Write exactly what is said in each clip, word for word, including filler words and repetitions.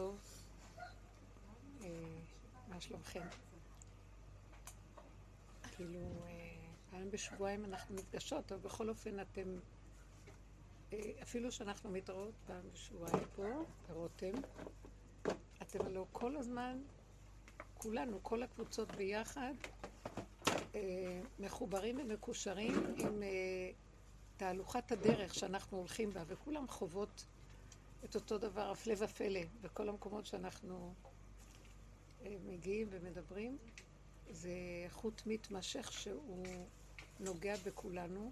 טוב. מה שלומכם? כאילו, פעם בשבועיים אנחנו מתגשות, אבל בכל אופן אתם, אפילו שאנחנו מתראות פעם בשבועיים פה, ברותם, אתם לא כל הזמן, כולנו, כל הקבוצות ביחד, מחוברים ומקושרים עם תהלוכת הדרך שאנחנו הולכים בה, וכולם חוות את אותו דבר, הפלא ופלא, בכל המקומות שאנחנו מגיעים ומדברים. זה חוט מתמשך שהוא נוגע בכולנו.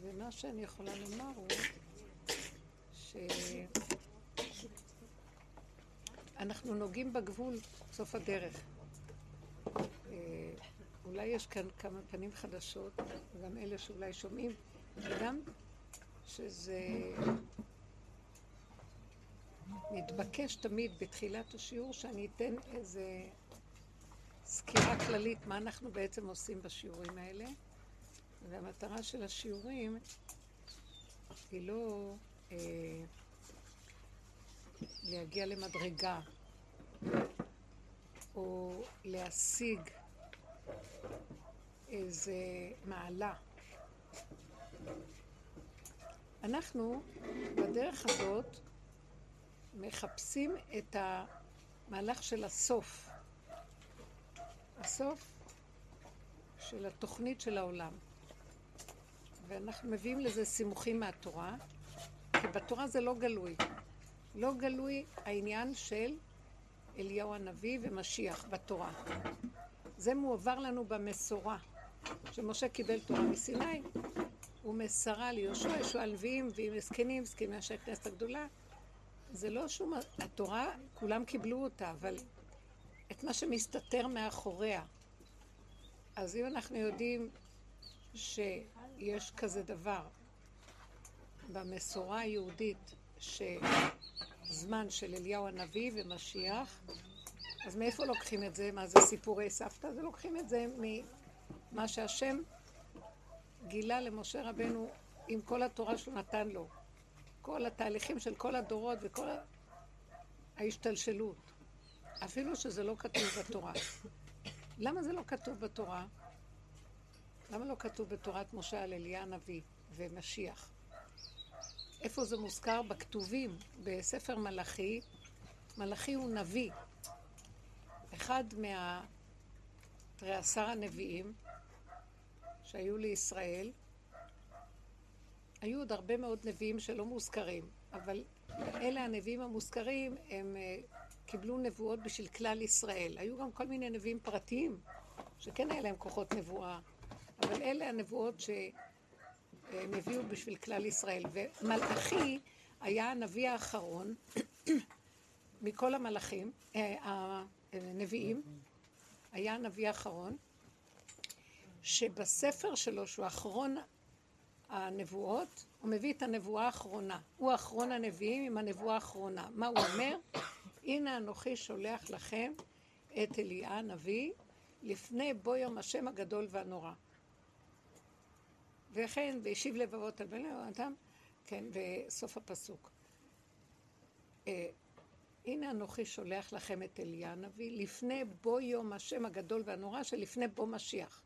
ומה שאני יכולה לומר הוא שאנחנו נוגעים בגבול סוף הדרך. אולי יש כאן כמה פנים חדשות, גם אלה שאולי שומעים, וגם שזה מתבקש תמיד בתחילת השיעור שאני אתן איזה סקירה כללית מה אנחנו בעצם עושים בשיעורים האלה. והמטרה של השיעורים היא לא אה, להגיע למדרגה או להשיג איזה מעלה. אנחנו בדרך הזאת מחפשים את המהלך של הסוף, הסוף של התוכנית של העולם. ואנחנו מביאים לזה סימוכים מהתורה, כי בתורה זה לא גלוי. לא גלוי העניין של אליהו הנביא ומשיח בתורה. זה מועבר לנו במסורה, שמשה קיבל תורה מסיני, ומסרה ליהושע, ישוע הנביאים ועם הסכנים, זקני הכנסת הגדולה. זה לא שום, התורה, כולם קיבלו אותה, אבל את מה שמסתתר מאחוריה. אז אם אנחנו יודעים שיש כזה דבר במסורה היהודית, שזמן של אליהו הנביא ומשיח, אז מאיפה לוקחים את זה? מה זה סיפורי סבתא? זה לוקחים את זה ממה שהשם גילה למשה רבנו עם כל התורה שהוא נתן לו. כל התהליכים של כל הדורות וכל ההשתלשלות, אפילו שזה לא כתוב בתורה. למה זה לא כתוב בתורה? למה לא כתוב בתורת משה על אליה הנביא ומשיח? איפה זה מוזכר? בכתובים, בספר מלאכי. מלאכי הוא נביא, אחד מהתרי עשר הנביאים שהיו לישראל. היו עוד הרבה מאוד נביאים שלא מוזכרים, אבל אלה הנביאים המוזכרים, הם קיבלו נבואות בשביל כלל ישראל. היו גם כל מיני נביאים פרטיים, שכן היה להם כוחות נבואה, אבל אלה הנבואות שהם הביאו בשביל כלל ישראל. ומלאכי היה הנביא האחרון מכל המלאכים, הנביאים, היה הנביא האחרון, שבספר שלו, שהוא האחרון הנבואות, הוא מביא את הנבואה האחרונה. הוא האחרון הנביאים עם הנבואה האחרונה. מה הוא אומר? הנה אנוכי שולח לכם את אליה הנביא לפני בוא יום השם הגדול והנורא. וכן, וישיב לבבות על בן אדם, כן, וסוף הפסוק. הנה אנוכי שולח לכם את אליה הנביא לפני בוא יום השם הגדול והנורא, שלפני בוא משיח.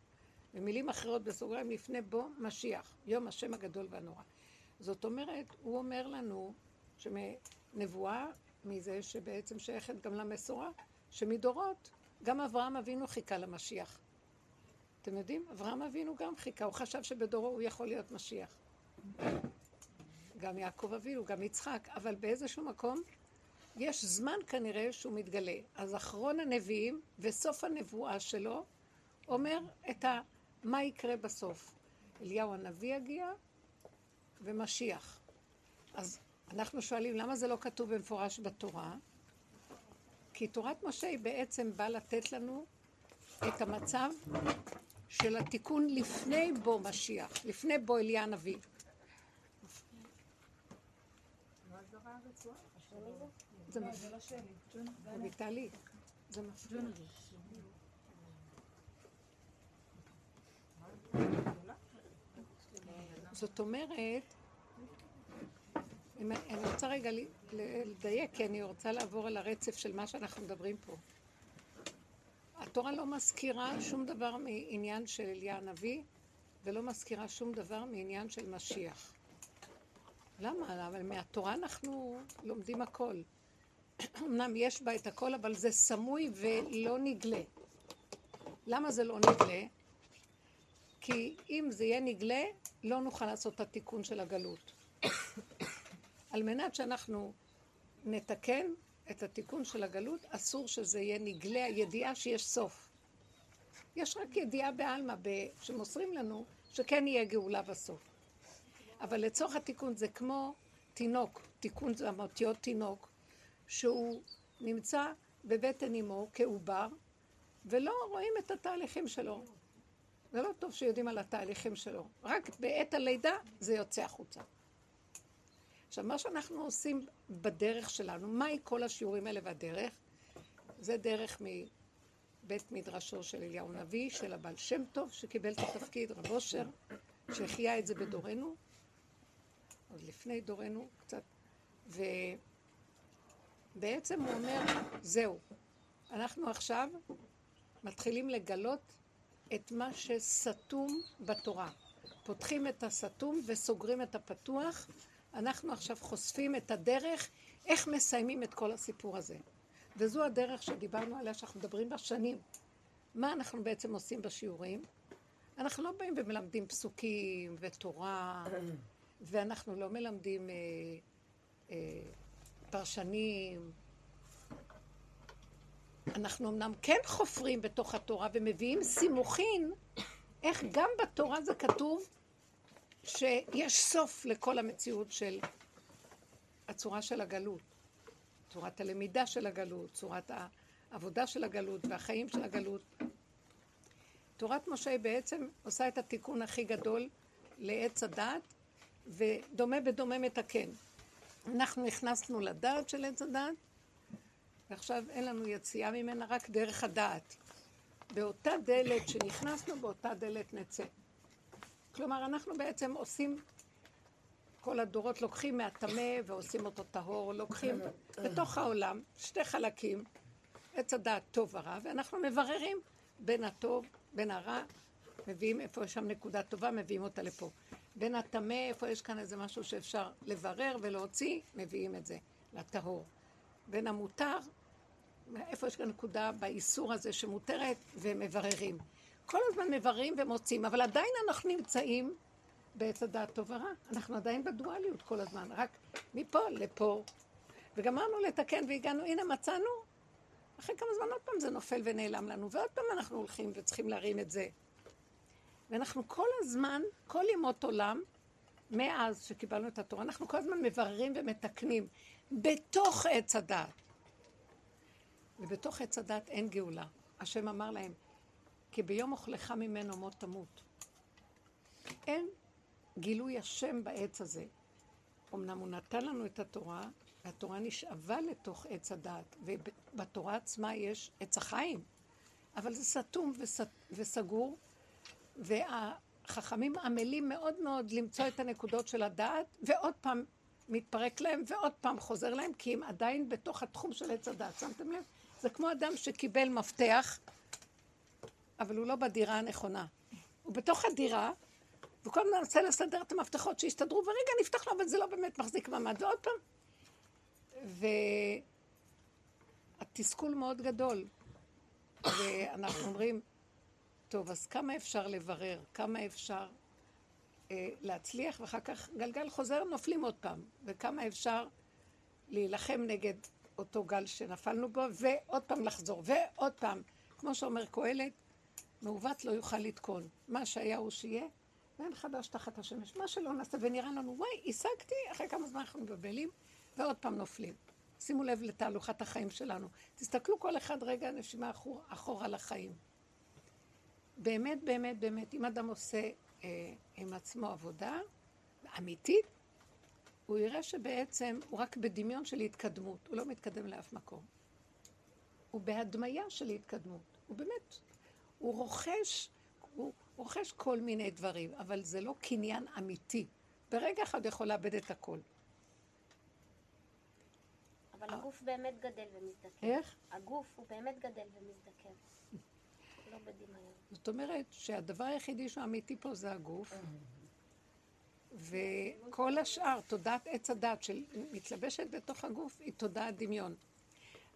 במילים אחרות בסוגריים, לפני בו משיח, יום השם הגדול והנורא. זאת אומרת, הוא אומר לנו שנבואה מזה שבעצם שייכת גם למסורה, שמדורות גם אברהם אבינו חיכה למשיח. אתם יודעים? אברהם אבינו גם חיכה, הוא חשב שבדורו הוא יכול להיות משיח. גם יעקב אבינו, גם יצחק, אבל באיזשהו מקום יש זמן כנראה שהוא מתגלה. אז אחרון הנביאים וסוף הנבואה שלו אומר את ה... מה יקרה בסוף? אליהו הנביא הגיע ומשיח. אז אנחנו שואלים למה זה לא כתוב במפורש בתורה? כי תורת משה היא בעצם באה לתת לנו את המצב של התיקון לפני בו משיח, לפני בו אליהו הנביא. זה מפריע. ביטלי, זה מפריע. זאת אומרת, אני רוצה רגע לדייק, כי אני רוצה לעבור על הרצף של מה שאנחנו מדברים פה. התורה לא מזכירה שום דבר מעניין של אליה הנביא, ולא מזכירה שום דבר מעניין של משיח. למה? אבל מהתורה אנחנו לומדים הכל. אמנם יש בה את הכל, אבל זה סמוי ולא נגלה. למה זה לא נגלה? כי אם זה יהיה נגלה, לא נוכל לעשות את התיקון של הגלות. על מנת שאנחנו נתקן את התיקון של הגלות, אסור שזה יהיה נגלה, ידיעה שיש סוף. יש רק ידיעה בעלמה שמוסרים לנו שכן יהיה גאולה בסוף. אבל לצורך התיקון זה כמו תינוק, תיקון זה המותיות תינוק, שהוא נמצא בבטן אמו כעובר, ולא רואים את התהליכים שלו. זה לא טוב שיודעים על התהליכים שלו. רק בעת הלידה זה יוצא החוצה. עכשיו, מה שאנחנו עושים בדרך שלנו, מהי כל השיעורים האלה בדרך? זה דרך מבית מדרשו של אליהו נביא, של הבעל שם טוב, שקיבל את התפקיד, רב אושר, שהחייה את זה בדורנו, עוד לפני דורנו קצת, ובעצם הוא אומר, זהו, אנחנו עכשיו מתחילים לגלות את מה שסתום בתורה. פותחים את הסתום וסוגרים את הפתוח, אנחנו עכשיו חושפים את הדרך, איך מסיימים את כל הסיפור הזה. וזו הדרך שדיברנו עליה, שאנחנו מדברים בה שנים. מה אנחנו בעצם עושים בשיעורים? אנחנו לא באים ומלמדים פסוקים ותורה, ואנחנו לא מלמדים אה, אה, פרשנים. אנחנו אמנם כן חופרים בתוך התורה ומביאים סימוכין, איך גם בתורה זה כתוב, שיש סוף לכל המציאות של הצורה של הגלות, צורת הלמידה של הגלות, צורת העבודה של הגלות והחיים של הגלות. תורת משה בעצם עושה את התיקון הכי גדול לעץ הדעת, ודומה בדומה מתקן. אנחנו נכנסנו לדעת של עץ הדעת, ועכשיו אין לנו יציאה ממנה רק דרך הדעת. באותה דלת שנכנסנו, באותה דלת נצא. כלומר, אנחנו בעצם עושים, כל הדורות לוקחים מהטמא ועושים אותו טהור, לוקחים בתוך העולם שתי חלקים, עץ הדעת טוב ורע, ואנחנו מבררים בין הטוב, בין הרע, מביאים איפה יש שם נקודה טובה, מביאים אותה לפה. בין הטמא, איפה יש כאן איזה משהו שאפשר לברר ולהוציא, מביאים את זה לטהור. בין המותר, איפה יש כאן נקודה באיסור הזה שמותרת, ומבררים. כל הזמן מבררים ומוצאים, אבל עדיין אנחנו נמצאים בעץ הדעת טוב ורע. אנחנו עדיין בדואליות כל הזמן, רק מפה לפה. וגמרנו לתקן והגענו, הנה מצאנו, אחרי כמה זמן עוד פעם זה נופל ונעלם לנו, ועוד פעם אנחנו הולכים וצריכים להרים את זה. ואנחנו כל הזמן, כל ימות עולם, מאז שקיבלנו את התורה, אנחנו כל הזמן מבררים ומתקנים בתוך עץ הדעת. ובתוך עץ הדעת אין גאולה. השם אמר להם, כי ביום אוכלך ממנו מות תמות. אין גילוי השם בעץ הזה. אמנם הוא נתן לנו את התורה, והתורה נשאבה לתוך עץ הדעת, ובתורה עצמה יש עץ החיים, אבל זה סתום וס... וסגור, והחכמים עמלים מאוד מאוד למצוא את הנקודות של הדעת, ועוד פעם מתפרק להם, ועוד פעם חוזר להם, כי הם עדיין בתוך התחום של עץ הדעת. שמתם לב? זה כמו אדם שקיבל מפתח, אבל הוא לא בדירה הנכונה. הוא בתוך הדירה, וכל הזמן רוצה לסדר את המפתחות שהשתדרו, ורגע נפתח לו, אבל זה לא באמת מחזיק מעמד. ועוד פעם, והתסכול מאוד גדול. ואנחנו אומרים, טוב, אז כמה אפשר לברר? כמה אפשר אה, להצליח? ואחר כך גלגל חוזר, נופלים עוד פעם. וכמה אפשר להילחם נגד אותו גל שנפלנו בו, ועוד פעם לחזור, ועוד פעם. כמו שאומר קהלת, מעוות לא יוכל לתקון. מה שהיה הוא שיהיה, ואין חדש תחת השמש. מה שלא נעשה, ונראה לנו, וואי, השגתי, אחרי כמה זמן אנחנו מבבלים, ועוד פעם נופלים. שימו לב לתהלוכת החיים שלנו. תסתכלו כל אחד רגע נשימה אחורה, אחורה לחיים. באמת, באמת, באמת, אם אדם עושה אה, עם עצמו עבודה אמיתית, הוא יראה שבעצם הוא רק בדמיון של התקדמות. הוא לא מתקדם לאף מקום. הוא בהדמיה של התקדמות. הוא באמת, הוא רוכש, הוא רוכש כל מיני דברים, אבל זה לא קניין אמיתי. ברגע אחד יכול לאבד את הכל. אבל הגוף באמת גדל ומזדקן. איך? הגוף הוא באמת גדל ומזדקן. לא בדמיון. זאת אומרת שהדבר היחידי שהוא אמיתי פה זה הגוף. וכל השאר, תודעת עץ הדעת שמתלבשת בתוך הגוף, היא תודעת דמיון.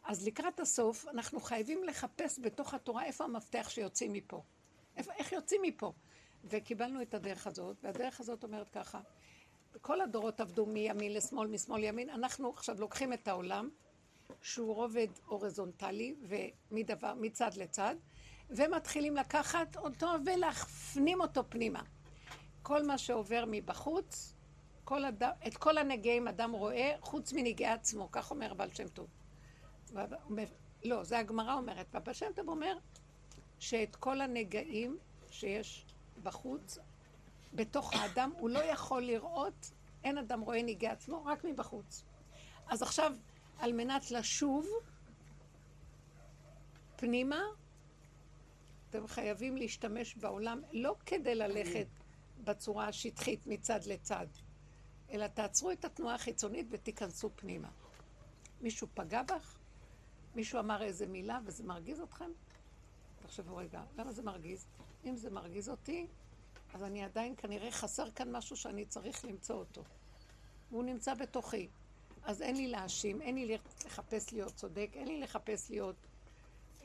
אז לקראת הסוף, אנחנו חייבים לחפש בתוך התורה איפה המפתח שיוצאים מפה. איך יוצאים מפה? וקיבלנו את הדרך הזאת, והדרך הזאת אומרת ככה, כל הדורות עבדו מימין לשמאל, משמאל לימין, אנחנו עכשיו לוקחים את העולם, שהוא רובד הורזונטלי, ומדבר, מצד לצד, ומתחילים לקחת אותו ולהפנים אותו פנימה. כל מה שעובר מבחוץ, כל אדם, את כל הנגעים אדם רואה, חוץ מנגעי עצמו, כך אומר בעל שם טוב. לא, זה הגמרא אומרת, בעל שם טוב אומר, שאת כל הנגעים שיש בחוץ, בתוך האדם, הוא לא יכול לראות, אין אדם רואה נגעי עצמו, רק מבחוץ. אז עכשיו, על מנת לשוב פנימה, אתם חייבים להשתמש בעולם, לא כדי ללכת בצורה השטחית מצד לצד, אלא תעצרו את התנועה החיצונית ותיכנסו פנימה. מישהו פגע בך? מישהו אמר איזה מילה וזה מרגיז אתכם? תחשבו רגע, למה זה מרגיז? אם זה מרגיז אותי, אז אני עדיין כנראה חסר כאן משהו שאני צריך למצוא אותו. והוא נמצא בתוכי. אז אין לי להאשים, אין לי לחפש להיות צודק, אין לי לחפש להיות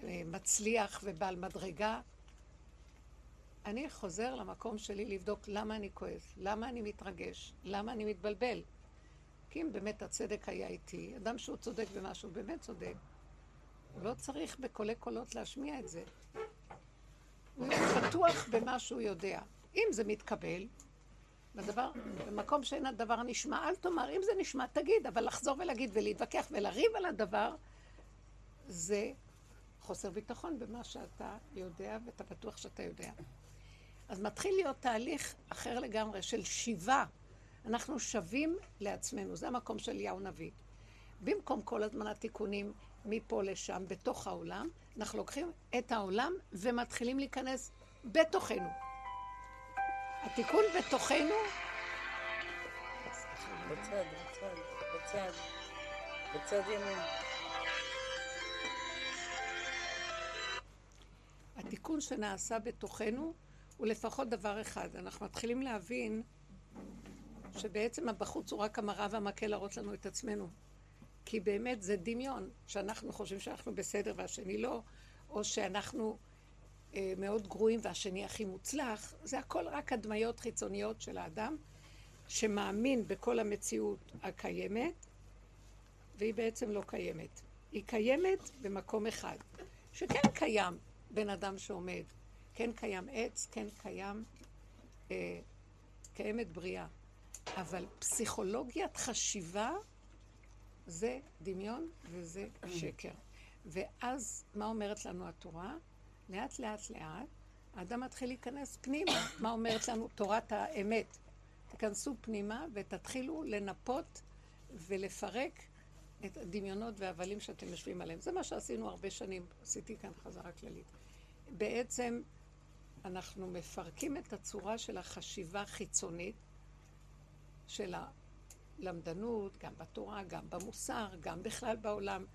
מצליח ובעל מדרגה. אני חוזר למקום שלי לבדוק למה אני כועס, למה אני מתרגש, למה אני מתבלבל. כי אם באמת הצדק היה איתי, אדם שהוא צודק במשהו, באמת צודק, הוא לא צריך בקולי קולות להשמיע את זה. הוא פתוח במה שהוא יודע. אם זה מתקבל, בדבר, במקום שאין הדבר נשמע, אל תאמר, אם זה נשמע, תגיד, אבל לחזור ולהגיד ולהתווכח ולריב על הדבר, זה חוסר ביטחון במה שאתה יודע ואתה בטוח שאתה יודע. אז מתחיל להיות תהליך אחר לגמרי של שיבה. אנחנו שווים לעצמנו, זה המקום של יאו נביא. במקום כל הזמן התיקונים מפה לשם, בתוך העולם, אנחנו לוקחים את העולם ומתחילים להיכנס בתוכנו. התיקון בתוכנו... בצד, בצד, בצד, בצד ימין. התיקון שנעשה בתוכנו הוא לפחות דבר אחד. אנחנו מתחילים להבין שבעצם הבחוץ הוא רק המראה והמקה להראות לנו את עצמנו. כי באמת זה דמיון, שאנחנו חושבים שאנחנו בסדר והשני לא, או שאנחנו אה, מאוד גרועים והשני הכי מוצלח. זה הכל רק הדמיות חיצוניות של האדם, שמאמין בכל המציאות הקיימת, והיא בעצם לא קיימת. היא קיימת במקום אחד, שכן קיים בן אדם שעומד, כן קיים עץ, כן קיים, אה, קיימת בריאה. אבל פסיכולוגיית חשיבה, זה דמיון וזה שקר. ואז מה אומרת לנו התורה? לאט לאט לאט, האדם מתחיל להיכנס פנימה. מה אומרת לנו תורת האמת? תיכנסו פנימה ותתחילו לנפות ולפרק את הדמיונות והאבלים שאתם משווים עליהם. זה מה שעשינו הרבה שנים, עשיתי כאן חזרה כללית. בעצם אנחנו מפרקים את הצורה של החשיבה החיצונית של ה... למדנות, גם בתורה, גם במוסר, גם בכלל בעולם,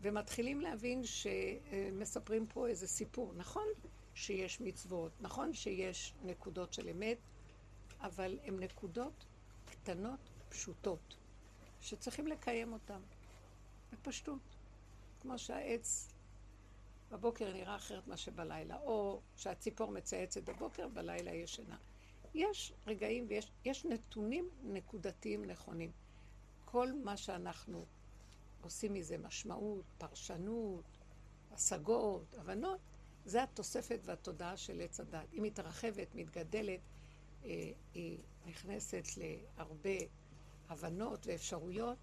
ומתחילים להבין שמספרים פה איזה סיפור. נכון שיש מצוות, נכון שיש נקודות של אמת, אבל הן נקודות קטנות, פשוטות, שצריכים לקיים אותן בפשטות. כמו שהעץ בבוקר נראה אחרת מה שבלילה, או שהציפור מצייצת בבוקר, בלילה ישנה. יש רגעים ויש יש נתונים נקודתיים נכונים. כל מה שאנחנו עושים מזה משמעות, פרשנות, השגות, הבנות, זה התוספת והתודעה של עץ הדעת. היא מתרחבת, מתגדלת, היא נכנסת להרבה הבנות ואפשרויות,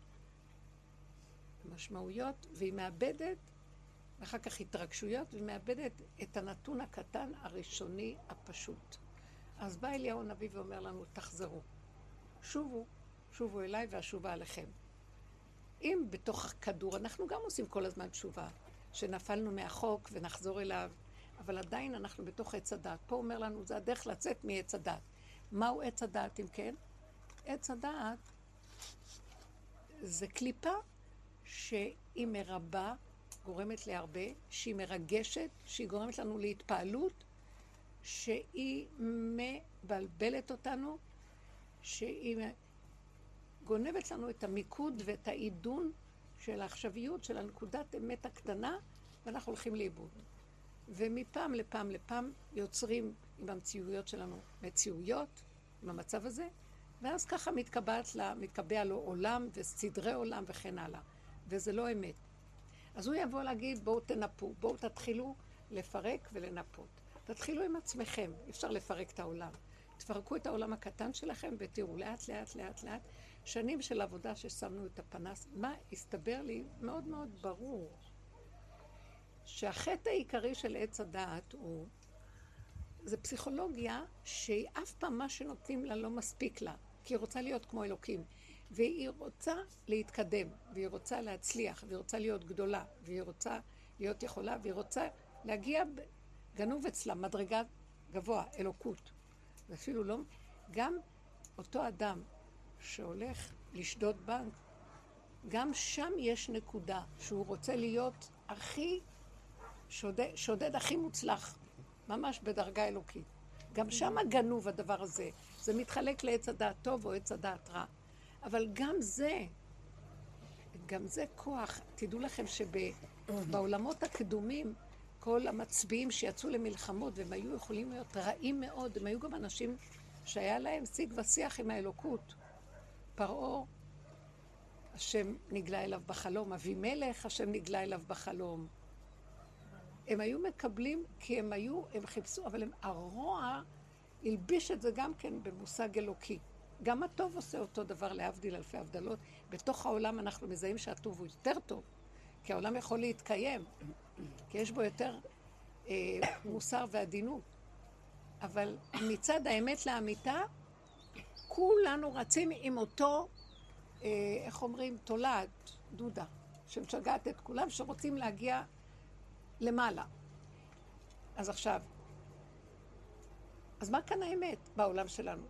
משמעויות, והיא מאבדת, ואחר כך התרגשויות, והיא מאבדת את הנתון הקטן הראשוני הפשוט. אז בא אליהו הנביא ואומר לנו, תחזרו, שובו, שובו אליי והשובה עליכם. אם בתוך הכדור, אנחנו גם עושים כל הזמן תשובה, שנפלנו מהחוק ונחזור אליו, אבל עדיין אנחנו בתוך עץ הדעת. פה אומר לנו, זה הדרך לצאת מעץ הדעת. מהו עץ הדעת אם כן? עץ הדעת זה קליפה שהיא מרבה, גורמת להרבה, שהיא מרגשת, שהיא גורמת לנו להתפעלות, שהיא מבלבלת אותנו, שהיא גונבת לנו את המיקוד ואת העידון של העכשוויות, של הנקודת אמת הקטנה, ואנחנו הולכים לאיבוד. ומפעם לפעם לפעם יוצרים עם המציאויות שלנו מציאויות, עם המצב הזה, ואז ככה מתקבעת לה, מתקבע לו עולם וסדרי עולם וכן הלאה. וזה לא אמת. אז הוא יבוא להגיד, בואו תנפו, בואו תתחילו לפרק ולנפות. תתחילו עם עצמכם, אפשר לפרק את העולם. תפרקו את העולם הקטן שלכם ותראו לאט לאט לאט לאט. שנים של עבודה ששמנו את הפנס, מה הסתבר לי מאוד מאוד ברור. שהחטא העיקרי של עץ הדעת הוא, זה פסיכולוגיה שהיא אף פעם מה שנותנים לה לא מספיק לה, כי היא רוצה להיות כמו אלוקים, והיא רוצה להתקדם, והיא רוצה להצליח, והיא רוצה להיות גדולה, והיא רוצה להיות יכולה, והיא רוצה להגיע גנוב אצלה, מדרגה גבוה, אלוקות. ואפילו לא, גם אותו אדם שהולך לשדוד בנק, גם שם יש נקודה שהוא רוצה להיות הכי שודד, שודד הכי מוצלח, ממש בדרגה אלוקית. גם שם הגנוב הדבר הזה, זה מתחלק לעץ הדעת טוב או עץ הדעת רע. אבל גם זה, גם זה כוח. תדעו לכם שבעולמות הקדומים, כל המצביעים שיצאו למלחמות והם היו יכולים להיות רעים מאוד, הם היו גם אנשים שהיה להם שיג ושיח עם האלוקות. פרעה, השם נגלה אליו בחלום, אבימלך, השם נגלה אליו בחלום. הם היו מקבלים כי הם היו, הם חיפשו, אבל הם, הרוע הלביש את זה גם כן במושג אלוקי. גם הטוב עושה אותו דבר להבדיל אלפי הבדלות. בתוך העולם אנחנו מזהים שהטוב הוא יותר טוב, כי העולם יכול להתקיים, כי יש בו יותר אה, מוסר ועדינות. אבל מצד האמת לאמיתה, כולנו רצים עם אותו, אה, איך אומרים, תולעת, דודה, שמשגעת את כולם, שרוצים להגיע למעלה. אז עכשיו, אז מה כאן האמת בעולם שלנו?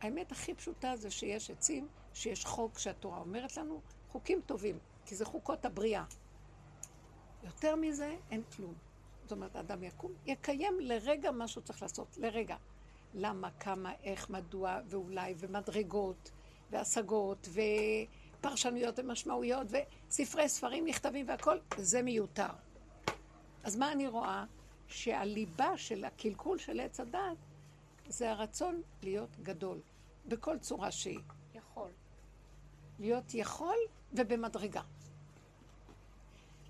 האמת הכי פשוטה זה שיש עצים, שיש חוק שהתורה אומרת לנו, חוקים טובים, כי זה חוקות הבריאה. יותר מזה אין כלום. זאת אומרת, אדם יקום, יקיים לרגע מה שהוא צריך לעשות, לרגע. למה, כמה, איך, מדוע, ואולי, ומדרגות, והשגות, ופרשנויות ומשמעויות, וספרי ספרים, נכתבים והכל, זה מיותר. אז מה אני רואה? שהליבה של הקלקול של עץ הדעת, זה הרצון להיות גדול, בכל צורה שהיא. יכול. להיות יכול ובמדרגה.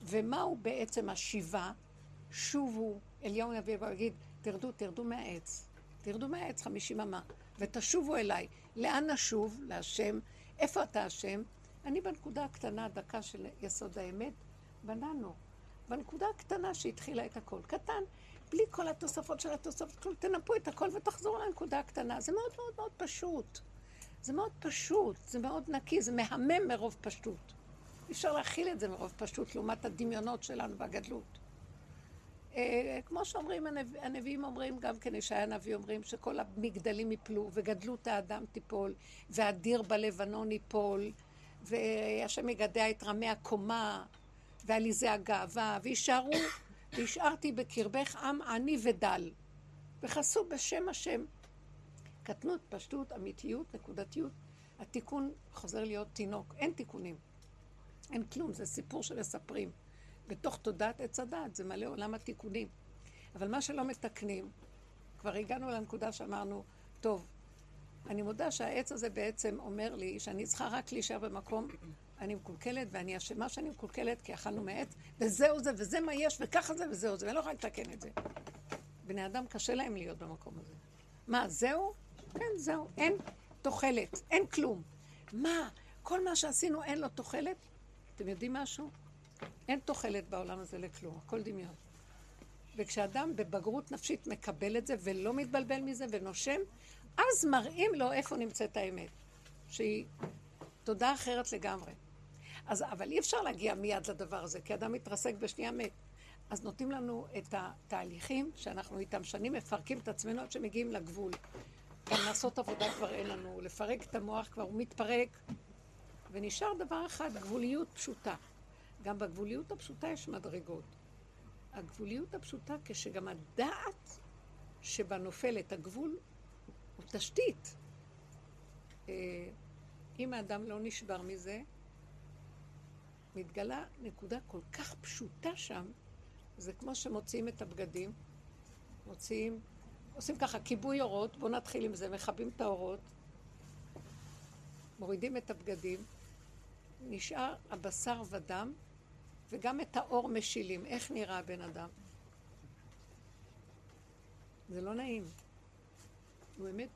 ומהו בעצם השיבה? שובו, אליהו נביא ויגיד, תרדו, תרדו מהעץ. תרדו מהעץ חמישים אמה, ותשובו אליי. לאן נשוב? להשם. איפה אתה השם? אני בנקודה הקטנה, הדקה של יסוד האמת, בננו. בנקודה הקטנה שהתחילה את הכל. קטן, בלי כל התוספות של התוספות, תנפו את הכל ותחזור לנקודה הקטנה. זה מאוד מאוד מאוד פשוט. זה מאוד פשוט, זה מאוד נקי, זה מהמם מרוב פשוט. אי אפשר להכיל את זה מרוב פשוט, לעומת הדמיונות שלנו והגדלות. אה, כמו שאומרים, הנביא, הנביאים אומרים, גם כן ישעיה הנביא אומרים, שכל המגדלים ייפלו, וגדלות האדם תיפול, והדיר בלבנון ייפול, והשם יגדע את רמי הקומה, ועליזה הגאווה, וישארו, וישארתי בקרבך עם עני ודל, וחסו בשם השם. קטנות, פשטות, אמיתיות, נקודתיות. התיקון חוזר להיות תינוק. אין תיקונים. אין כלום, זה סיפור שמספרים. בתוך תודעת עץ הדעת, זה מלא עולם התיקונים. אבל מה שלא מתקנים, כבר הגענו לנקודה שאמרנו, טוב, אני מודה שהעץ הזה בעצם אומר לי שאני צריכה רק להישאר במקום, אני מקולקלת ואני אשמה שאני מקולקלת כי אכלנו מעץ, וזהו זה וזה מה יש וככה זה וזהו זה, ואני לא יכולה לתקן את זה. בני אדם קשה להם להיות במקום הזה. מה, זהו? כן, זהו, אין תוחלת, אין כלום. מה? כל מה שעשינו אין לו תוחלת? אתם יודעים משהו? אין תוחלת בעולם הזה לכלום, הכל דמיון. וכשאדם בבגרות נפשית מקבל את זה ולא מתבלבל מזה ונושם, אז מראים לו איפה נמצאת האמת, שהיא תודה אחרת לגמרי. אז, אבל אי אפשר להגיע מיד לדבר הזה, כי אדם מתרסק בשנייה מת. אז נותנים לנו את התהליכים שאנחנו איתם שנים מפרקים את עצמנו עד שמגיעים לגבול. גם לעשות עבודה כבר אין לנו, לפרק את המוח כבר, הוא מתפרק, ונשאר דבר אחד, גבוליות פשוטה. גם בגבוליות הפשוטה יש מדרגות. הגבוליות הפשוטה כשגם הדעת שבה נופלת הגבול הוא תשתית. אם האדם לא נשבר מזה, מתגלה נקודה כל כך פשוטה שם, זה כמו שמוציאים את הבגדים, מוציאים, עושים ככה כיבוי אורות, בואו נתחיל עם זה, מכבים את האורות, מורידים את הבגדים, נשאר הבשר ודם, וגם את האור משילים, איך נראה הבן אדם? זה לא נעים. הוא באמת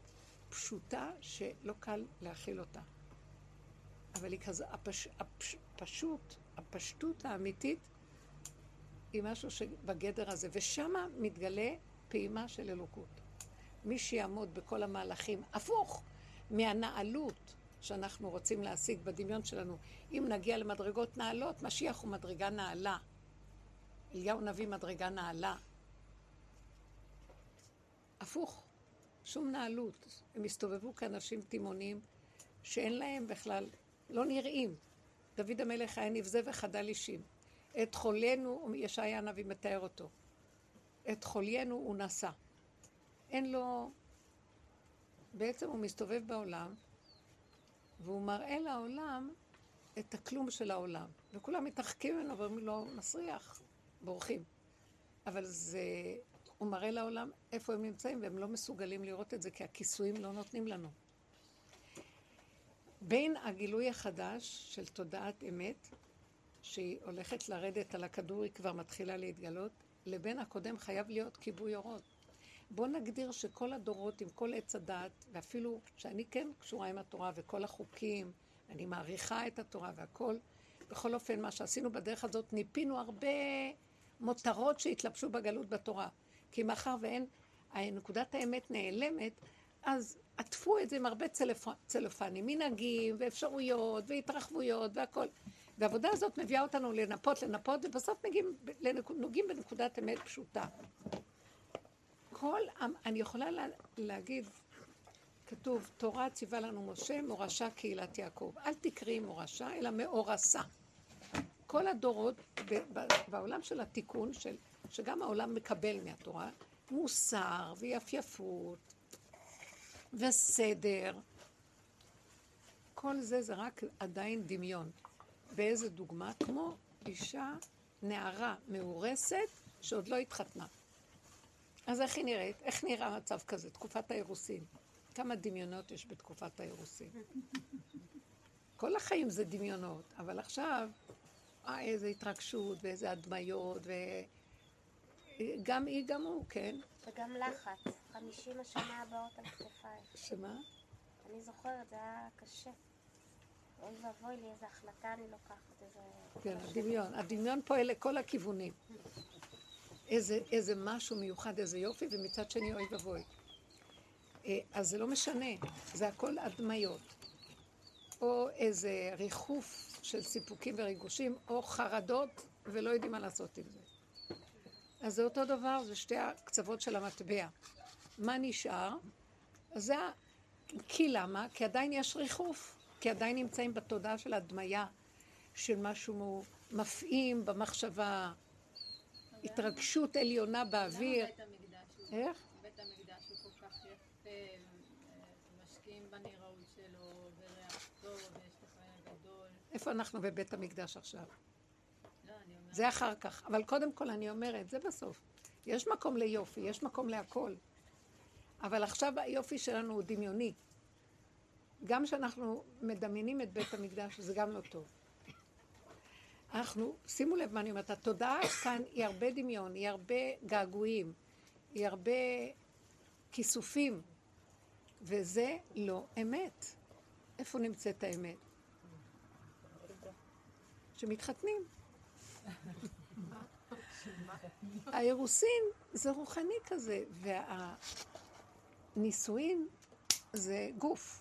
פשוטה שלא קל להכיל אותה. אבל היא כזה, הפש, הפש, הפשוט, הפשטות האמיתית, היא משהו שבגדר הזה, ושמה מתגלה פעימה של אלוקות. מי שיעמוד בכל המהלכים, הפוך מהנעלות שאנחנו רוצים להשיג בדמיון שלנו. אם נגיע למדרגות נעלות, משיח הוא מדרגה נעלה. אליהו נביא מדרגה נעלה. הפוך, שום נעלות. הם הסתובבו כאנשים תימונים שאין להם בכלל, לא נראים. דוד המלך היה נבזה וחדל אישים. את חולנו, ישעיה הנביא מתאר אותו. את חולנו הוא נשא. אין לו, בעצם הוא מסתובב בעולם, והוא מראה לעולם את הכלום של העולם. וכולם מתרחקים ממנו ואומרים לו, מסריח, בורחים. אבל זה, הוא מראה לעולם איפה הם נמצאים, והם לא מסוגלים לראות את זה, כי הכיסויים לא נותנים לנו. בין הגילוי החדש של תודעת אמת, שהיא הולכת לרדת על הכדור, היא כבר מתחילה להתגלות, לבין הקודם חייב להיות כיבוי אורות. בוא נגדיר שכל הדורות עם כל עץ הדעת, ואפילו שאני כן קשורה עם התורה וכל החוקים, אני מעריכה את התורה והכל, בכל אופן מה שעשינו בדרך הזאת, ניפינו הרבה מותרות שהתלבשו בגלות בתורה. כי מאחר ואין, נקודת האמת נעלמת, אז עטפו את זה עם הרבה צלופנים, מנהגים ואפשרויות והתרחבויות והכל. והעבודה הזאת מביאה אותנו לנפות, לנפות, ובסוף נוגעים, נוגעים בנקודת אמת פשוטה. כל, אני יכולה לה, להגיד, כתוב, תורה ציווה לנו משה, מורשה קהילת יעקב. אל תקראי מורשה, אלא מאורסה. כל הדורות בעולם של התיקון, של, שגם העולם מקבל מהתורה, מוסר ויפייפות וסדר. כל זה זה רק עדיין דמיון. באיזה דוגמה? כמו אישה נערה מאורסת שעוד לא התחתנה. אז איך היא נראית? איך נראה מצב כזה? תקופת האירוסין. כמה דמיונות יש בתקופת האירוסין. כל החיים זה דמיונות, אבל עכשיו, אה, איזה התרגשות ואיזה הדמיות, וגם היא, גם הוא, כן? וגם לחץ. חמישים השנה הבאות על כתפיים. שמה? אני זוכרת, זה היה קשה. אוי ואבוי לי, איזו החלטה אני לוקחת, איזה... כן, הדמיון. הדמיון פועל לכל הכיוונים. איזה, איזה משהו מיוחד, איזה יופי, ומצד שני אוי ובוי. אז זה לא משנה, זה הכל הדמיות. או איזה ריחוף של סיפוקים וריגושים, או חרדות, ולא יודעים מה לעשות עם זה. אז זה אותו דבר, זה שתי הקצוות של המטבע. מה נשאר? זה... כי למה? כי עדיין יש ריחוף. כי עדיין נמצאים בתודעה של הדמיה, של משהו מפעים במחשבה, התרגשות עליונה באוויר. למה בית המקדש? איך? בית המקדש הוא כל כך יפה, משקיעים בנראות שלו, וריח טוב, ויש תפיים גדול. איפה אנחנו בבית המקדש עכשיו? לא, אני אומרת... זה אחר כך, אבל קודם כל אני אומרת, זה בסוף. יש מקום ליופי, יש מקום להכל. אבל עכשיו היופי שלנו הוא דמיוני. גם שאנחנו מדמיינים את בית המקדש, זה גם לא טוב. אנחנו, שימו לב מה אני אומרת, התודעה כאן היא הרבה דמיון, היא הרבה געגועים, היא הרבה כיסופים, וזה לא אמת. איפה נמצאת האמת? שמתחתנים. האירוסין זה רוחני כזה, והנישואין זה גוף,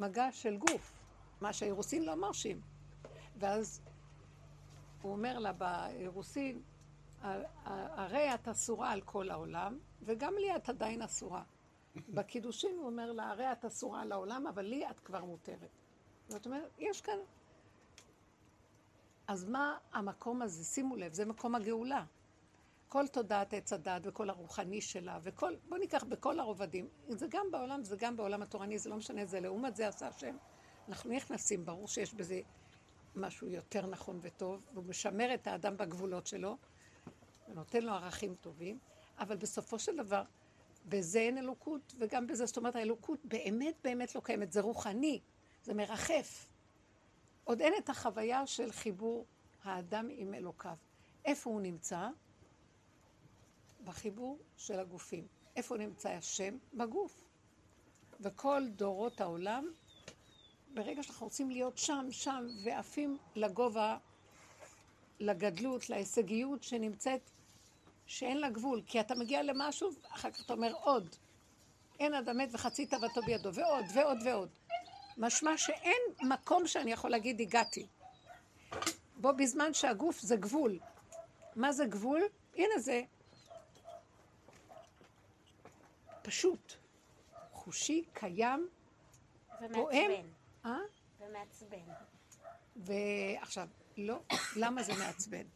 מגע של גוף, מה שהאירוסין לא מרשים. ואז הוא אומר לה באירוסין, הרי את אסורה על כל העולם, וגם לי את עדיין אסורה. בקידושין הוא אומר לה, הרי את אסורה על העולם, אבל לי את כבר מותרת. זאת אומרת, יש כאן. אז מה המקום הזה? שימו לב, זה מקום הגאולה. כל תודעת עץ הדת וכל הרוחני שלה, וכל, בוא ניקח בכל הרובדים, זה גם בעולם, זה גם בעולם התורני, זה לא משנה, זה לעומת זה עשה השם. אנחנו נכנסים, ברור שיש בזה משהו יותר נכון וטוב, והוא משמר את האדם בגבולות שלו, ונותן לו ערכים טובים, אבל בסופו של דבר, בזה אין אלוקות, וגם בזה, זאת אומרת, האלוקות באמת באמת לא קיימת, זה רוחני, זה מרחף. עוד אין את החוויה של חיבור האדם עם אלוקיו. איפה הוא נמצא? בחיבור של הגופים. איפה נמצא השם? בגוף. וכל דורות העולם, ברגע שאנחנו רוצים להיות שם, שם, ואפים לגובה, לגדלות, להישגיות שנמצאת, שאין לה גבול, כי אתה מגיע למשהו, אחר כך אתה אומר עוד. אין אדם מת וחצי תאוותו בידו, ועוד, ועוד, ועוד. משמע שאין מקום שאני יכול להגיד, הגעתי. בו בזמן שהגוף זה גבול. מה זה גבול? הנה זה. פשוט. חושי, קיים, פועם. אה? ומעצבן. ועכשיו, לא, למה זה מעצבן?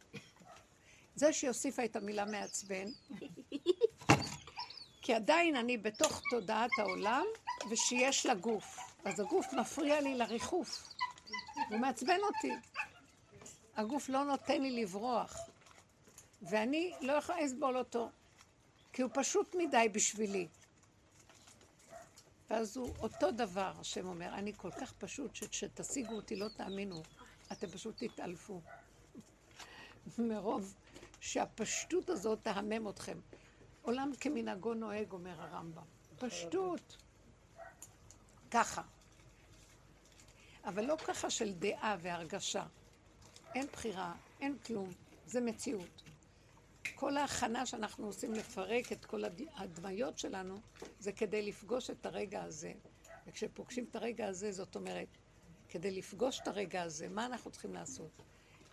זה שיוסיפה את המילה מעצבן, כי עדיין אני בתוך תודעת העולם, ושיש לה גוף. אז הגוף מפריע לי לריחוף, הוא מעצבן אותי. הגוף לא נותן לי לברוח, ואני לא יכולה לסבול אותו, כי הוא פשוט מדי בשבילי. ואז הוא אותו דבר, השם אומר, אני כל כך פשוט, שתשיגו אותי, לא תאמינו, אתם פשוט תתעלפו. מרוב שהפשטות הזאת תהמם אתכם. עולם כמנהגו נוהג, אומר הרמב"ם. פשטות. ככה. אבל לא ככה של דעה והרגשה. אין בחירה, אין כלום. זה מציאות. כל ההכנה שאנחנו עושים לפרק את כל הדמיות שלנו, זה כדי לפגוש את הרגע הזה. וכשפוגשים את הרגע הזה, זאת אומרת, כדי לפגוש את הרגע הזה, מה אנחנו צריכים לעשות?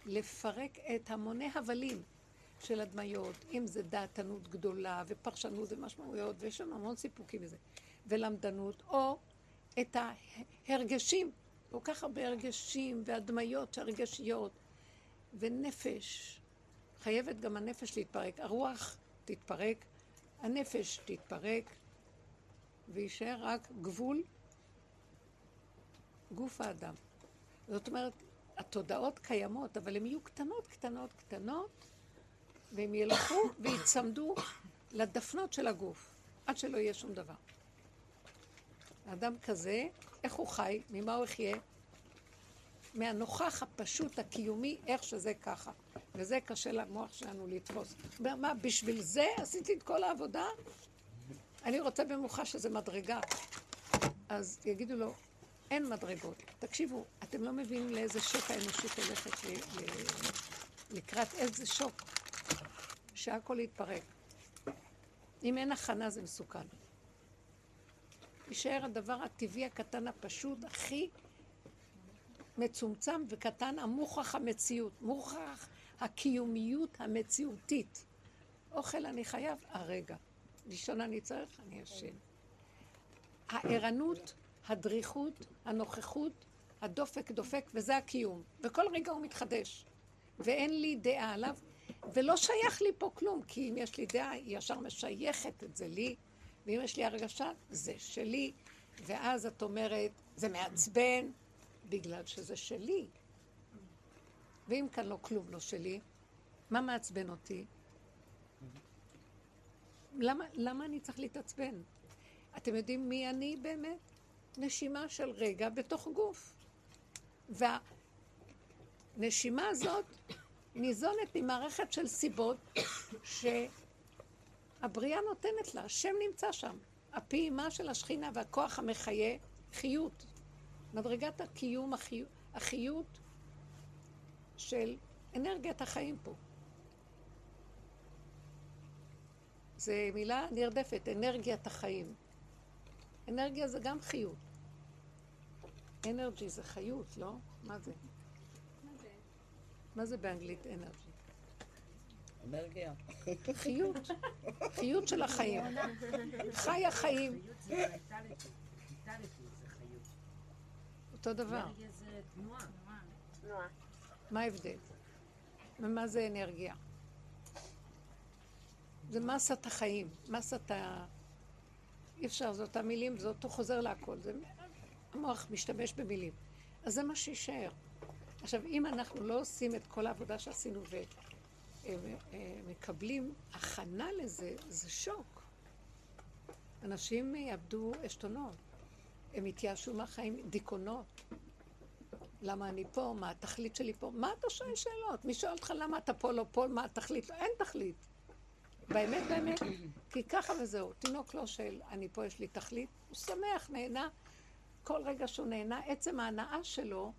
לפרק את המוני הבלים של הדמיות, אם זה דעתנות גדולה ופרשנות ומשמעויות, ויש לנו המון סיפוקים מזה, ולמדנות, או את ההרגשים, כל כך הרבה הרגשים והדמיות הרגשיות, ונפש, חייבת גם הנפש להתפרק, הרוח תתפרק, הנפש תתפרק, וישאר רק גבול גוף האדם. זאת אומרת, התודעות קיימות, אבל הן יהיו קטנות, קטנות, קטנות, והם ילכו ויצמדו לדפנות של הגוף, עד שלא יהיה שום דבר. האדם כזה, איך הוא חי, ממה הוא יחיה? מהנוכח הפשוט, הקיומי, איך שזה ככה. וזה קשה למוח שלנו לתפוס. מה, בשביל זה עשיתי את כל העבודה? אני רוצה במוחה שזה מדרגה. אז יגידו לו, אין מדרגות. תקשיבו, אתם לא מבינים לאיזה שוק האנושות הולכת ל- ל- לקראת איזה שוק, שהכל יתפרק. אם אין הכנה זה מסוכן. יישאר הדבר הטבעי הקטן הפשוט, הכי מצומצם וקטן, המוכח המציאות, מוכח הקיומיות המציאותית. אוכל אני חייב, הרגע. לישון אני צריך, אני ישן. הערנות, הדריכות, הנוכחות, הדופק דופק, וזה הקיום. וכל רגע הוא מתחדש, ואין לי דעה עליו, ולא שייך לי פה כלום, כי אם יש לי דעה, היא ישר משייכת את זה לי, ואם יש לי הרגשה, זה שלי, ואז את אומרת, זה מעצבן, בגלל שזה שלי. ואם כאן לא כלום לא שלי, מה מעצבן אותי? למה, למה אני צריך להתעצבן? אתם יודעים מי אני באמת? נשימה של רגע בתוך גוף. והנשימה הזאת ניזונת ממערכת של סיבות שהבריאה נותנת לה, השם נמצא שם. הפעימה של השכינה והכוח המחיה, חיות. מדרגת הקיום, החי... החיות של אנרגיית החיים פה. זו מילה נרדפת, אנרגיית החיים. אנרגיה זה גם חיות. אנרגי זה חיות, לא? מה זה? מה זה? מה זה באנגלית אנרגי? אנרגיה. חיות. חיות של החיים. חי החיים. חיות זה חיות. אותו דבר. אנרגיה זה תנועה. תנועה. מה ההבדל? ומה זה אנרגיה? זה מסת החיים, מסת ה... אי אפשר, זאת המילים, זאת חוזר להכל. זה... המוח משתמש במילים. אז זה מה שישאר. עכשיו, אם אנחנו לא עושים את כל העבודה שעשינו ומקבלים הכנה לזה, זה שוק. אנשים יאבדו אשתונות. הם התייאשו מהחיים, דיכאונות. למה אני פה? מה התכלית שלי פה? מה אתה שואל שאלות? מי שואל אותך למה אתה פה לא פה? מה התכלית? אין תכלית. באמת, באמת, כי ככה וזהו. תינוק לא של אני פה, יש לי תכלית. הוא שמח, נהנה. כל רגע שהוא נהנה, עצם ההנאה שלו,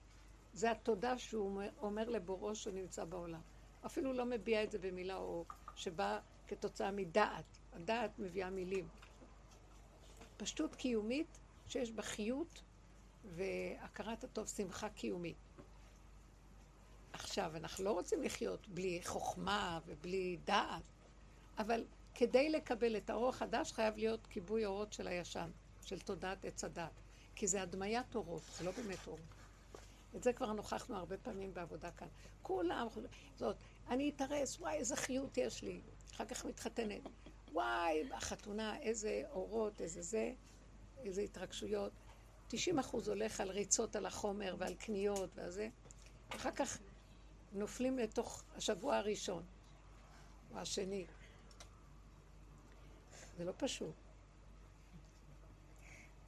זה התודה שהוא אומר לבוראו שהוא נמצא בעולם. אפילו לא מביע את זה במילה או שבא כתוצאה מדעת. הדעת מביאה מילים. פשטות קיומית שיש בה חיות והכרת הטוב, שמחה קיומית. עכשיו, אנחנו לא רוצים לחיות בלי חוכמה ובלי דעת, אבל כדי לקבל את האור החדש חייב להיות כיבוי אורות של הישן, של תודעת עץ הדעת. כי זה הדמיית אורות, זה לא באמת אורות. את זה כבר נוכחנו הרבה פעמים בעבודה כאן. כולם, זאת, אני אתרס, וואי, איזה חיות יש לי. אחר כך מתחתנת. וואי, החתונה, איזה אורות, איזה זה, איזה התרגשויות. תשעים אחוז הולך על ריצות על החומר ועל קניות ועל זה. אחר כך נופלים לתוך השבוע הראשון או השני. זה לא פשוט.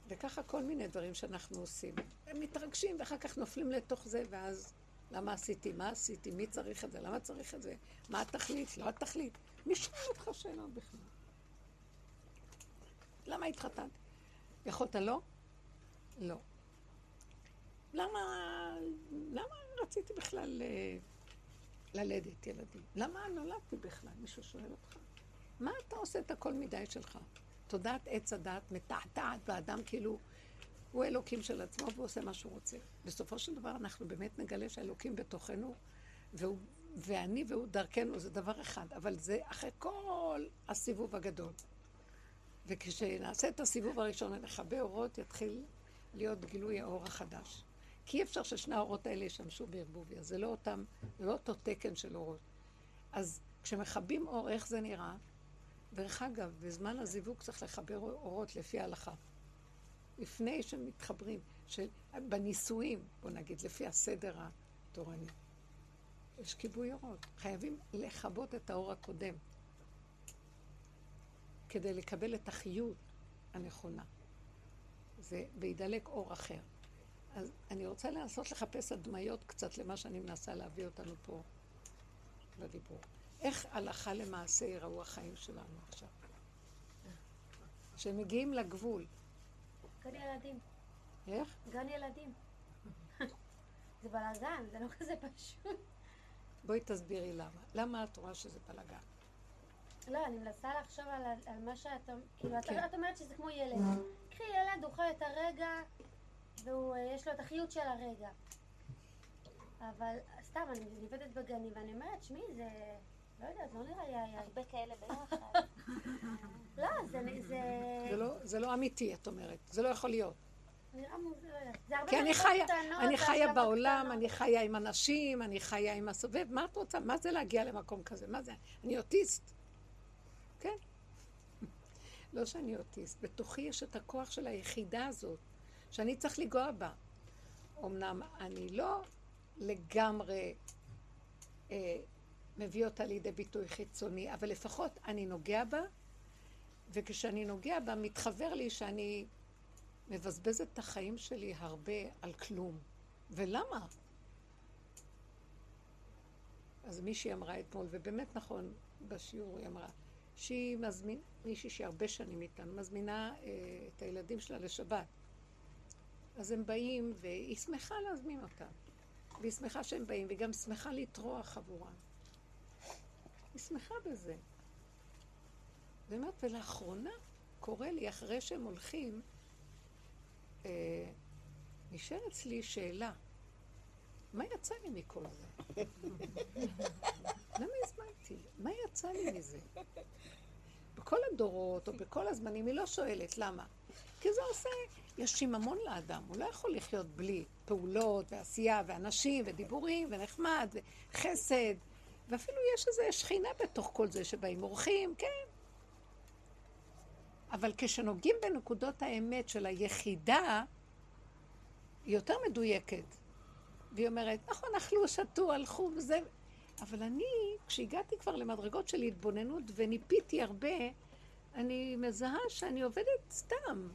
וככה כל מיני דברים שאנחנו עושים. הם מתרגשים ואחר כך נופלים לתוך זה, ואז למה עשיתי, מה עשיתי, מי צריך את זה, למה צריך את זה, מה התכלית, לא התכלית. מי שואל אותך שאלה בכלל? למה התחתנת? יכולת לא? לא. למה, למה רציתי בכלל ללדת ילדים? למה נולדתי בכלל? מישהו שואל אותך. מה אתה עושה את הכל מדי שלך? תודעת עץ הדעת מתעתעת באדם כאילו הוא אלוקים של עצמו והוא עושה מה שהוא רוצה. בסופו של דבר אנחנו באמת נגלה שהאלוקים בתוכנו והוא, ואני והוא דרכנו, זה דבר אחד, אבל זה אחרי כל הסיבוב הגדול. וכשנעשה את הסיבוב הראשון ולכבה אורות יתחיל להיות גילוי האור החדש. כי אי אפשר ששני האורות האלה ישמשו בערבוביה, זה לא אותם, זה לא אותו תקן של אורות. אז כשמכבים אור, איך זה נראה? דרך אגב, בזמן הזיווג צריך לחבר אורות לפי ההלכה. לפני שמתחברים, של... בניסויים, בוא נגיד, לפי הסדר התורני. יש כיבוי אורות. חייבים לחבות את האור הקודם, כדי לקבל את החיות הנכונה. זה בהידלק אור אחר. אז אני רוצה לנסות לחפש הדמיות קצת למה שאני מנסה להביא אותנו פה בדיבור. איך הלכה למעשה יראו החיים שלנו עכשיו? שמגיעים לגבול. גן ילדים. איך? גן ילדים. זה בלגן, זה לא כזה פשוט. בואי תסבירי למה. למה את רואה שזה בלגן? לא, אני מנסה לחשוב על, על מה שאתה... כאילו, כן. את אומרת שזה כמו ילד. קחי ילד, הוא חי את הרגע, ויש לו את החיות של הרגע. אבל סתם, אני נבדת בגני, ואני אומרת, שמי, זה... לא יודעת, לא נראה לי הרבה כאלה ביחד. לא, זה... זה לא אמיתי, את אומרת. זה לא יכול להיות. נראה מוזר. כי אני חיה בעולם, אני חיה עם אנשים, אני חיה עם הסובב. מה את רוצה? מה זה להגיע למקום כזה? מה זה? אני אוטיסט. כן? לא שאני אוטיסט. בתוכי יש את הכוח של היחידה הזאת, שאני צריך לגוע בה. אמנם אני לא... לגמרי אה, מביא אותה לידי ביטוי חיצוני, אבל לפחות אני נוגע בה, וכשאני נוגע בה מתחבר לי שאני מבזבזת את החיים שלי הרבה על כלום. ולמה? אז מישהי אמרה אתמול, ובאמת נכון בשיעור היא אמרה, שהיא מזמין, מישהי שהרבה שנים איתן, מזמינה אה, את הילדים שלה לשבת. אז הם באים והיא שמחה להזמין אותם. והיא שמחה שהם באים, והיא גם שמחה לתרוח עבורם. היא שמחה בזה. באמת, ולאחרונה קורא לי, אחרי שהם הולכים, אה, נשאר אצלי שאלה, מה יצא לי מכל זה? למה הזמנתי? מה יצא לי מזה? בכל הדורות או בכל הזמנים היא לא שואלת למה. כי זה עושה, יש שיממון לאדם, הוא לא יכול לחיות בלי. פעולות ועשייה ואנשים ודיבורים ונחמד וחסד, ואפילו יש איזו שכינה בתוך כל זה שבאים אורחים, כן. אבל כשנוגעים בנקודות האמת של היחידה, היא יותר מדויקת. והיא אומרת, נכון, אכלו, שתו, הלכו וזה. אבל אני, כשהגעתי כבר למדרגות של התבוננות וניפיתי הרבה, אני מזהה שאני עובדת סתם.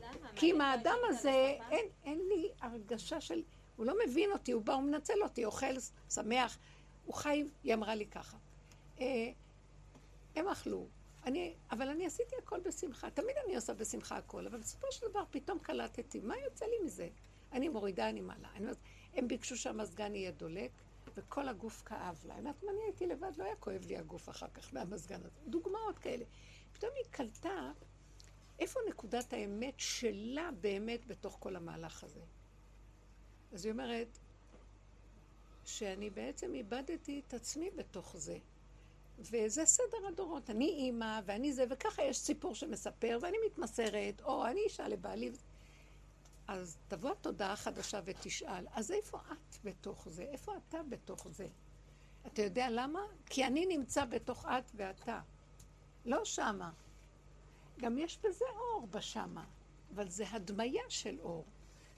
למה? כי עם האדם הזה, אין, אין לי הרגשה של... הוא לא מבין אותי, הוא בא, הוא מנצל אותי, אוכל, שמח. הוא חי, היא אמרה לי ככה. אה, הם אכלו. אני, אבל אני עשיתי הכל בשמחה. תמיד אני עושה בשמחה הכל, אבל בסופו של דבר פתאום קלטתי. מה יוצא לי מזה? אני מורידה, אני מעלה. אני, הם ביקשו שהמזגן יהיה דולק, וכל הגוף כאב לה. אני הייתי לבד, לא היה כואב לי הגוף אחר כך מהמזגן הזה. דוגמאות כאלה. פתאום היא קלטה איפה נקודת האמת שלה באמת בתוך כל המהלך הזה. אז היא אומרת שאני בעצם איבדתי את עצמי בתוך זה. וזה סדר הדורות. אני אימא ואני זה, וככה יש סיפור שמספר ואני מתמסרת, או אני אישה לבעלי. אז תבוא התודעה חדשה ותשאל, אז איפה את בתוך זה? איפה אתה בתוך זה? אתה יודע למה? כי אני נמצא בתוך את ואתה. לא שמה. גם יש בזה אור בשמה, אבל זה הדמיה של אור.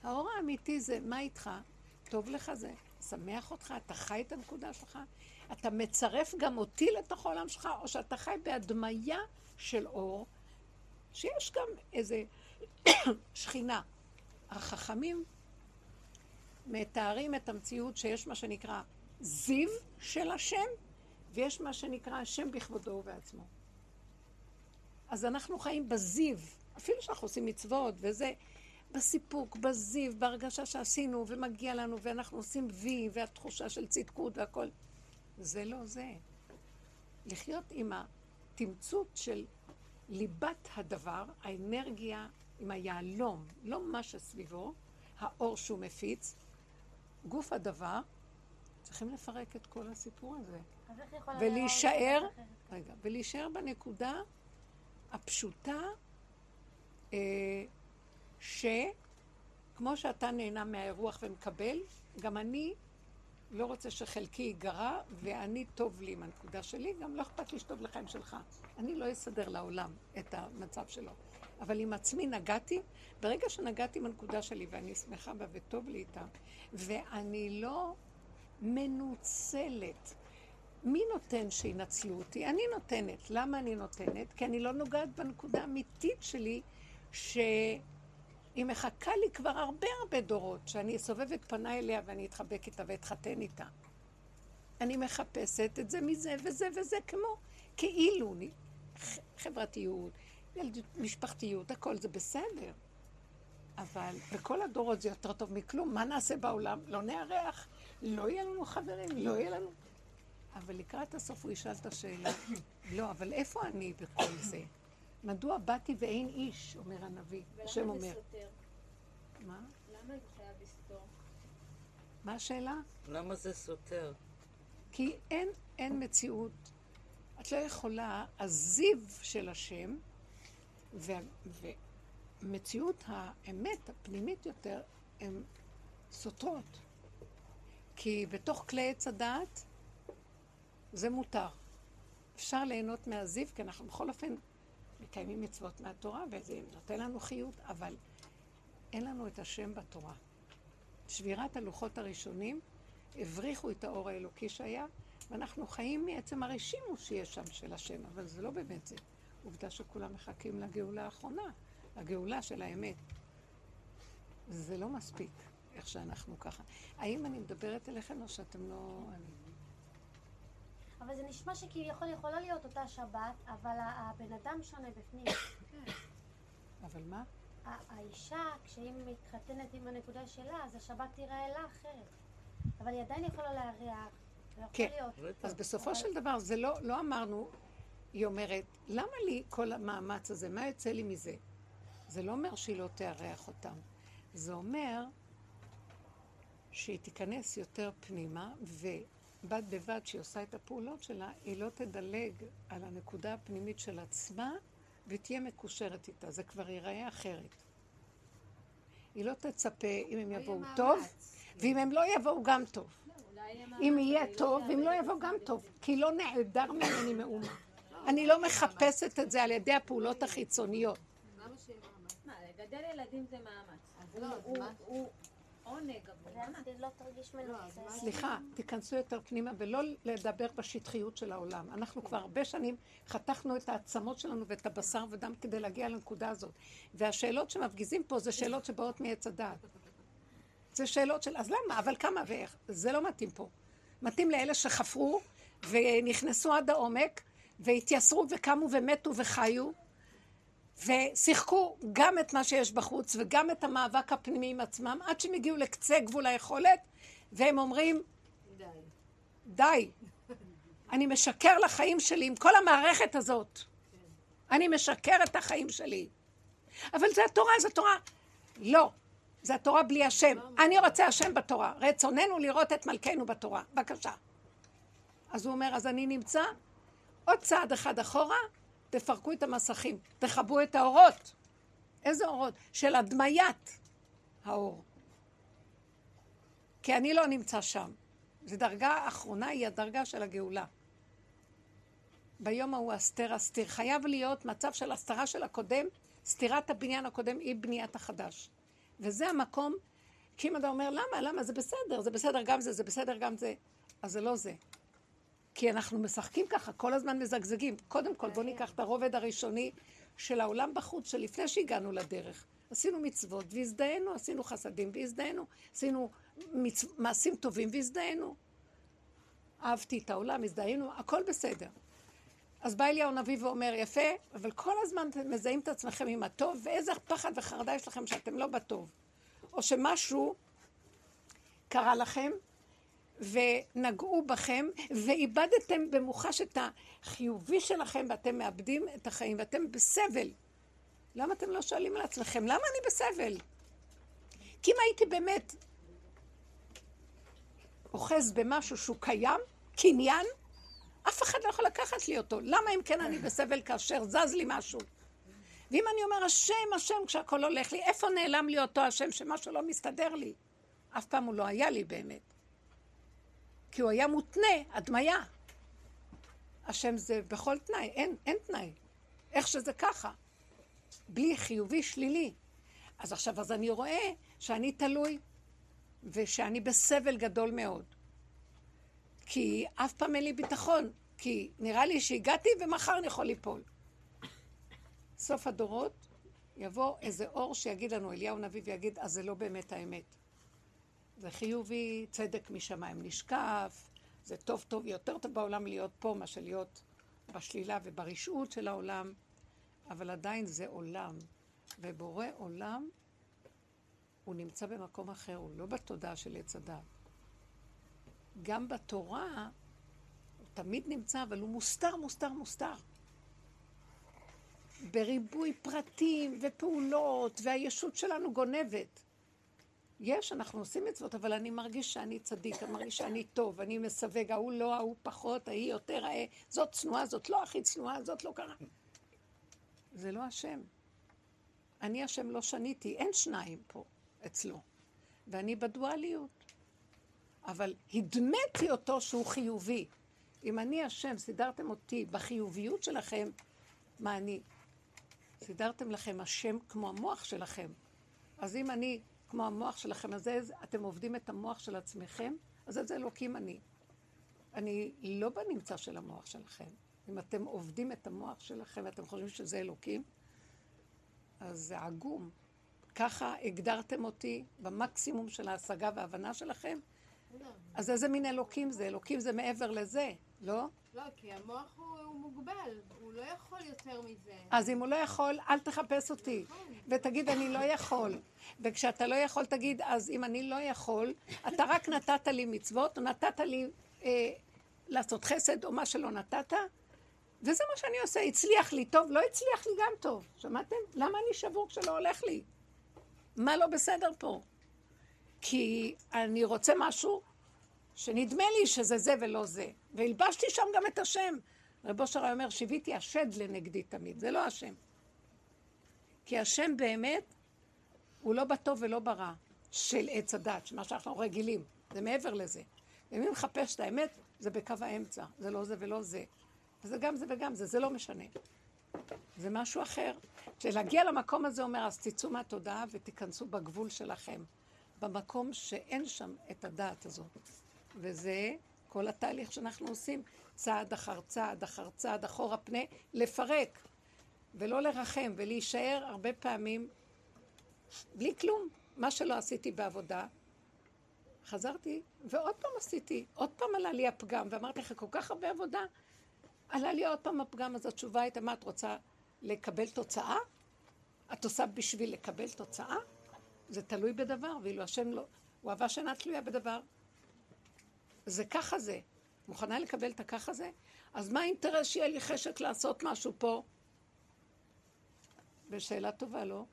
האור האמיתי זה, מה איתך? טוב לך זה, שמח אותך, אתה חי את הנקודה שלך, אתה מצרף גם אותי לתוך העולם שלך, או שאתה חי בהדמיה של אור, שיש גם איזה שכינה. החכמים מתארים את המציאות שיש מה שנקרא זיו של השם, ויש מה שנקרא השם בכבודו ובעצמו. אז אנחנו חיים בזיו, אפילו שאנחנו עושים מצוות וזה, בסיפוק, בזיו, בהרגשה שעשינו ומגיע לנו ואנחנו עושים וי, והתחושה של צדקות והכל. זה לא זה. לחיות עם התמצות של ליבת הדבר, האנרגיה עם היעלום, לא מה שסביבו, האור שהוא מפיץ, גוף הדבר, צריכים לפרק את כל הסיפור הזה. ולהישאר, רגע, ולהישאר בנקודה הפשוטה, שכמו שאתה נהנה מהאירוח ומקבל, גם אני לא רוצה שחלקי ייגרע, ואני טוב לי עם הנקודה שלי, גם לא אכפת לי שטוב לחיים שלך. אני לא אסדר לעולם את המצב שלו. אבל עם עצמי נגעתי, ברגע שנגעתי עם הנקודה שלי, ואני שמחה בה וטוב לי איתה, ואני לא מנוצלת. מי נותן שינצלו אותי? אני נותנת. למה אני נותנת? כי אני לא נוגעת בנקודה האמיתית שלי, שהיא מחכה לי כבר הרבה הרבה דורות, שאני אסובבת פנה אליה ואני אתחבק איתה ואתחתן איתה. אני מחפשת את זה מזה וזה וזה, כמו כאילו חברתיות, משפחתיות, הכל זה בסדר. אבל בכל הדורות זה יותר טוב מכלום. מה נעשה בעולם? לא נערך, לא יהיה לנו חברים, לא יהיה לנו... אבל לקראת הסוף הוא ישאל את השאלה, לא, אבל איפה אני בכל זה? מדוע באתי ואין איש, אומר הנביא, השם אומר. ולמה זה סותר? מה? למה זה חייב לסתור? מה השאלה? למה זה סותר? כי אין, אין מציאות. את לא יכולה, הזיו של השם, ומציאות האמת הפנימית יותר, הן סותרות. כי בתוך כלי עץ הדעת, זה מותר. אפשר ליהנות מהזיו, כי אנחנו בכל אופן מקיימים מצוות מהתורה, וזה נותן לנו חיות, אבל אין לנו את השם בתורה. שבירת הלוחות הראשונים, הבריחו את האור האלוקי שהיה, ואנחנו חיים מעצם הרשימוש שיש שם של השם, אבל זה לא באמת זה. עובדה שכולם מחכים לגאולה האחרונה, לגאולה של האמת. זה לא מספיק, איך שאנחנו ככה. האם אני מדברת אליכם או שאתם לא... אבל זה נשמע שכביכול יכולה להיות אותה שבת, אבל הבן אדם שונה בפנים. אבל מה? האישה, כשהיא מתחתנת עם הנקודה שלה, אז השבת תיראה לה אחרת. אבל היא עדיין יכולה להריח, ויכול להיות. אז בסופו של דבר, זה לא אמרנו, היא אומרת, למה לי כל המאמץ הזה? מה יוצא לי מזה? זה לא אומר שהיא לא תארח אותם. זה אומר שהיא תיכנס יותר פנימה, ו... בת בבת שהיא עושה את הפעולות שלה, היא לא תדלג על הנקודה הפנימית של עצמה, ותהיה מקושרת איתה. זה כבר ייראה אחרת. היא לא תצפה אם הם יבואו טוב, ואם הם לא יבואו גם טוב. אם יהיה טוב, ואם לא יבואו גם טוב, כי לא נעדר ממני מאומה. אני לא מחפשת את זה על ידי הפעולות החיצוניות. מה, לגדל ילדים זה מאמץ. הוא עונג, אבל... סליחה, תיכנסו יותר פנימה ולא לדבר בשטחיות של העולם. אנחנו כבר הרבה שנים חתכנו את העצמות שלנו ואת הבשר ודם כדי להגיע לנקודה הזאת. והשאלות שמפגיזים פה זה שאלות שבאות מעץ הדעת. זה שאלות של, אז למה? אבל כמה ואיך? זה לא מתאים פה. מתאים לאלה שחפרו ונכנסו עד העומק והתייסרו וקמו ומתו וחיו ושיחקו גם את מה שיש בחוץ וגם את המאבק הפנימי עם עצמם עד שהם הגיעו לקצה גבול היכולת והם אומרים די, די. אני משקר לחיים שלי עם כל המערכת הזאת. כן. אני משקר את החיים שלי. אבל זה התורה, זה התורה. לא. זה התורה בלי השם. אני רוצה השם בתורה. רצוננו לראות את מלכנו בתורה. בבקשה. אז הוא אומר, אז אני נמצא עוד צעד אחד אחורה, תפרקו את המסכים, תחבו את האורות. איזה אורות? של הדמיית האור. כי אני לא נמצא שם. זו דרגה האחרונה, היא הדרגה של הגאולה. ביום ההוא אסתר אסתיר. חייב להיות מצב של הסתרה של הקודם, סתירת הבניין הקודם היא בניית החדש. וזה המקום, כי אם אתה אומר, למה, למה, זה בסדר, זה בסדר גם זה, זה בסדר גם זה, אז זה לא זה. כי אנחנו משחקים ככה, כל הזמן מזגזגים. קודם כל, בוא ניקח את הרובד הראשוני של העולם בחוץ, שלפני שהגענו לדרך. עשינו מצוות והזדהנו, עשינו חסדים והזדהנו, עשינו מצ... מעשים טובים והזדהנו. אהבתי את העולם, הזדהנו, הכל בסדר. אז בא אליהו נביא ואומר, יפה, אבל כל הזמן מזהים את עצמכם עם הטוב, ואיזה פחד וחרדה יש לכם שאתם לא בטוב. או שמשהו קרה לכם, ונגעו בכם, ואיבדתם במוחש את החיובי שלכם, ואתם מאבדים את החיים, ואתם בסבל. למה אתם לא שואלים לעצמכם? למה אני בסבל? כי אם הייתי באמת אוחז במשהו שהוא קיים, קניין, אף אחד לא יכול לקחת לי אותו. למה אם כן אני בסבל כאשר זז לי משהו? ואם אני אומר, השם, השם, כשהכל הולך לי, איפה נעלם לי אותו השם שמשהו לא מסתדר לי? אף פעם הוא לא היה לי באמת. כי הוא היה מותנה, הדמיה. השם זה בכל תנאי, אין, אין תנאי. איך שזה ככה. בלי חיובי שלילי. אז עכשיו, אז אני רואה שאני תלוי, ושאני בסבל גדול מאוד. כי אף פעם אין לי ביטחון, כי נראה לי שהגעתי ומחר אני יכול ליפול. סוף הדורות יבוא איזה אור שיגיד לנו, אליהו נביא ויגיד, אז זה לא באמת האמת. זה חיובי, צדק משמיים נשקף, זה טוב טוב, יותר טוב בעולם להיות פה, מה שלהיות בשלילה וברשעות של העולם, אבל עדיין זה עולם, ובורא עולם הוא נמצא במקום אחר, הוא לא בתודעה של עץ הדת. גם בתורה הוא תמיד נמצא, אבל הוא מוסתר, מוסתר, מוסתר. בריבוי פרטים ופעולות, והישות שלנו גונבת. יש, אנחנו עושים מצוות, אבל אני מרגיש שאני צדיק, אני מרגיש שאני טוב, אני מסווג, ההוא לא, ההוא פחות, ההיא יותר, ההיא, זאת צנועה, זאת לא הכי צנועה, זאת לא קרה. זה לא השם. אני השם לא שניתי, אין שניים פה אצלו. ואני בדואליות. אבל הדמתי אותו שהוא חיובי. אם אני השם, סידרתם אותי בחיוביות שלכם, מה אני? סידרתם לכם השם כמו המוח שלכם. אז אם אני כמו המוח שלכם, אז אתם עובדים את המוח של עצמכם, אז זה אלוקים אני. אני לא בנמצא של המוח שלכם. אם אתם עובדים את המוח שלכם ואתם חושבים שזה אלוקים, אז זה עגום. ככה הגדרתם אותי במקסימום של ההשגה וההבנה שלכם, אז איזה מין אלוקים זה? אלוקים זה מעבר לזה, לא? לא, כי המוח הוא מוגבל, הוא לא יכול יותר מזה. אז אם הוא לא יכול, אל תחפש אותי, ותגיד אני לא יכול. וכשאתה לא יכול תגיד, אז אם אני לא יכול, אתה רק נתת לי מצוות, או נתת לי אה, לעשות חסד, או מה שלא נתת, וזה מה שאני עושה, הצליח לי טוב, לא הצליח לי גם טוב. שמעתם? למה אני שבור כשלא הולך לי? מה לא בסדר פה? כי אני רוצה משהו שנדמה לי שזה זה ולא זה. והלבשתי שם גם את השם. רבו שרי אומר, שיביתי השד לנגדי תמיד. זה לא השם. כי השם באמת הוא לא בטוב ולא ברע של עץ הדת, מה שאנחנו רגילים, זה מעבר לזה. ומי מחפש את האמת, זה בקו האמצע, זה לא זה ולא זה. וזה גם זה וגם זה, זה לא משנה. זה משהו אחר. כשלהגיע למקום הזה אומר, אז תצאו מהתודעה ותיכנסו בגבול שלכם. במקום שאין שם את הדעת הזאת. וזה כל התהליך שאנחנו עושים, צעד אחר צעד אחר צעד, אחורה פנה, לפרק ולא לרחם ולהישאר הרבה פעמים בלי כלום. מה שלא עשיתי בעבודה, חזרתי ועוד פעם עשיתי, עוד פעם עלה לי הפגם, ואמרתי לך כל כך הרבה עבודה, עלה לי עוד פעם הפגם, אז התשובה הייתה, מה את רוצה לקבל תוצאה? את עושה בשביל לקבל תוצאה? זה תלוי בדבר, ואילו השם לא, הוא אהבה שאינה תלויה בדבר. זה ככה זה, מוכנה לקבל את הככה זה? אז מה האינטרס שיהיה לי חשק לעשות משהו פה? בשאלה טובה לא.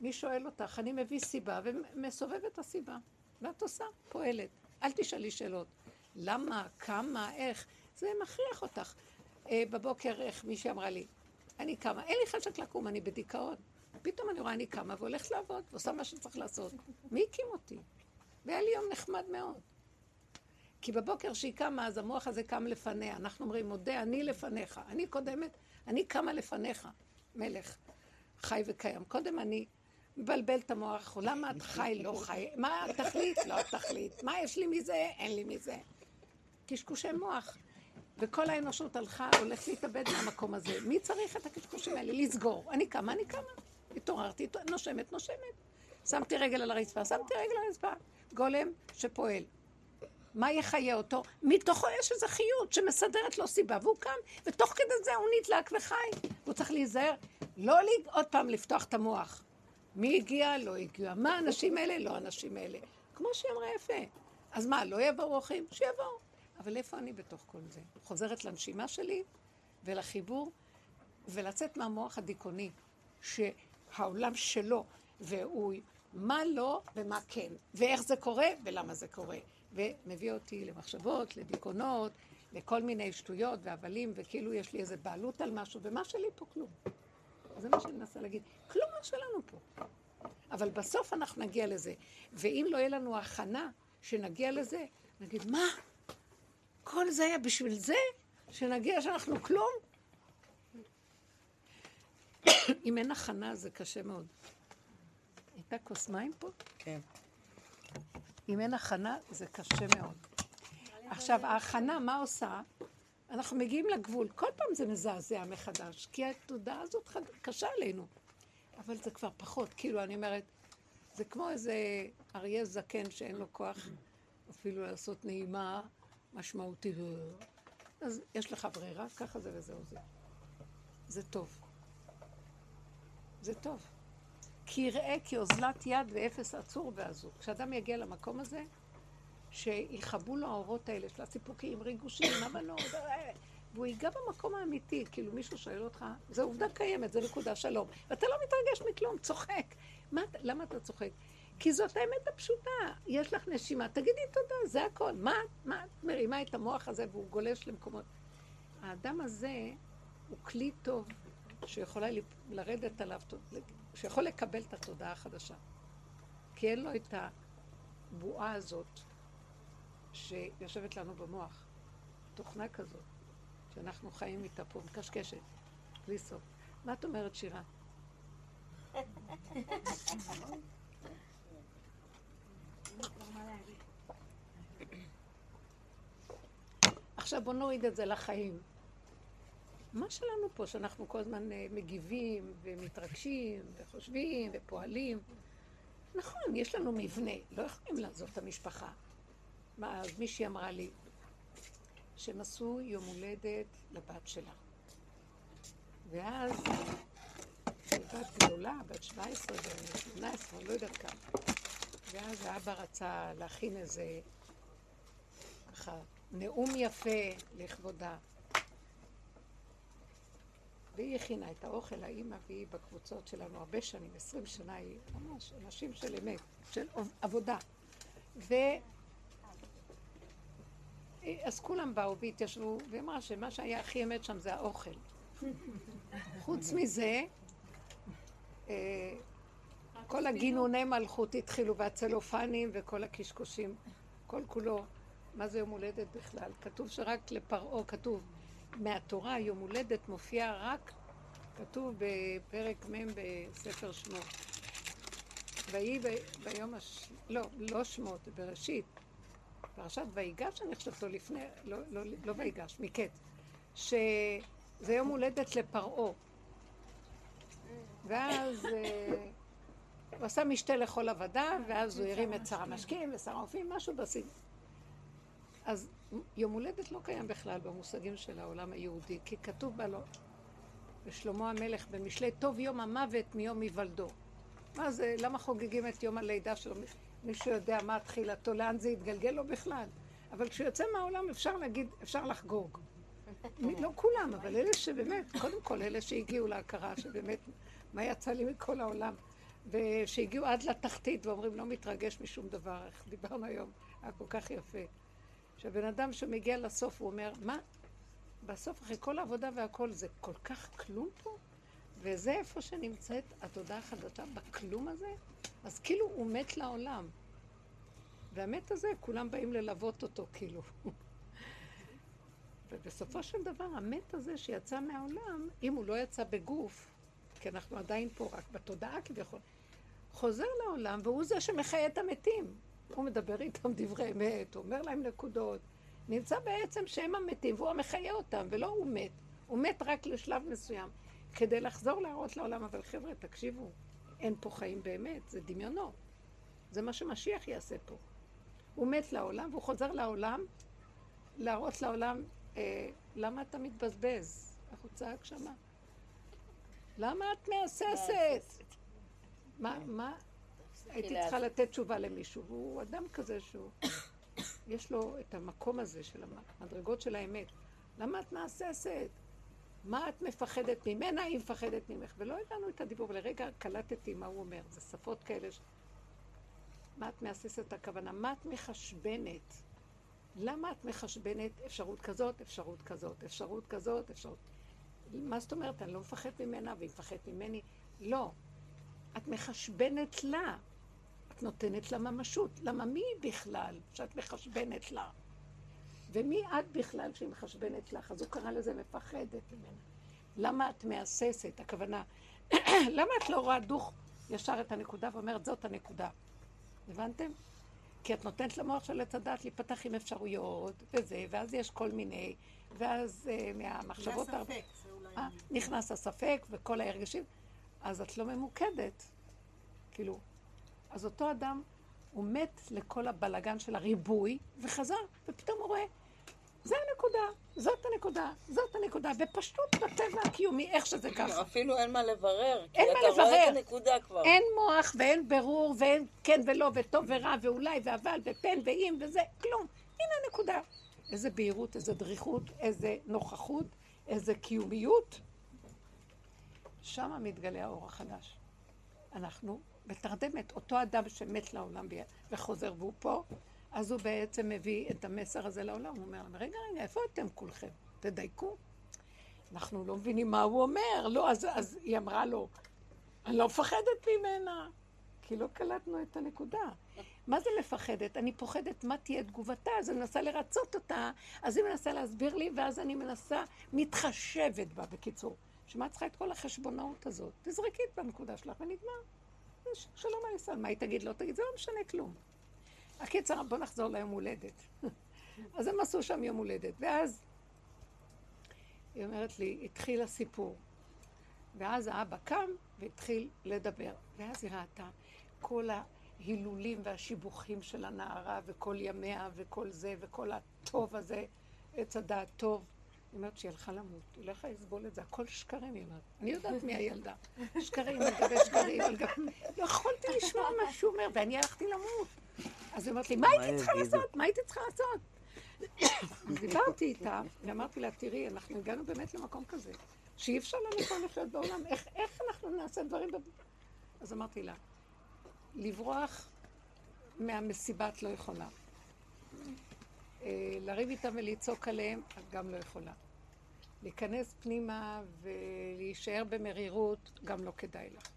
מי שואל אותך? אני מביא סיבה ומסובב את הסיבה. ואת עושה? פועלת. אל תשאלי שאלות. למה? כמה? איך? זה מכריח אותך. אה, בבוקר איך מישהי אמרה לי, אני קמה, אין לי חשק לקום, אני בדיכאון. פתאום אני רואה אני קמה והולכת לעבוד, ועושה מה שצריך לעשות. מי הקים אותי? והיה לי יום נחמד מאוד. כי בבוקר שהיא קמה, אז המוח הזה קם לפניה. אנחנו אומרים, מודה, אני לפניך. אני קודמת, אני קמה לפניך. מלך, חי וקיים. קודם אני מבלבל את המוח, למה את חי, לא חי? מה תחליט? לא תחליט. מה יש לי מזה? אין לי מזה. קשקושי מוח. וכל האנושות הלכה, הולך להתאבד מהמקום הזה. מי צריך את הקשקושים האלה? לסגור. אני קמה, אני קמה. התעוררתי, נושמת, נושמת. שמתי רגל על הרצפה, שמתי רגל על הרצפה. גולם שפועל. מה יחיה אותו? מתוכו יש איזו חיות שמסדרת לו סיבה, והוא קם, ותוך כדי זה הוא נדלק וחי. הוא צריך להיזהר, לא עוד פעם לפתוח את המוח. מי הגיע? לא הגיע. מה האנשים אלה? לא האנשים אלה. כמו שהיא אמרה יפה. אז מה, לא יבואו אורחים? שיבואו. אבל איפה אני בתוך כל זה? חוזרת לנשימה שלי ולחיבור, ולצאת מהמוח הדיכאוני, שהעולם שלו, והוא מה לא ומה כן, ואיך זה קורה ולמה זה קורה. ומביא אותי למחשבות, לדיכאונות, לכל מיני שטויות והבלים, וכאילו יש לי איזה בעלות על משהו, ומה שלי פה כלום. זה מה שאני מנסה להגיד. כלום מה שלנו פה. אבל בסוף אנחנו נגיע לזה. ואם לא יהיה לנו הכנה שנגיע לזה, נגיד, מה? כל זה היה בשביל זה? שנגיע שאנחנו כלום? אם אין הכנה, זה קשה מאוד. הייתה כוס מים פה? כן. אם אין הכנה, זה קשה מאוד. עכשיו, ההכנה, מה עושה? אנחנו מגיעים לגבול. כל פעם זה מזעזע מחדש, כי התודעה הזאת קשה עלינו. אבל זה כבר פחות. כאילו, אני אומרת, זה כמו איזה אריה זקן שאין לו כוח אפילו לעשות נעימה משמעותית. אז יש לך ברירה, ככה זה וזהו זה. זה טוב. זה טוב. כי יראה כי אוזלת יד ואפס עצור ועזור. כשאדם יגיע למקום הזה, שיחבו לו האורות האלה של הסיפוקים, ריגושים, אבל לא, והוא ייגע במקום האמיתי, כאילו מישהו שואל אותך, זה עובדה קיימת, זה נקודה שלום. ואתה לא מתרגש מכלום, צוחק. מה, למה אתה צוחק? כי זאת האמת הפשוטה, יש לך נשימה, תגידי תודה, זה הכל. מה, מה, מרימה את המוח הזה והוא גולש למקומות. האדם הזה הוא כלי טוב שיכולה לרדת עליו, שיכול לקבל את התודעה החדשה. כי אין לו את הבועה הזאת שיושבת לנו במוח. תוכנה כזאת, שאנחנו חיים איתה פה, מקשקשת, בלי סוף. מה את אומרת, שירה? עכשיו בוא נוריד את זה לחיים. מה שלנו פה, שאנחנו כל הזמן מגיבים ומתרגשים וחושבים ופועלים. נכון, יש לנו מבנה, לא יכולים לעזוב את המשפחה. מה, אז מישהי אמרה לי, שהם עשו יום הולדת לבת שלה. ואז, בת גדולה, בת שבע עשרה, שמונה עשרה, לא יודעת כמה. ואז האבא רצה להכין איזה ככה, נאום יפה לכבודה. והיא הכינה את האוכל, האמא, והיא בקבוצות שלנו הרבה שנים, עשרים שנה, היא ממש אנשים של אמת, של עבודה. ואז כולם באו והתיישבו, ואמרה שמה שהיה הכי אמת שם זה האוכל. חוץ מזה, כל הגינוני מלכות התחילו, והצלופנים וכל הקשקושים, כל כולו. מה זה יום הולדת בכלל? כתוב שרק לפרעו, כתוב מהתורה יום הולדת מופיע רק, כתוב בפרק מ' בספר שמות. והיא ביום הש... לא, לא שמות, בראשית. פרשת ויגש, אני חושבת לו לפני, לא, לא, לא ויגש, מקט. שזה יום הולדת לפרעו. ואז הוא עשה משתה לכל עבדה, ואז הוא הרים את שר המשקים ושר האופים, משהו בסין. אז יום הולדת לא קיים בכלל במושגים של העולם היהודי, כי כתוב בלו, בשלמה המלך במשלי, טוב יום המוות מיום היוולדו. מה זה, למה חוגגים את יום הלידה שלו? מישהו יודע מה התחילתו, לאן זה יתגלגל לו בכלל. אבל כשיוצא מהעולם אפשר להגיד, אפשר לחגוג. לא כולם, אבל אלה שבאמת, קודם כל אלה שהגיעו להכרה, שבאמת, מה יצא לי מכל העולם, ושהגיעו עד לתחתית ואומרים, לא מתרגש משום דבר, איך דיברנו היום, היה כל כך יפה. שהבן אדם שמגיע לסוף, הוא אומר, מה? בסוף, אחרי כל העבודה והכל, זה כל כך כלום פה? וזה איפה שנמצאת התודעה החדשה בכלום הזה? אז כאילו הוא מת לעולם. והמת הזה, כולם באים ללוות אותו, כאילו. ובסופו של דבר, המת הזה שיצא מהעולם, אם הוא לא יצא בגוף, כי אנחנו עדיין פה רק בתודעה כביכול, חוזר לעולם, והוא זה שמחיה את המתים. הוא מדבר איתם דברי אמת, הוא אומר להם נקודות. נמצא בעצם שהם המתים, והוא המחיה אותם, ולא הוא מת. הוא מת רק לשלב מסוים, כדי לחזור להראות לעולם. אבל חבר'ה, תקשיבו, אין פה חיים באמת, זה דמיונו. זה מה שמשיח יעשה פה. הוא מת לעולם, והוא חוזר לעולם, להראות לעולם, אה, למה אתה מתבזבז? החוצה הגשמה. למה את מעססת? מה, מה? הייתי צריכה לתת תשובה למישהו, והוא אדם כזה שהוא, יש לו את המקום הזה של המדרגות של האמת. למה את מעססת? מה את מפחדת ממנה? היא מפחדת ממך. ולא הבנו את הדיבור, ולרגע קלטתי מה הוא אומר. זה שפות כאלה ש... מה את מעססת הכוונה? מה את מחשבנת? למה את מחשבנת אפשרות כזאת, אפשרות כזאת, אפשרות כזאת, אפשרות... מה זאת אומרת? אני לא מפחד ממנה, והיא מפחד ממני. לא. את מחשבנת לה. את נותנת לה ממשות. למה מי בכלל שאת מחשבנת לה? ומי את בכלל שהיא מחשבנת לך? אז הוא קרא לזה מפחדת ממנה. למה את מעססת? הכוונה, למה את לא רואה דוח ישר את הנקודה ואומרת, זאת הנקודה? הבנתם? כי את נותנת למוח של הצדת להיפתח עם אפשרויות וזה, ואז יש כל מיני, ואז uh, מהמחשבות... הרבה... הספק, זה אולי... 아, נכנס הספק וכל ההרגשים, אז את לא ממוקדת. כאילו, אז אותו אדם... הוא מת לכל הבלגן של הריבוי, וחזר, ופתאום הוא רואה, זה הנקודה, זאת הנקודה, זאת הנקודה, בפשטות בטבע הקיומי, איך שזה ככה. אפילו אין מה לברר, כי אתה רואה את הנקודה כבר. אין מוח ואין ברור, ואין כן ולא, וטוב ורע, ואולי, ואבל, ופן, ואם, וזה, כלום. הנה הנקודה. איזה בהירות, איזה דריכות, איזה נוכחות, איזה קיומיות. שם מתגלה האור החדש. אנחנו... בתרדמת, אותו אדם שמת לעולם וחוזר והוא פה, אז הוא בעצם מביא את המסר הזה לעולם. הוא אומר, רגע, רגע, איפה אתם כולכם? תדייקו. אנחנו לא מבינים מה הוא אומר. לא, אז, אז היא אמרה לו, אני לא מפחדת ממנה, כי לא קלטנו את הנקודה. מה זה מפחדת? אני פוחדת מה תהיה תגובתה, אז אני מנסה לרצות אותה, אז היא מנסה להסביר לי, ואז אני מנסה מתחשבת בה, בקיצור. שמה צריכה את כל החשבונאות הזאת? תזרקי את בנקודה שלך ונגמר. שלום היסל, מה היא תגיד? לא תגיד, זה לא משנה כלום. הקיצר, בוא נחזור ליום הולדת. אז הם עשו שם יום הולדת, ואז היא אומרת לי, התחיל הסיפור. ואז האבא קם והתחיל לדבר. ואז היא ראתה כל ההילולים והשיבוכים של הנערה, וכל ימיה וכל זה, וכל הטוב הזה, עץ הדעת טוב. היא אומרת שהיא הלכה למות, היא לא יכולה לסבול את זה, הכל שקרים, היא אומרת. אני יודעת מי הילדה. שקרים על גבי שקרים על גבי... לא יכולתי לשמוע מה שהוא אומר, ואני הלכתי למות. אז היא אומרת לי, מה הייתי צריכה לעשות? מה הייתי צריכה לעשות? דיברתי איתה, ואמרתי לה, תראי, אנחנו הגענו באמת למקום כזה, שאי אפשר לנו כבר לחיות בעולם, איך אנחנו נעשה דברים... אז אמרתי לה, לברוח מהמסיבת לא יכולה. לריב איתם ולצעוק עליהם, את גם לא יכולה. להיכנס פנימה ולהישאר במרירות, גם לא כדאי לך.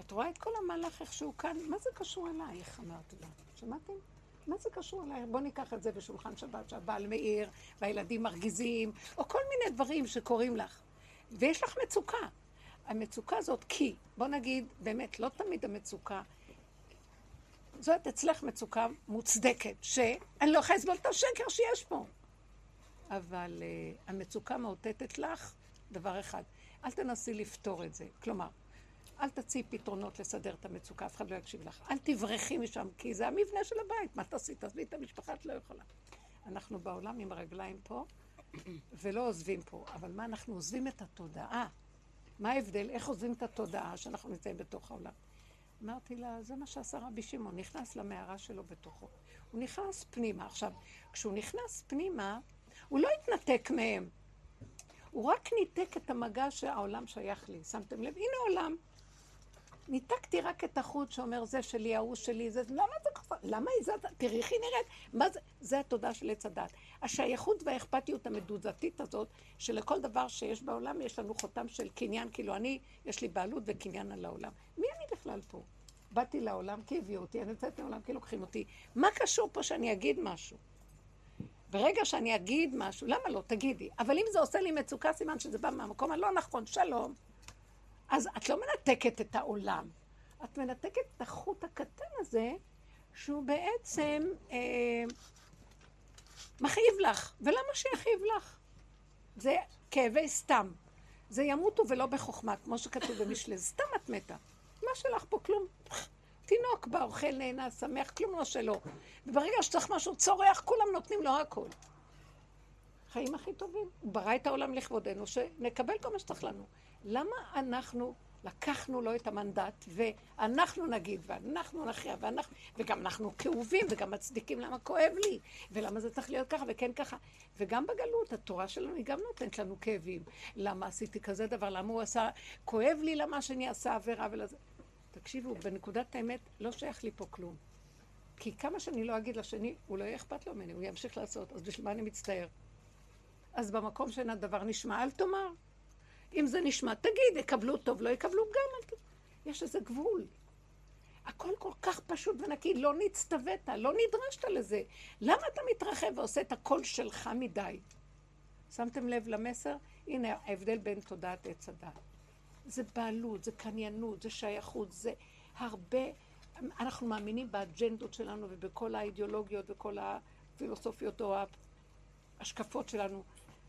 את רואה את כל המהלך איך שהוא כאן? מה זה קשור אלייך? אמרתי לה. שמעתם? מה זה קשור אלייך? בוא ניקח את זה בשולחן שבת שהבעל מאיר, והילדים מרגיזים, או כל מיני דברים שקורים לך. ויש לך מצוקה. המצוקה הזאת כי, בוא נגיד, באמת, לא תמיד המצוקה, זאת אצלך מצוקה מוצדקת, שאני לא יכולה לסבול את השקר שיש פה. אבל uh, המצוקה מאותתת לך דבר אחד, אל תנסי לפתור את זה. כלומר, אל תציעי פתרונות לסדר את המצוקה, אף אחד לא יקשיב לך. אל תברחי משם, כי זה המבנה של הבית. מה תעשי? תעזבי את המשפחה, את לא יכולה. אנחנו בעולם עם הרגליים פה, ולא עוזבים פה. אבל מה אנחנו עוזבים את התודעה? מה ההבדל? איך עוזבים את התודעה שאנחנו נמצאים בתוך העולם? אמרתי לה, זה מה שעשה רבי שמעון, נכנס למערה שלו בתוכו. הוא נכנס פנימה. עכשיו, כשהוא נכנס פנימה, הוא לא התנתק מהם. הוא רק ניתק את המגע שהעולם שייך לי. שמתם לב? הנה עולם. ניתקתי רק את החוט שאומר, זה שלי, ההוא שלי, זה... למה זה חסר? למה היא זה? תראי, היא נראית. מה זה? זה התודעה של עץ הדת. השייכות והאכפתיות המדודתית הזאת, שלכל דבר שיש בעולם, יש לנו חותם של קניין, כאילו אני, יש לי בעלות וקניין על העולם. מי אני בכלל פה? באתי לעולם כי הביאו אותי, אני יצאתי לעולם כי לוקחים אותי. מה קשור פה שאני אגיד משהו? ברגע שאני אגיד משהו, למה לא? תגידי. אבל אם זה עושה לי מצוקה, סימן שזה בא מהמקום הלא נכון, שלום. אז את לא מנתקת את העולם. את מנתקת את החוט הקטן הזה, שהוא בעצם אה, מחייב לך. ולמה שיחייב לך? זה כאבי סתם. זה ימותו ולא בחוכמה, כמו שכתוב במשלי. סתם את מתה. מה שלך פה? כלום. תינוק בא, אוכל, נהנה, שמח, כלום לא שלו. וברגע שצריך משהו צורח, כולם נותנים לו הכל. חיים הכי טובים. הוא ברא את העולם לכבודנו, שנקבל כל מה שצריך לנו. למה אנחנו לקחנו לו את המנדט, ואנחנו נגיד, ואנחנו נחיה, ואנחנו, וגם אנחנו כאובים, וגם מצדיקים למה כואב לי, ולמה זה צריך להיות ככה, וכן ככה. וגם בגלות, התורה שלנו היא גם נותנת לנו כאבים. למה עשיתי כזה דבר, למה הוא עשה, כואב לי למה שאני עשה עבירה ולזה. תקשיבו, בנקודת האמת לא שייך לי פה כלום. כי כמה שאני לא אגיד לשני, הוא לא יהיה אכפת לו ממני, הוא ימשיך לעשות, אז בשביל מה אני מצטער? אז במקום שאין הדבר נשמע, אל תאמר. אם זה נשמע, תגיד, יקבלו טוב, לא יקבלו גם. יש איזה גבול. הכל כל כך פשוט ונקי, לא נצטוות, לא נדרשת לזה. למה אתה מתרחב ועושה את הכל שלך מדי? שמתם לב למסר? הנה ההבדל בין תודעת עץ הדת. זה בעלות, זה קניינות, זה שייכות, זה הרבה... אנחנו מאמינים באג'נדות שלנו ובכל האידיאולוגיות וכל הפילוסופיות או ההשקפות שלנו,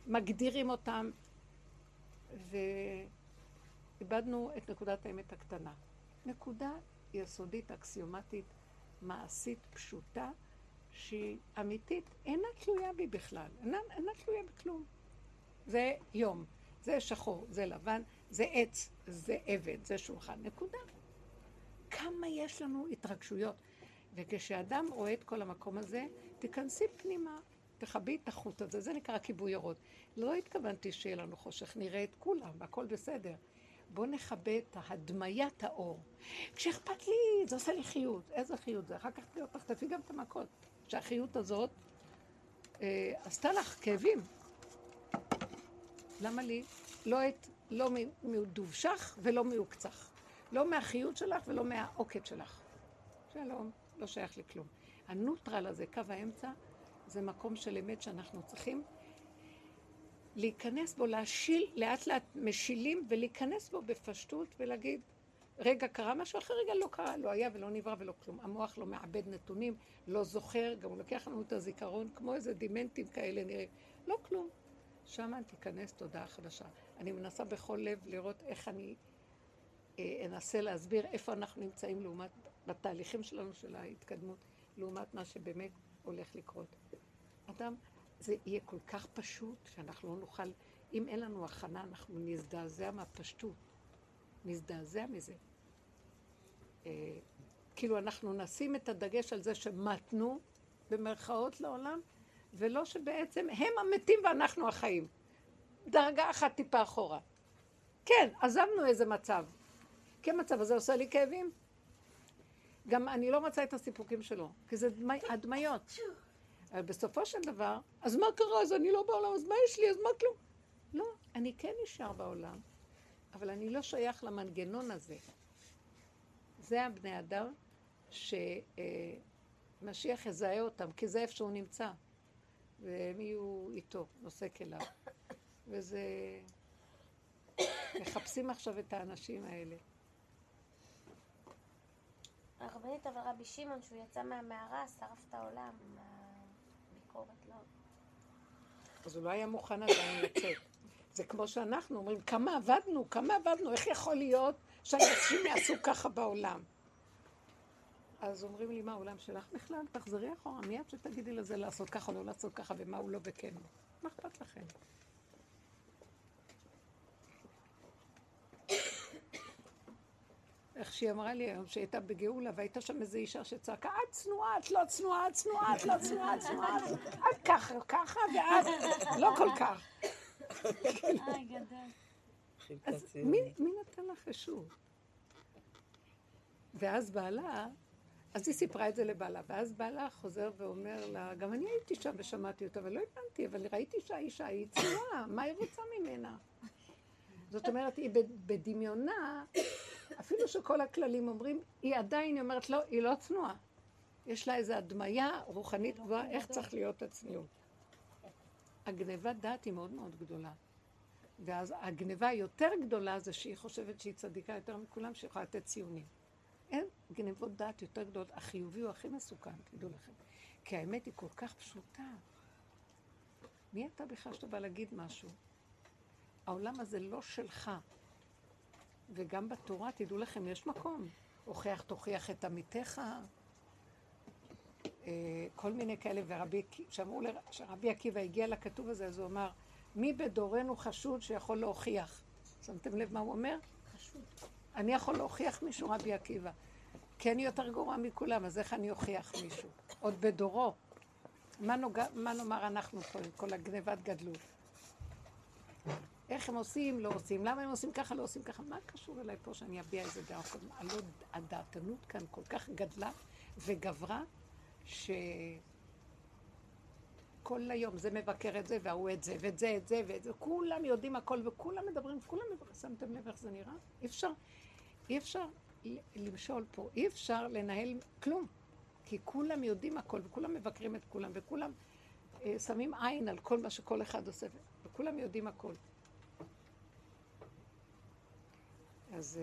מגדירים אותם, ואיבדנו את נקודת האמת הקטנה. נקודה יסודית, אקסיומטית, מעשית, פשוטה, שהיא אמיתית, אינה תלויה בי בכלל, אינה, אינה תלויה בכלום. זה יום, זה שחור, זה לבן, זה עץ, זה עבד, זה שולחן, נקודה. כמה יש לנו התרגשויות. וכשאדם רואה את כל המקום הזה, תיכנסי פנימה, תחבי את החוט הזה, זה נקרא כיבוי אורות. לא התכוונתי שיהיה לנו חושך, נראה את כולם, והכל בסדר. בואו נכבה את הדמיית האור. כשאכפת לי, זה עושה לי חיות. איזה חיות זה? אחר כך תחטפי גם את המכות. שהחיות הזאת אה, עשתה לך כאבים. למה לי? לא את... לא מדובשך ולא מעוקצך. לא מהחיות שלך ולא מהעוקת שלך. שלום, לא שייך לכלום. הנוטרל הזה, קו האמצע, זה מקום של אמת שאנחנו צריכים להיכנס בו, להשיל, לאט לאט משילים ולהיכנס בו בפשטות ולהגיד, רגע קרה משהו אחר, רגע לא קרה, לא היה ולא נברא ולא כלום. המוח לא מעבד נתונים, לא זוכר, גם הוא לוקח לנו את הזיכרון, כמו איזה דימנטים כאלה נראים. לא כלום. שם תיכנס תודעה חדשה. אני מנסה בכל לב לראות איך אני אה, אנסה להסביר איפה אנחנו נמצאים לעומת, בתהליכים שלנו של ההתקדמות, לעומת מה שבאמת הולך לקרות. אדם, זה יהיה כל כך פשוט שאנחנו לא נוכל, אם אין לנו הכנה, אנחנו נזדעזע מהפשטות, נזדעזע מזה. אה, כאילו אנחנו נשים את הדגש על זה שמתנו במרכאות לעולם, ולא שבעצם הם המתים ואנחנו החיים. דרגה אחת טיפה אחורה. כן, עזבנו איזה מצב. כי המצב הזה עושה לי כאבים. גם אני לא מצאה את הסיפוקים שלו, כי זה דמי, הדמיות. אבל בסופו של דבר, אז מה קרה? אז אני לא בעולם, אז מה יש לי? אז מה כלום? לא, אני כן נשאר בעולם, אבל אני לא שייך למנגנון הזה. זה הבני אדם שמשיח יזהה אותם, כי זה איפה שהוא נמצא, והם יהיו איתו, נוסק אליו. וזה... מחפשים עכשיו את האנשים האלה. הרבנית, אבל רבי שמעון, שהוא יצא מהמערה, שרף את העולם, הביקורת לא. אז הוא לא היה מוכן עדיין לצאת. זה כמו שאנחנו אומרים, כמה עבדנו, כמה עבדנו, איך יכול להיות שאנשים יעשו ככה בעולם? אז אומרים לי, מה העולם שלך בכלל? תחזרי אחורה, מיד שתגידי לזה לעשות ככה, לא לעשות ככה, ומה הוא לא וכן. מה אכפת לכם? איך שהיא אמרה לי היום, שהיא הייתה בגאולה, והייתה שם איזו אישה שצעקה, את צנועה, את לא צנועה, את צנועה, את לא צנועה, את צנועה, את ככה, ככה, ואת לא כל כך. איי, גדול. אז מי נתן לך אישור? ואז בעלה, אז היא סיפרה את זה לבעלה, ואז בעלה חוזר ואומר לה, גם אני הייתי שם ושמעתי אותה, אבל לא הבנתי, אבל ראיתי שהאישה היא צנועה, מה היא רוצה ממנה? זאת אומרת, היא בדמיונה, אפילו שכל הכללים אומרים, היא עדיין, היא אומרת, לא, היא לא צנועה. יש לה איזו הדמיה רוחנית גבוהה, איך צריך להיות הצניעות. הגניבת דעת היא מאוד מאוד גדולה. ואז הגניבה היותר גדולה זה שהיא חושבת שהיא צדיקה יותר מכולם, שהיא יכולה לתת ציונים. אין גניבות דעת יותר גדולות, החיובי הוא הכי מסוכן, תדעו לכם. כי האמת היא כל כך פשוטה. מי אתה בכלל שאתה בא להגיד משהו? העולם הזה לא שלך. וגם בתורה, תדעו לכם, יש מקום. הוכיח, תוכיח את עמיתך. כל מיני כאלה, ורבי, שאמרו ל... שרבי עקיבא הגיע לכתוב הזה, אז הוא אמר, מי בדורנו חשוד שיכול להוכיח? שמתם לב מה הוא אומר? חשוד. אני יכול להוכיח מישהו, רבי עקיבא. כן יותר גרוע מכולם, אז איך אני אוכיח מישהו? עוד בדורו. מה, נוג... מה נאמר אנחנו פה עם כל הגניבת גדלות? איך הם עושים, לא עושים, למה הם עושים ככה, לא עושים ככה, מה קשור אליי פה שאני אביע איזה דעה? הדעתנות כאן כל כך גדלה וגברה, שכל היום זה מבקר את זה, והוא את זה, ואת זה, את זה, ואת זה, כולם יודעים הכל, וכולם מדברים, כולם מדברים, שמתם לב איך זה נראה? אי אפשר, אי אפשר למשול פה, אי אפשר לנהל כלום, כי כולם יודעים הכל, וכולם מבקרים את כולם, וכולם שמים עין על כל מה שכל אחד עושה, וכולם יודעים הכל. אז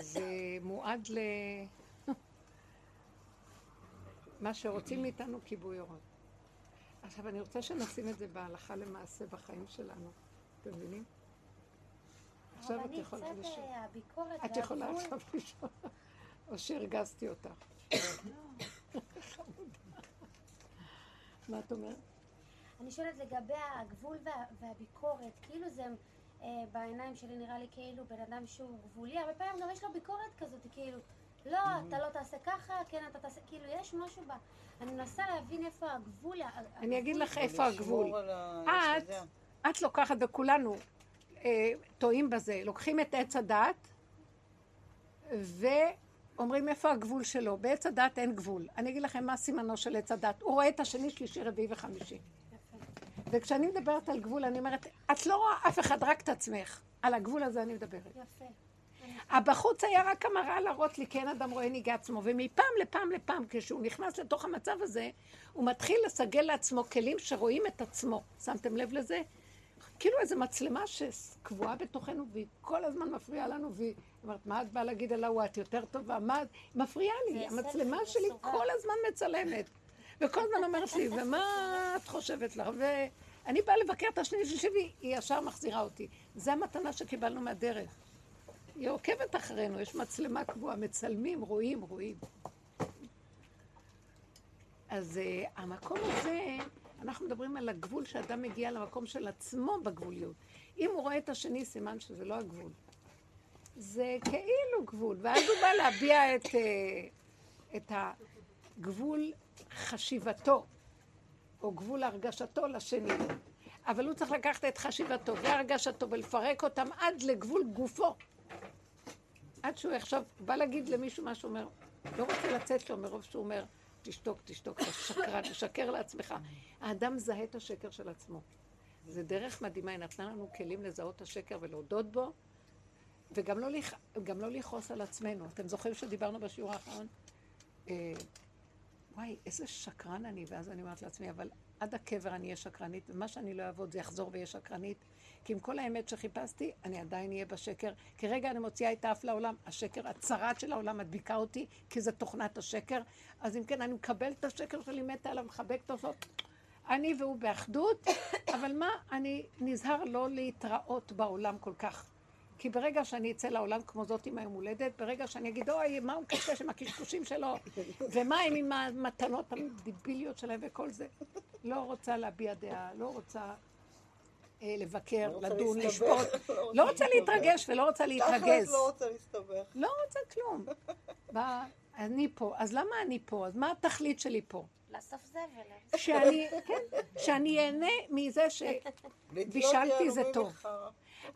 זה מועד ל... מה שרוצים מאיתנו כיבוי אורות. עכשיו, אני רוצה שנשים את זה בהלכה למעשה בחיים שלנו. אתם מבינים? עכשיו את יכולה לשאול. את יכולה עכשיו לשאול. או שהרגזתי אותך. מה את אומרת? אני שואלת לגבי הגבול והביקורת, כאילו זה... בעיניים שלי נראה לי כאילו בן אדם שהוא גבולי, הרבה פעמים גם יש לו ביקורת כזאת, כאילו, לא, אתה לא תעשה ככה, כן, אתה תעשה, כאילו, יש משהו בה. אני מנסה להבין איפה הגבול. אני אגיד לך איפה הגבול. את, את לוקחת וכולנו טועים בזה, לוקחים את עץ הדעת, ואומרים איפה הגבול שלו. בעץ הדעת אין גבול. אני אגיד לכם מה סימנו של עץ הדעת. הוא רואה את השני, שלישי, רביעי וחמישי. וכשאני מדברת על גבול, אני אומרת, את לא רואה אף אחד, רק את עצמך. על הגבול הזה אני מדברת. יפה. הבחוץ היה רק המראה להראות לי, כן אדם רואה ניגע עצמו, ומפעם לפעם לפעם, כשהוא נכנס לתוך המצב הזה, הוא מתחיל לסגל לעצמו כלים שרואים את עצמו. שמתם לב לזה? כאילו איזו מצלמה שקבועה בתוכנו, והיא כל הזמן מפריעה לנו, והיא אומרת, מה את באה להגיד עלה, הוא את יותר טובה, מה את... מפריעה לי, המצלמה שלי כל הזמן מצלמת. וכל הזמן אומרת לי, ומה את חושבת לך? ואני באה לבקר את השני שלי, היא ישר מחזירה אותי. זו המתנה שקיבלנו מהדרך. היא עוקבת אחרינו, יש מצלמה קבועה, מצלמים, רואים, רואים. אז uh, המקום הזה, אנחנו מדברים על הגבול שאדם מגיע למקום של עצמו בגבוליות. אם הוא רואה את השני, סימן שזה לא הגבול. זה כאילו גבול, ואז הוא בא להביע את, uh, את הגבול, חשיבתו, או גבול הרגשתו לשני. אבל הוא צריך לקחת את חשיבתו והרגשתו ולפרק אותם עד לגבול גופו. עד שהוא עכשיו בא להגיד למישהו מה שאומר, לא רוצה לצאת לו מרוב שהוא אומר, תשתוק, תשתוק, תשקר, תשקר לעצמך. האדם זהה את השקר של עצמו. זה דרך מדהימה, היא נתנה לנו כלים לזהות השקר ולהודות בו, וגם לא, גם לא לכעוס על עצמנו. אתם זוכרים שדיברנו בשיעור האחרון? אה, וואי, איזה שקרן אני, ואז אני אומרת לעצמי, אבל עד הקבר אני אהיה שקרנית, ומה שאני לא אעבוד זה יחזור ויהיה שקרנית, כי עם כל האמת שחיפשתי, אני עדיין אהיה בשקר. כרגע אני מוציאה את האף לעולם, השקר, הצרת של העולם מדביקה אותי, כי זה תוכנת השקר, אז אם כן, אני מקבלת את השקר שלי, מתה עליו, מחבקת אותו, אני והוא באחדות, אבל מה, אני נזהר לא להתראות בעולם כל כך. כי ברגע שאני אצא לעולם כמו זאת עם היום הולדת, ברגע שאני אגיד, אוי, מה הוא קשקש עם הקשקושים שלו? ומה הם עם המתנות המדיביליות שלהם וכל זה? לא רוצה להביע דעה, לא רוצה אה, לבקר, לדון, לשפוט. לא רוצה להתרגש ולא רוצה להתרגז. לא רוצה להסתבך. לא רוצה כלום. אני פה, אז למה אני פה? אז מה התכלית שלי פה? לאסוף זבל. שאני, כן, שאני אהנה מזה שבישלתי זה טוב.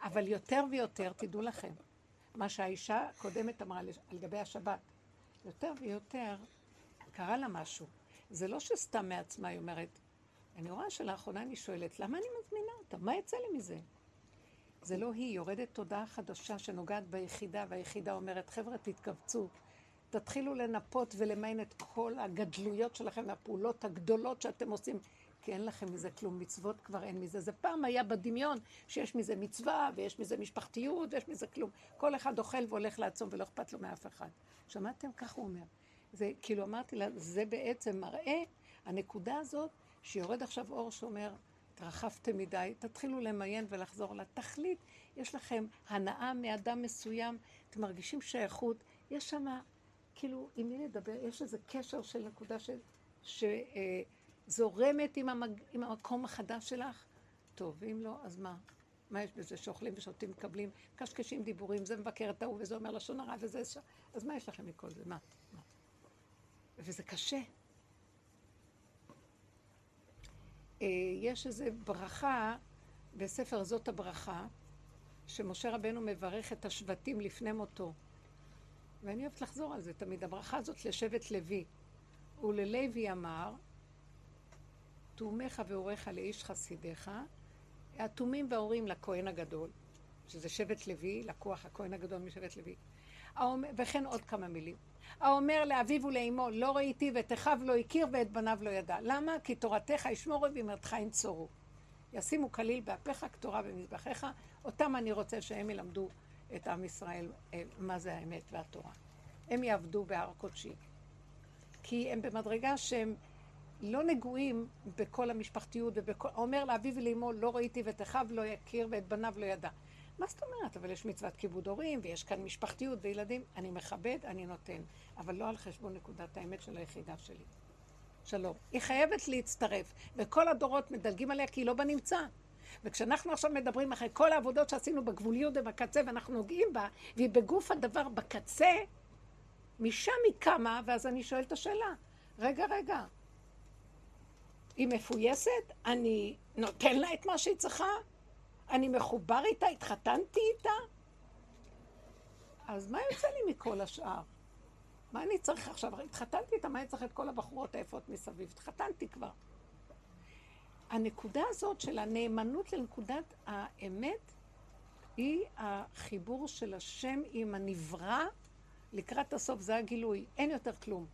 אבל יותר ויותר, תדעו לכם, מה שהאישה קודמת אמרה על גבי השבת, יותר ויותר קרה לה משהו. זה לא שסתם מעצמה היא אומרת, אני רואה שלאחרונה אני שואלת, למה אני מזמינה אותה? מה יצא לי מזה? זה לא היא, יורדת תודעה חדשה שנוגעת ביחידה, והיחידה אומרת, חבר'ה, תתכווצו, תתחילו לנפות ולמיין את כל הגדלויות שלכם, הפעולות הגדולות שאתם עושים, כי אין לכם מזה כלום, מצוות כבר אין מזה. זה פעם היה בדמיון שיש מזה מצווה, ויש מזה משפחתיות, ויש מזה כלום. כל אחד אוכל והולך לעצום ולא אכפת לו מאף אחד. שמעתם? כך הוא אומר. זה, כאילו אמרתי לה, זה בעצם מראה, הנקודה הזאת, שיורד עכשיו אור שאומר, תרחפתם מדי, תתחילו למיין ולחזור לתכלית. יש לכם הנאה מאדם מסוים, אתם מרגישים שייכות, יש שם, כאילו, עם מי לדבר, יש איזה קשר של נקודה של... ש, זורמת עם, המג... עם המקום החדש שלך, טוב, ואם לא, אז מה? מה יש בזה שאוכלים ושותים, מקבלים, קשקשים דיבורים, זה מבקר את ההוא, וזה אומר לשון הרע, וזה... ש... אז מה יש לכם מכל זה? מה? מה? וזה קשה. יש איזו ברכה, בספר זאת הברכה, שמשה רבנו מברך את השבטים לפני מותו. ואני אוהבת לחזור על זה תמיד, הברכה הזאת לשבט לוי. וללוי אמר, תומך והוריך לאיש חסידיך, התומים וההורים לכהן הגדול, שזה שבט לוי, לקוח הכהן הגדול משבט לוי, וכן עוד כמה מילים. האומר לאביו ולאמו, לא ראיתי ואת אחיו לא הכיר ואת בניו לא ידע. למה? כי תורתך ישמרו ואמרתך ינצורו. ישימו כליל באפיך כתורה במזבחיך, אותם אני רוצה שהם ילמדו את עם ישראל מה זה האמת והתורה. הם יעבדו בהר קודשי. כי הם במדרגה שהם לא נגועים בכל המשפחתיות, ובכל... אומר לאביו ולאמו, לא ראיתי ואת אחיו לא יכיר ואת בניו לא ידע. מה זאת אומרת? אבל יש מצוות כיבוד הורים, ויש כאן משפחתיות וילדים, אני מכבד, אני נותן, אבל לא על חשבון נקודת האמת של היחידה שלי. שלום. היא חייבת להצטרף, וכל הדורות מדלגים עליה כי היא לא בנמצא. וכשאנחנו עכשיו מדברים אחרי כל העבודות שעשינו בגבוליות ובקצה, ואנחנו נוגעים בה, והיא בגוף הדבר בקצה, משם היא קמה, ואז אני שואל את השאלה, רגע, רגע. היא מפויסת, אני נותן לה את מה שהיא צריכה, אני מחובר איתה, התחתנתי איתה. אז מה יוצא לי מכל השאר? מה אני צריך עכשיו? התחתנתי איתה, מה אני צריך את כל הבחורות העפות מסביב? התחתנתי כבר. הנקודה הזאת של הנאמנות לנקודת האמת, היא החיבור של השם עם הנברא, לקראת הסוף זה הגילוי, אין יותר כלום.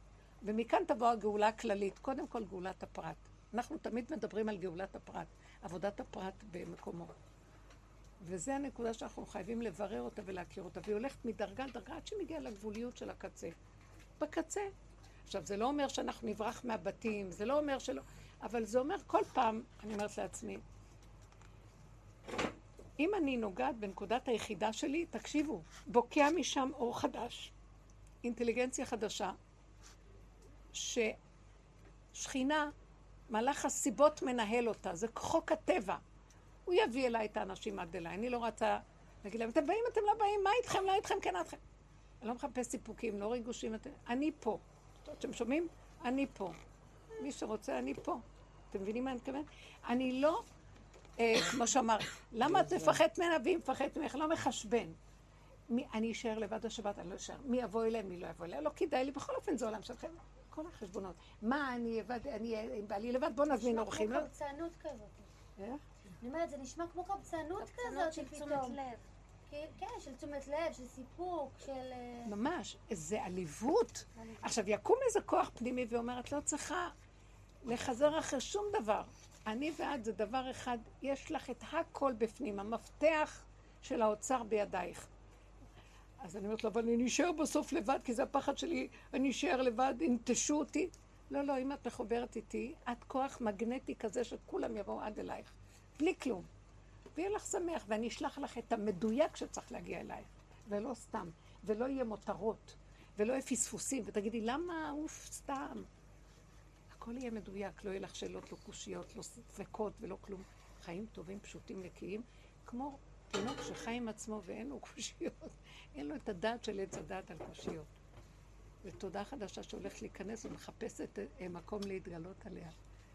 ומכאן תבוא הגאולה הכללית, קודם כל גאולת הפרט. אנחנו תמיד מדברים על גאולת הפרט, עבודת הפרט במקומו. וזו הנקודה שאנחנו חייבים לברר אותה ולהכיר אותה, והיא הולכת מדרגה לדרגה עד שמגיעה לגבוליות של הקצה. בקצה. עכשיו, זה לא אומר שאנחנו נברח מהבתים, זה לא אומר שלא... אבל זה אומר כל פעם, אני אומרת לעצמי, אם אני נוגעת בנקודת היחידה שלי, תקשיבו, בוקע משם אור חדש, אינטליגנציה חדשה, ששכינה, מלאך הסיבות מנהל אותה, זה חוק הטבע. הוא יביא אליי את האנשים עד אליי, אני לא רצה להגיד להם, אתם באים, אתם לא באים, מה איתכם, לא איתכם, כן איתכם. אני לא מחפש סיפוקים, לא ריגושים, אתם... אני פה. אתם שומעים? אני פה. מי שרוצה, אני פה. אתם מבינים מה אני מתכוון? אני לא, אה, כמו שאמר, למה את מפחדת ממנה והיא מפחדת ממך? לא מחשבן. מי, אני אשאר לבד השבת, אני לא אשאר. מי יבוא אליהם, מי לא יבוא אליהם? לא כדאי לי, בכל אופן זה עולם שלכם. כל החשבונות. מה, אני בעלי לבד, בוא נזמין אורחים. נשמע כמו קבצנות כזאת. איך? אני אומרת, זה נשמע כמו קבצנות כזאת, פתאום. כן, של תשומת לב, של סיפוק, של... ממש, זה עליבות. עכשיו, יקום איזה כוח פנימי ואומר, את לא צריכה לחזר אחרי שום דבר. אני ואת זה דבר אחד, יש לך את הכל בפנים, המפתח של האוצר בידייך. אז אני אומרת לו, אבל אני נשאר בסוף לבד, כי זה הפחד שלי, אני נשאר לבד, נטשו אותי. לא, לא, אם את מחוברת איתי, את כוח מגנטי כזה שכולם יבואו עד אלייך. בלי כלום. ויהיה לך שמח, ואני אשלח לך את המדויק שצריך להגיע אלייך. ולא סתם, ולא יהיה מותרות, ולא יהיה פספוסים, ותגידי, למה אוף סתם? הכל יהיה מדויק, לא יהיה לך שאלות, לא קושיות, לא ספקות ולא כלום. חיים טובים, פשוטים, נקיים, כמו תינוק שחי עם עצמו ואין לו קושיות. אין לו את הדעת של עץ הדעת על קושיות. זו תודה חדשה שהולכת להיכנס ומחפשת מקום להתגלות עליה.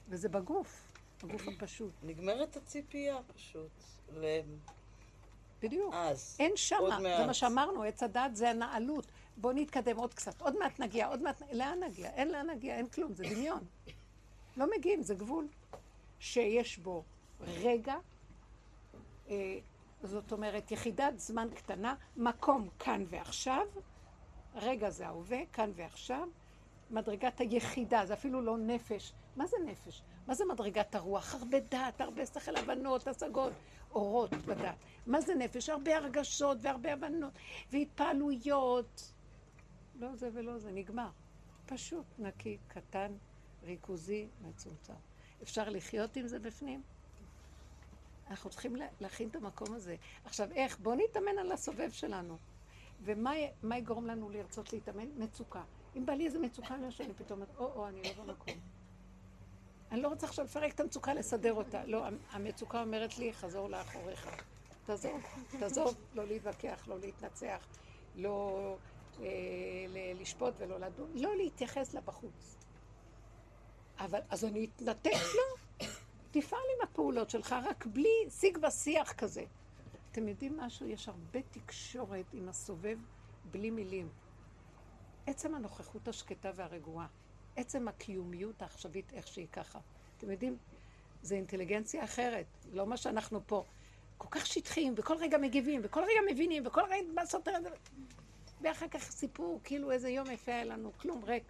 וזה בגוף, בגוף הפשוט. נגמרת הציפייה פשוט. בדיוק. אז, אין שמה, זה מה שאמרנו, עץ הדעת זה הנעלות. בואו נתקדם עוד קצת, עוד מעט נגיע, עוד מעט... לאן נגיע? אין לאן נגיע, אין כלום, זה דמיון. לא מגיעים, זה גבול שיש בו רגע, זאת אומרת, יחידת זמן קטנה, מקום כאן ועכשיו, רגע זה ההווה, כאן ועכשיו, מדרגת היחידה, זה אפילו לא נפש. מה זה נפש? מה זה מדרגת הרוח? הרבה דעת, הרבה שכל הבנות, השגות, אורות בדעת. מה זה נפש? הרבה הרגשות והרבה הבנות והתפעלויות. לא זה ולא זה, נגמר. פשוט, נקי, קטן, ריכוזי, מצומצם. אפשר לחיות עם זה בפנים? אנחנו צריכים להכין את המקום הזה. עכשיו, איך? בואו נתאמן על הסובב שלנו. ומה יגרום לנו לרצות להתאמן? מצוקה. אם בא לי איזה מצוקה, לא שאני פתאום, או, או, אני לא במקום. אני לא רוצה עכשיו לפרק את המצוקה, לסדר אותה. לא, המצוקה אומרת לי, חזור לאחוריך. תעזוב, תעזוב, לא להתווכח, לא להתנצח, לא לשפוט ולא לדון, לא להתייחס לה בחוץ. אבל, אז אני אתנתק לו, תפעל עם הפעולות שלך, רק בלי שיג ושיח כזה. אתם יודעים משהו? יש הרבה תקשורת עם הסובב בלי מילים. עצם הנוכחות השקטה והרגועה, עצם הקיומיות העכשווית איך שהיא ככה. אתם יודעים, זה אינטליגנציה אחרת, לא מה שאנחנו פה. כל כך שטחים, וכל רגע מגיבים, וכל רגע מבינים, וכל רגע מה סותר... ואחר כך סיפור, כאילו איזה יום יפה היה לנו, כלום, רק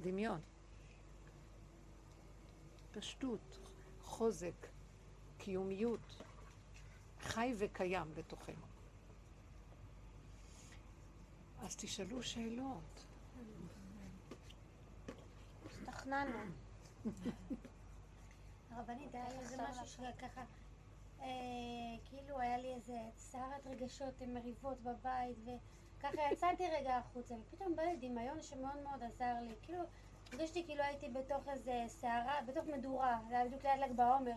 דמיון. פשטות, חוזק, קיומיות, חי וקיים בתוכנו. אז תשאלו שאלות. השתכנענו. הרבנית, היה לי איזה משהו שככה, כאילו היה לי איזה סערת רגשות, מריבות בבית, וככה יצאתי רגע החוצה, ופתאום בא לי דמיון שמאוד מאוד עזר לי, כאילו, הרגשתי כאילו הייתי בתוך איזה סערה, בתוך מדורה, זה היה בדיוק ליד ל"ג בעומר.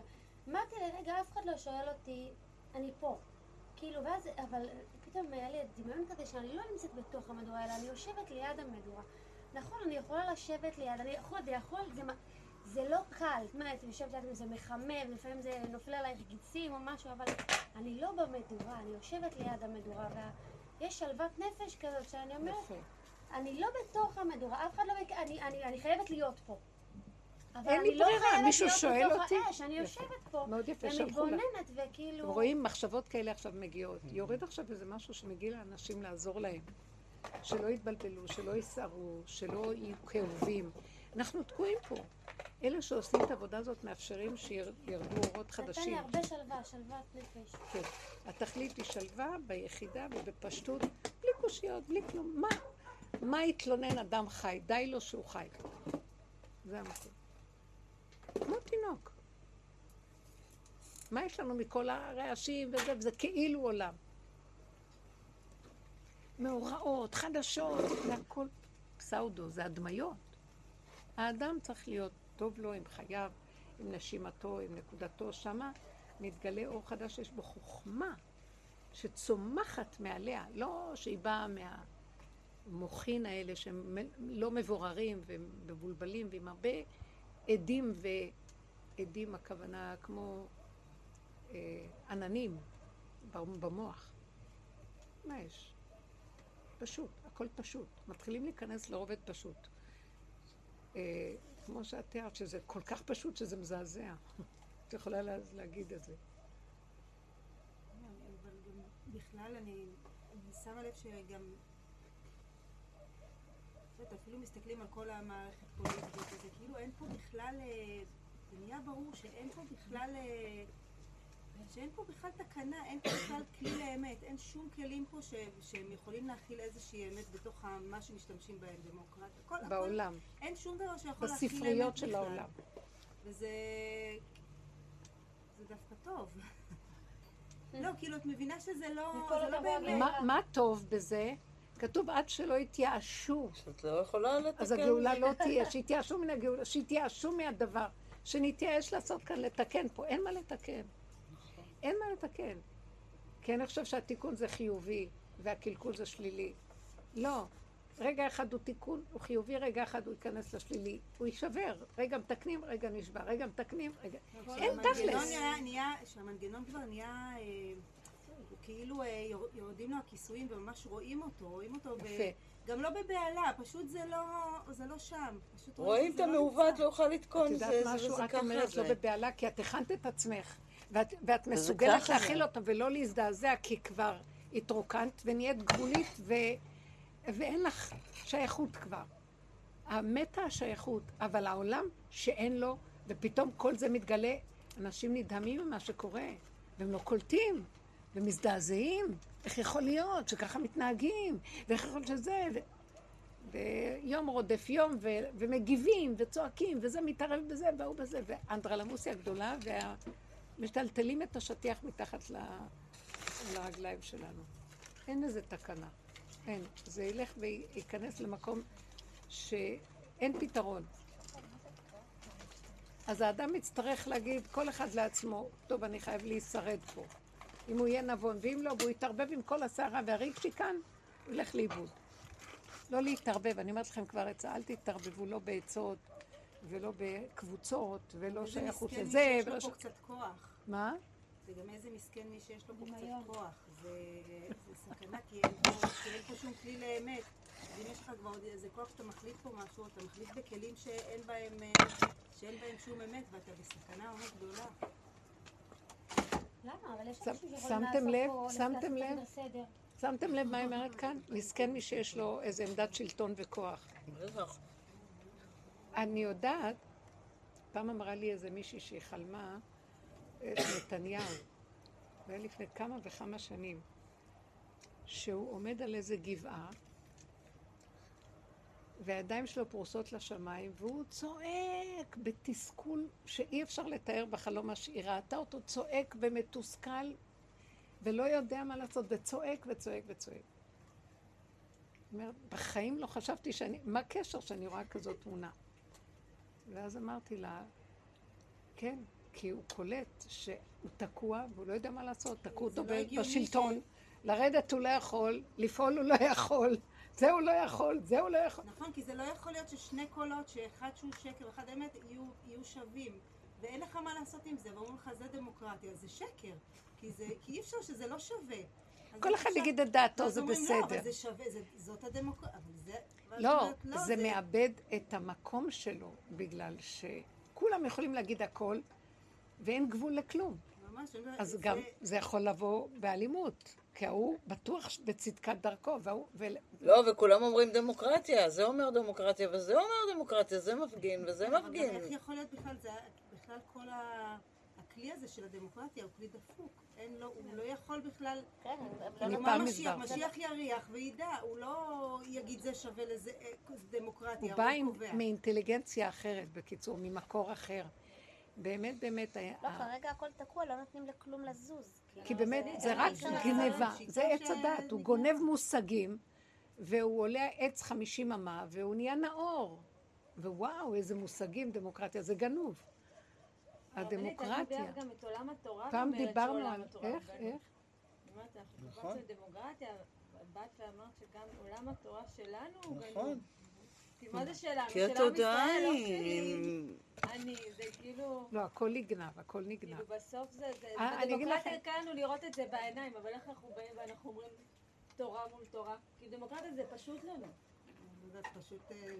אמרתי לרגע, אף אחד לא שואל אותי, אני פה. כאילו, ואז, אבל פתאום היה לי דמיון כזה שאני לא נמצאת בתוך המדורה, אלא אני יושבת ליד המדורה. נכון, אני יכולה לשבת ליד, אני יכול, זה יכול, זה, זה לא קל. זאת אומרת, אני יושבת ליד, זה מחמם, לפעמים זה נופל עלייך גיצים או משהו, אבל אני לא במדורה, אני יושבת ליד המדורה, ויש שלוות נפש כזאת שאני אומרת, אני לא בתוך המדורה, אף אחד לא... אני, אני, אני חייבת להיות פה. אין לי ברירה, מישהו שואל אותי. אני יושבת פה, ומתבוננת, וכאילו... רואים מחשבות כאלה עכשיו מגיעות. יורד עכשיו איזה משהו שמגיע לאנשים לעזור להם. שלא יתבלבלו, שלא יסערו, שלא יהיו כאובים. אנחנו תקועים פה. אלה שעושים את העבודה הזאת מאפשרים שירדו אורות חדשים. נתן לי הרבה שלווה, שלוות נפש. כן. התכלית היא שלווה ביחידה ובפשטות, בלי קושיות, בלי כלום. מה? מה התלונן אדם חי? די לו שהוא חי. זה המקום. כמו תינוק. מה יש לנו מכל הרעשים וזה, וזה כאילו עולם. מאורעות, חדשות, זה הכל פסאודו, זה הדמיות. האדם צריך להיות טוב לו עם חייו, עם נשימתו, עם נקודתו, שמה מתגלה אור חדש, יש בו חוכמה שצומחת מעליה, לא שהיא באה מהמוחין האלה שהם לא מבוררים ומבולבלים ועם הרבה עדים ועדים, הכוונה כמו אה, עננים במוח. מה יש? פשוט, הכל פשוט. מתחילים להיכנס לרובד פשוט. אה, כמו שאת תיארת שזה כל כך פשוט שזה מזעזע. את יכולה להגיד את זה. אבל גם בכלל אני, אני שמה לב שגם זאת, אפילו מסתכלים על כל המערכת פוליטית וזה, כאילו אין פה בכלל, זה נהיה ברור שאין פה בכלל, שאין פה בכלל תקנה, אין פה בכלל כלי לאמת, אין שום כלים פה ש, שהם יכולים להכיל איזושהי אמת בתוך מה שמשתמשים בהם, דמוקרטיה. בעולם. הכל, אין שום דבר שיכול להכיל אמת בכלל. בספריות של העולם. וזה, זה דווקא טוב. לא, כאילו את מבינה שזה לא, זה לא באמת. מה טוב בזה? כתוב עד שלא התייאשו. שאת לא יכולה לתקן. אז הגאולה לא תהיה, שהתייאשו מן הגאולה, שהתייאשו מהדבר, שנתייאש לעשות כאן, לתקן פה, אין מה לתקן. אין מה לתקן. כי אני חושב שהתיקון זה חיובי, והקלקול זה שלילי. לא. רגע אחד הוא תיקון, הוא חיובי, רגע אחד הוא ייכנס לשלילי. הוא יישבר. רגע מתקנים, רגע נשבר. רגע מתקנים, רגע... אין תכלס. שהמנגנון כבר נהיה... כאילו יורדים לו הכיסויים וממש רואים אותו, רואים אותו, גם לא בבעלה, פשוט זה לא שם. רואים את המעוות, לא יוכל לתקון, זה ככה זה. את אומרת לא בבעלה, כי את הכנת את עצמך, ואת מסוגלת להכיל אותו ולא להזדעזע, כי כבר התרוקנת ונהיית גבולית, ואין לך שייכות כבר. המתה השייכות, אבל העולם שאין לו, ופתאום כל זה מתגלה, אנשים נדהמים ממה שקורה, והם לא קולטים. ומזדעזעים, איך יכול להיות שככה מתנהגים, ואיך יכול שזה, ו... ויום רודף יום, ו... ומגיבים, וצועקים, וזה מתערב בזה, והוא בזה, ואנדרלמוסיה הגדולה, ומשתלטלים את השטיח מתחת ל... לרגליים שלנו. אין איזה תקנה, אין. זה ילך וייכנס למקום שאין פתרון. אז האדם יצטרך להגיד, כל אחד לעצמו, טוב, אני חייב להישרד פה. אם הוא יהיה נבון, ואם לא, והוא יתערבב עם כל השערה והרגשי כאן, הוא הולך לאיבוד. לא להתערבב, אני אומרת לכם כבר עצה, אל תתערבבו, לא בעצות, ולא בקבוצות, ולא שייכות לזה. זה מסכן מי שיש לו פה קצת כוח. מה? זה גם איזה מסכן מי שיש לו פה קצת כוח. זה סכנה, כי אין פה שום כלי לאמת. אם יש לך כבר איזה כוח שאתה מחליט פה משהו, אתה מחליט בכלים שאין בהם שום אמת, ואתה בסכנה עומד גדולה. למה? אבל יש אנשים שיכולים לעשות פה, לתת סדר סדר. שמתם לב מה היא אומרת כאן? מסכן מי שיש לו איזו עמדת שלטון וכוח. אני יודעת, פעם אמרה לי איזה מישהי שהיא חלמה את נתניהו, והיה לפני כמה וכמה שנים, שהוא עומד על איזה גבעה, והידיים שלו פרוסות לשמיים, והוא צועק בתסכול שאי אפשר לתאר בחלום השעיר. ראתה אותו צועק ומתוסכל, ולא יודע מה לעשות, וצועק וצועק וצועק. בחיים לא חשבתי שאני... מה הקשר שאני רואה כזאת תמונה? ואז אמרתי לה, כן, כי הוא קולט שהוא תקוע, והוא לא יודע מה לעשות, תקוע אותו בשלטון. לרדת הוא לא יכול, לפעול הוא לא יכול. זה הוא לא יכול, זה הוא לא יכול. נכון, כי זה לא יכול להיות ששני קולות, שאחד שהוא שקר, אחד האמת, יהיו, יהיו שווים. ואין לך מה לעשות עם זה, ואומרים לך, זה דמוקרטיה, זה שקר. כי, זה, כי אי אפשר שזה לא שווה. כל אחד יגיד את דעתו, זה אומרים, בסדר. לא, אבל זה שווה, זה, זאת הדמוקרטיה. לא, לא, זה, זה מאבד את המקום שלו, בגלל שכולם יכולים להגיד הכל, ואין גבול לכלום. ממש, אז זה... גם זה יכול לבוא באלימות. כי הוא בטוח בצדקת דרכו, והוא... ו... לא, וכולם אומרים דמוקרטיה, זה אומר דמוקרטיה, וזה אומר דמוקרטיה, זה מפגין, וזה מפגין. אבל איך יכול להיות בכלל, זה בכלל כל ה... הכלי הזה של הדמוקרטיה הוא כלי דפוק, אין לו, הוא לא יכול בכלל... כן, אני פעם מזבר. משיח יריח וידע, הוא לא יגיד זה שווה לזה דמוקרטיה, הוא קובע. הוא בא מאינטליגנציה אחרת, בקיצור, ממקור אחר. באמת, באמת... לא, כרגע הכל תקוע, לא נותנים לכלום לזוז. כי באמת זה רק גנבה, זה עץ הדת, הוא גונב מושגים, והוא עולה עץ חמישים אמה, והוא נהיה נאור. ווואו, איזה מושגים, דמוקרטיה, זה גנוב. הדמוקרטיה. פעם דיברנו על... איך, איך? באמת, אנחנו דיברנו על דמוקרטיה, באת ואמרת שגם עולם התורה שלנו הוא גנוב. מה זה שאלה? כי את הודעה היא... אני, זה כאילו... לא, הכל נגנב, הכל נגנב. כאילו בסוף זה... בדמוקרטיה כאן הוא לראות את זה בעיניים, אבל איך אנחנו באים ואנחנו אומרים תורה מול תורה? כי דמוקרטיה זה פשוט לנו.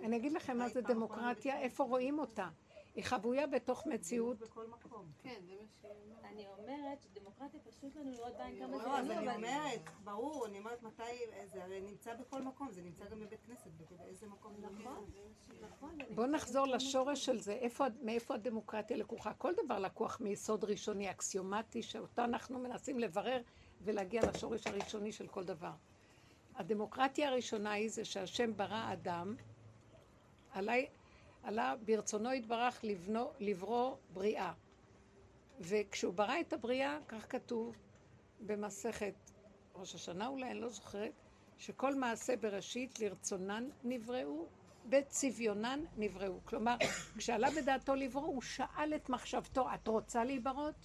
אני אגיד לכם מה זה דמוקרטיה, איפה רואים אותה? היא חבויה בתוך מציאות. בכל מקום. כן, זה מה שאומרת. אני אומרת שדמוקרטיה פשוט לנו לראות בעין כמה זה. לא, אז אני אומרת, ברור, אני אומרת מתי, זה הרי נמצא בכל מקום, זה נמצא גם בבית כנסת, באיזה מקום זה נמצא. בוא נחזור לשורש של זה, מאיפה הדמוקרטיה לקוחה. כל דבר לקוח מיסוד ראשוני, אקסיומטי, שאותו אנחנו מנסים לברר ולהגיע לשורש הראשוני של כל דבר. הדמוקרטיה הראשונה היא זה שהשם ברא אדם, עליי, עלה ברצונו התברך לבנו, לברוא בריאה. וכשהוא ברא את הבריאה, כך כתוב במסכת ראש השנה אולי, אני לא זוכרת, שכל מעשה בראשית לרצונן נבראו, בצביונן נבראו. כלומר, כשעלה בדעתו לברוא, הוא שאל את מחשבתו, את רוצה להיברות?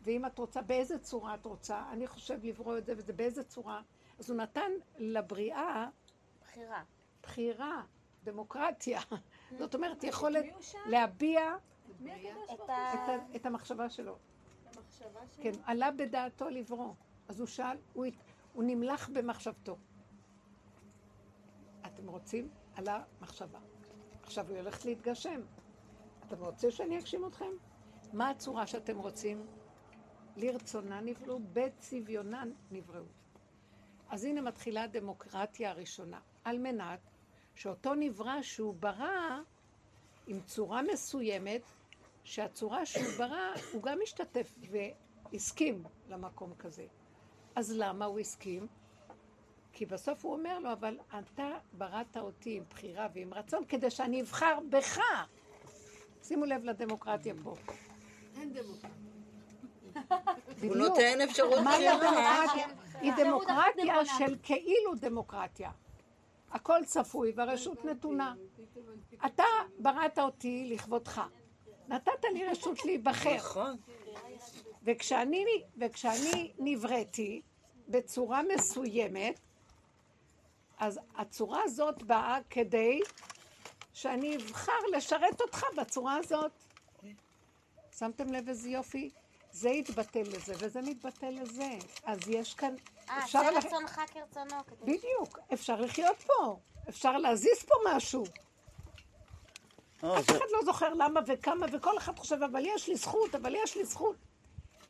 ואם את רוצה, באיזה צורה את רוצה? אני חושב לברוא את זה וזה באיזה צורה? אז הוא נתן לבריאה... בחירה. בחירה. דמוקרטיה. זאת אומרת, יכולת להביע את המחשבה שלו. המחשבה שלו? כן, עלה בדעתו לברוא. אז הוא שאל, הוא נמלח במחשבתו. אתם רוצים? עלה מחשבה. עכשיו היא הולכת להתגשם. אתם רוצים שאני אגשים אתכם? מה הצורה שאתם רוצים? לרצונה נבראו, בצביונן נבראו. אז הנה מתחילה הדמוקרטיה הראשונה. על מנת שאותו נברא שהוא ברא עם צורה מסוימת, שהצורה שהוא ברא הוא גם משתתף והסכים למקום כזה. אז למה הוא הסכים? כי בסוף הוא אומר לו, אבל אתה בראת אותי עם בחירה ועם רצון, כדי שאני אבחר בך. שימו לב לדמוקרטיה פה. אין דמוקרטיה. הוא נותן אפשרות בחירה. היא דמוקרטיה של כאילו דמוקרטיה. הכל צפוי והרשות נתונה. אתה בראת אותי לכבודך. נתת לי רשות להיבחר. וכשאני, וכשאני נבראתי בצורה מסוימת, אז הצורה הזאת באה כדי שאני אבחר לשרת אותך בצורה הזאת. שמתם לב איזה יופי? זה יתבטל לזה, וזה מתבטל לזה. אז יש כאן... אה, זה רצונך כרצונו. בדיוק. אפשר לחיות פה. אפשר להזיז פה משהו. אף אחד לא זוכר למה וכמה, וכל אחד חושב, אבל יש לי זכות, אבל יש לי זכות.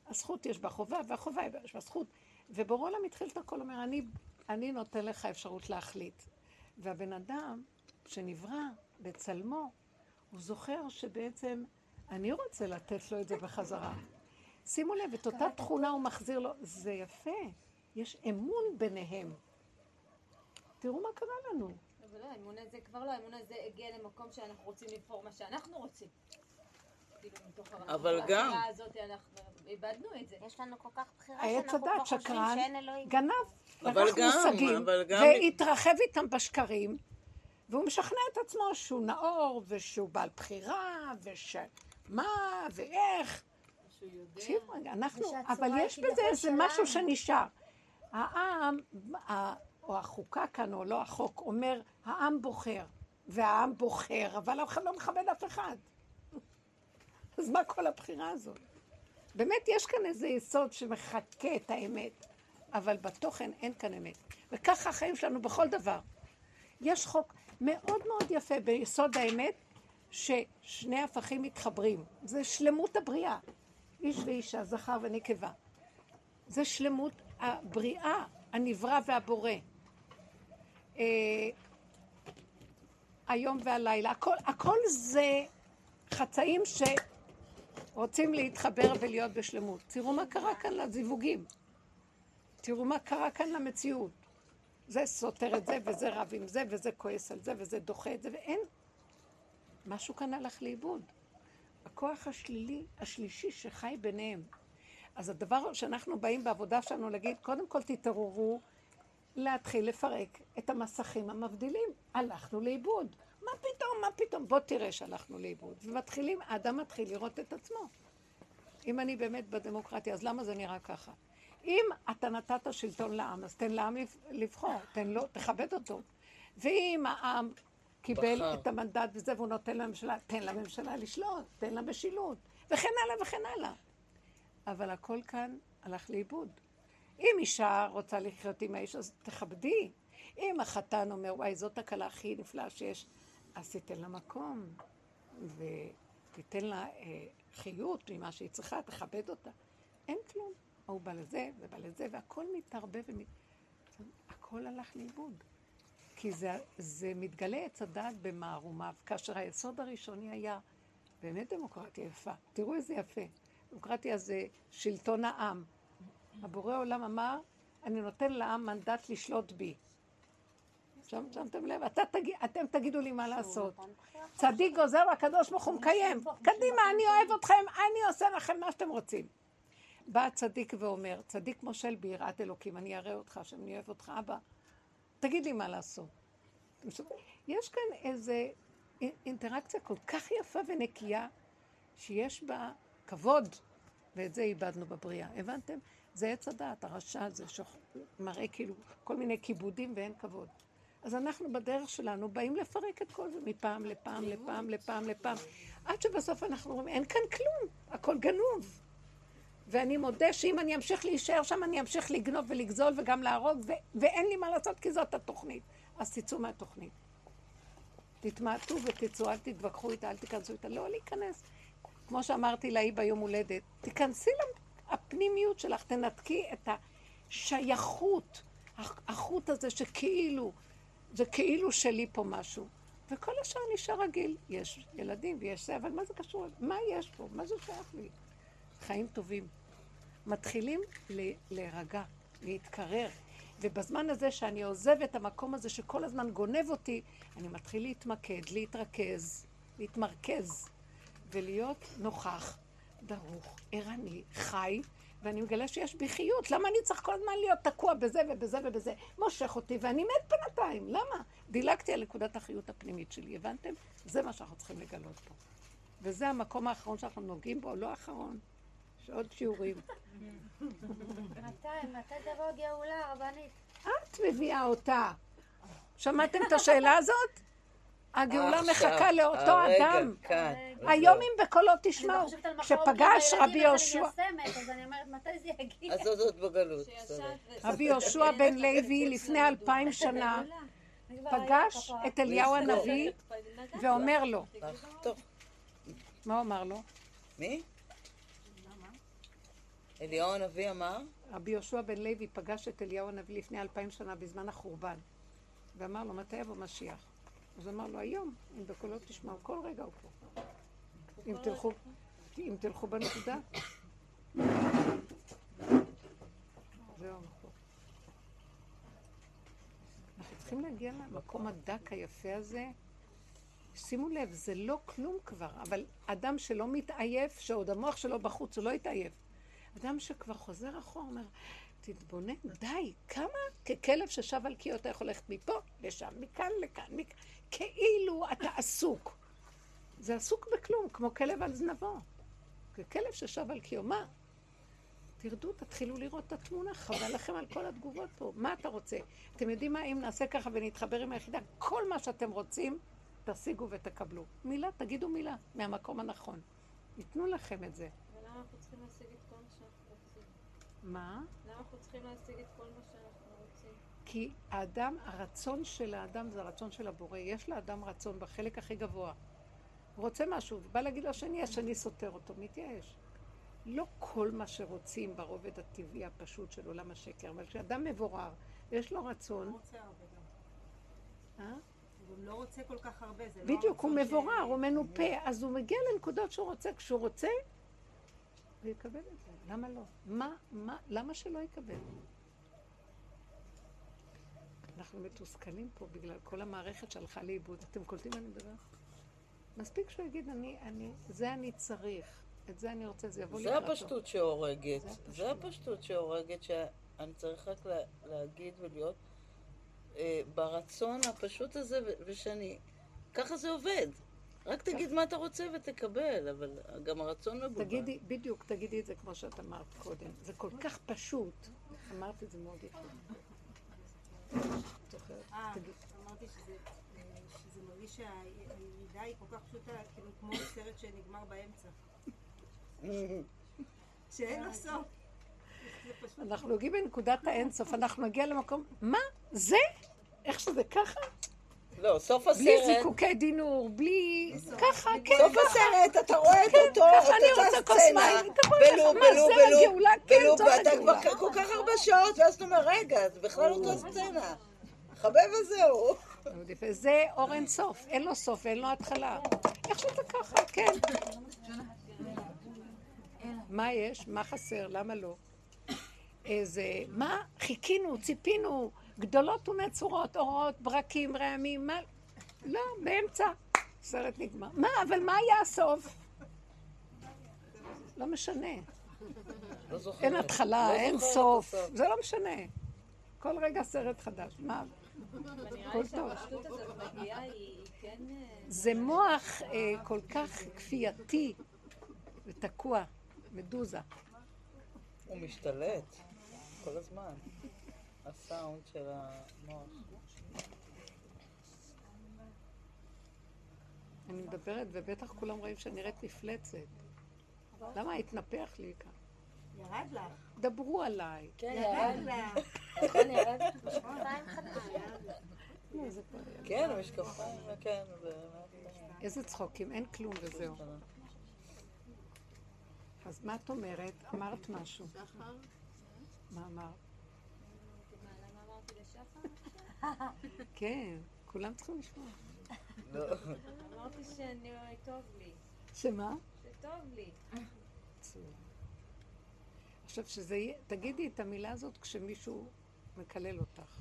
הזכות יש בה חובה, והחובה יש בה זכות. ובורא עולם התחיל את הכל, אומר, אני נותן לך אפשרות להחליט. והבן אדם שנברא בצלמו, הוא זוכר שבעצם אני רוצה לתת לו את זה בחזרה. שימו לב, את אותה תכונה הוא מחזיר לו. זה יפה. יש אמון ביניהם. תראו מה קרה לנו. אבל לא, האמון הזה כבר לא. האמון הזה הגיע למקום שאנחנו רוצים לבחור מה שאנחנו רוצים. אבל גם... בחירה הזאת, אנחנו איבדנו את זה. יש לנו כל כך בחירה שאנחנו כבר חושבים שאין אלוהים. גנב. אבל גם, אבל גם... והתרחב איתם בשקרים, והוא משכנע את עצמו שהוא נאור, ושהוא בעל בחירה, ושמה, ואיך. תקשיב רגע, אנחנו, אבל יש בזה איזה משהו שנשאר. העם, או החוקה כאן, או לא החוק, אומר, העם בוחר, והעם בוחר, אבל אף אחד לא מכבד אף אחד. אז מה כל הבחירה הזאת? באמת יש כאן איזה יסוד שמחכה את האמת, אבל בתוכן אין כאן אמת. וככה החיים שלנו בכל דבר. יש חוק מאוד מאוד יפה ביסוד האמת, ששני הפכים מתחברים. זה שלמות הבריאה. איש ואישה, זכר ונקבה. זה שלמות הבריאה, הנברא והבורא. אה, היום והלילה. הכל, הכל זה חצאים שרוצים להתחבר ולהיות בשלמות. תראו מה קרה כאן לזיווגים. תראו מה קרה כאן למציאות. זה סותר את זה וזה רב עם זה וזה כועס על זה וזה דוחה את זה ואין. משהו כאן הלך לאיבוד. הכוח השלילי, השלישי שחי ביניהם. אז הדבר שאנחנו באים בעבודה שלנו להגיד, קודם כל תתעוררו להתחיל לפרק את המסכים המבדילים. הלכנו לאיבוד. מה פתאום, מה פתאום? בוא תראה שהלכנו לאיבוד. ומתחילים, האדם מתחיל לראות את עצמו. אם אני באמת בדמוקרטיה, אז למה זה נראה ככה? אם אתה נתת שלטון לעם, אז תן לעם לבחור, תן לו, תכבד אותו. ואם העם... קיבל בחר. את המנדט וזה, והוא נותן לממשלה, תן לממשלה לשלוט, תן לה משילות, וכן הלאה וכן הלאה. אבל הכל כאן הלך לאיבוד. אם אישה רוצה לחיות עם האיש, אז תכבדי. אם החתן אומר, וואי, זאת הקלה הכי נפלאה שיש, אז תיתן לה מקום. ותיתן לה אה, חיות ממה שהיא צריכה, תכבד אותה. אין כלום. הוא בא לזה, זה בא לזה, והכל מתערבב, ומת... הכל הלך לאיבוד. כי זה, זה מתגלה עץ הדעת במערומיו, כאשר היסוד הראשוני היה באמת דמוקרטיה יפה. תראו איזה יפה. דמוקרטיה זה שלטון העם. הבורא העולם אמר, אני נותן לעם מנדט לשלוט בי. שם, שמתם לב, אתה, תגיד, אתם תגידו לי מה לעשות. צדיק גוזר והקדוש ברוך הוא מקיים. קדימה, אני אוהב אתכם, אני עושה לכם מה שאתם רוצים. בא הצדיק ואומר, צדיק מושל ביראת אלוקים, אני אראה אותך, שאני אוהב אותך, אבא. תגיד לי מה לעשות. יש כאן איזו אינטראקציה כל כך יפה ונקייה, שיש בה כבוד, ואת זה איבדנו בבריאה. הבנתם? זה עץ הדעת, הרשע, זה שמראה כאילו כל מיני כיבודים ואין כבוד. אז אנחנו בדרך שלנו באים לפרק את כל זה מפעם לפעם לפעם לפעם לפעם, עד שבסוף אנחנו רואים, אין כאן כלום, הכל גנוב. ואני מודה שאם אני אמשיך להישאר שם, אני אמשיך לגנוב ולגזול וגם להרוג, ו- ואין לי מה לעשות כי זאת התוכנית. אז תצאו מהתוכנית. תתמעטו ותצאו, אל תתווכחו איתה, אל תיכנסו איתה, לא להיכנס. כמו שאמרתי להיא ביום הולדת, תיכנסי לפנימיות שלך, תנתקי את השייכות, החוט הזה שכאילו, זה כאילו שלי פה משהו. וכל השאר נשאר רגיל. יש ילדים ויש זה, אבל מה זה קשור? מה יש פה? מה זה שייך לי? חיים טובים. מתחילים להירגע, להתקרר. ובזמן הזה שאני עוזב את המקום הזה שכל הזמן גונב אותי, אני מתחיל להתמקד, להתרכז, להתמרכז, ולהיות נוכח, דרוך, ערני, חי, ואני מגלה שיש בי חיות. למה אני צריך כל הזמן להיות תקוע בזה ובזה ובזה? מושך אותי ואני מת בינתיים. למה? דילגתי על נקודת החיות הפנימית שלי, הבנתם? זה מה שאנחנו צריכים לגלות פה. וזה המקום האחרון שאנחנו נוגעים בו, לא האחרון. יש עוד שיעורים. מתי? מתי תבוא גאולה, רבנית? את מביאה אותה. שמעתם את השאלה הזאת? הגאולה מחכה לאותו אדם. היום אם בקולו תשמעו, כשפגש רבי יהושע... אז אני אומרת, מתי זה יגיע? אז זאת בגלות. רבי יהושע בן לוי לפני אלפיים שנה פגש את אליהו הנביא ואומר לו. מה הוא אמר לו? מי? אליהו הנביא אמר? רבי יהושע בן לוי פגש את אליהו הנביא לפני אלפיים שנה בזמן החורבן. ואמר לו, מתי יבוא משיח? אז אמר לו, היום, אם בקולו תשמעו, כל רגע הוא פה. אם תלכו, אם תלכו בנקודה. זהו, נכון. אנחנו צריכים להגיע למקום הדק היפה הזה. שימו לב, זה לא כלום כבר, אבל אדם שלא מתעייף, שעוד המוח שלו בחוץ, הוא לא יתעייף. אדם שכבר חוזר אחורה, אומר, תתבונן, די, כמה ככלב ששב על קיאו, אתה יכול ללכת מפה לשם, מכאן לכאן, מכאן. כאילו אתה עסוק. זה עסוק בכלום, כמו כלב על זנבו. ככלב ששב על קיאו, מה? תרדו, תתחילו לראות את התמונה, חבל לכם על כל התגובות פה. מה אתה רוצה? אתם יודעים מה, אם נעשה ככה ונתחבר עם היחידה, כל מה שאתם רוצים, תשיגו ותקבלו. מילה, תגידו מילה, מהמקום הנכון. ייתנו לכם את זה. ולמה אנחנו צריכים להשיג את כל מה שאנחנו רוצים? מה? למה אנחנו צריכים להשיג את כל מה שאנחנו רוצים? כי האדם, הרצון של האדם זה הרצון של הבורא. יש לאדם רצון בחלק הכי גבוה. הוא רוצה משהו, ובא להגיד לו שאני שאני סותר אותו, מתייאש. לא כל מה שרוצים ברובד הטבעי הפשוט של עולם השקר, אבל כשאדם מבורר, יש לו רצון... הוא רוצה הרבה גם. אה? הוא לא רוצה כל כך הרבה, זה לא... בדיוק, הוא מבורר, הוא מנופה, אז הוא מגיע לנקודות שהוא רוצה. כשהוא רוצה, הוא יקבל את זה. למה לא? מה, מה, למה שלא יקבל? אנחנו מתוסכלים פה בגלל כל המערכת שהלכה לאיבוד. אתם קולטים מה אני מדבר? מספיק שהוא יגיד, אני, אני, זה אני צריך, את זה אני רוצה, זה יבוא לקראתו. זה הפשטות שהורגת, זה הפשטות שהורגת, שאני צריך רק להגיד ולהיות ברצון הפשוט הזה, ושאני... ככה זה עובד. רק תגיד מה אתה רוצה ותקבל, אבל גם הרצון מבובה. תגידי, בדיוק, תגידי את זה כמו שאת אמרת קודם. זה כל כך פשוט. אמרתי את זה מאוד יפה. אה, אמרתי שזה מרגיש שהירידה היא כל כך פשוטה, כאילו כמו סרט שנגמר באמצע. שאין לו סוף. אנחנו נוגעים בנקודת האין סוף, אנחנו נגיע למקום, מה? זה? איך שזה ככה? לא, סוף הסרט. בלי זיקוקי דינור, בלי... ככה, כן, ככה. סוף הסרט, אתה רואה את אותו, אותה סצנה. בלוב, בלוב, בלוב, בלוב, ואתה כבר כל כך הרבה שעות, ואז אתה אומר, רגע, זה בכלל אותה סצנה. חבב וזהו. וזה אור אין סוף, אין לו סוף, אין לו התחלה. איך שאתה ככה, כן. מה יש? מה חסר? למה לא? איזה... מה? חיכינו, ציפינו. גדולות ומצורות, אורות, ברקים, רעמים, מה? לא, באמצע. סרט נגמר. מה? אבל מה היה הסוף? לא משנה. אין התחלה, אין סוף. זה לא משנה. כל רגע סרט חדש. מה? כל טוב. זה מוח כל כך כפייתי ותקוע, מדוזה. הוא משתלט כל הזמן. הסאונד של המוח. אני מדברת, ובטח כולם רואים שאני נראית מפלצת. למה התנפח לי כאן? ירד לך. דברו עליי. כן, ירד לך. נכון, ירד לך. שפתיים חדש. כן, המשקפיים, כן. איזה צחוקים, אין כלום וזהו. אז מה את אומרת? אמרת משהו. שחר? מה אמרת? כן, כולם צריכים לשמוע. אמרתי שאני טוב לי. שמה? שטוב לי. עכשיו שזה יהיה, תגידי את המילה הזאת כשמישהו מקלל אותך.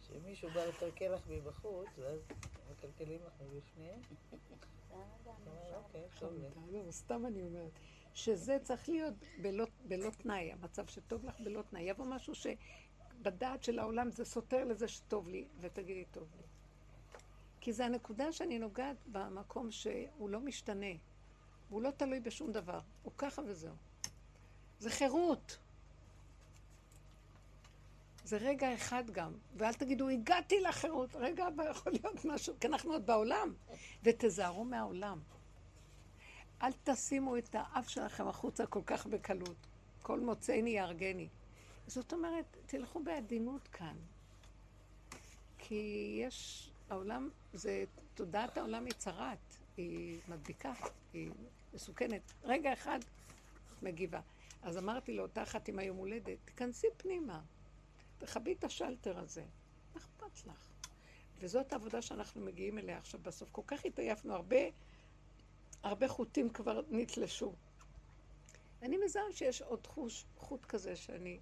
כשמישהו בא לקלקל לך מבחוץ, ואז מקלקלים לך מבפנים. סתם אני אומרת שזה צריך להיות בלא תנאי, המצב שטוב לך בלא תנאי. יבוא משהו שבדעת של העולם זה סותר לזה שטוב לי, ותגידי טוב לי, כי זה הנקודה שאני נוגעת במקום שהוא לא משתנה, הוא לא תלוי בשום דבר, הוא ככה וזהו. זה חירות, זה רגע אחד גם, ואל תגידו, הגעתי לחירות, רגע הבא יכול להיות משהו, כי אנחנו עוד בעולם, ותזהרו מהעולם. אל תשימו את האף שלכם החוצה כל כך בקלות, כל מוצאיני יארגני. זאת אומרת, תלכו בעדינות כאן, כי יש, העולם, זה, תודעת העולם היא צרת, היא מדביקה, היא מסוכנת. רגע אחד מגיבה. אז אמרתי לאותה אחת עם היום הולדת, תיכנסי פנימה. תחבי את השלטר הזה, נחפץ לך. וזאת העבודה שאנחנו מגיעים אליה עכשיו בסוף. כל כך התעייפנו, הרבה, הרבה חוטים כבר נתלשו. אני מזהה שיש עוד חוש, חוט כזה שאני...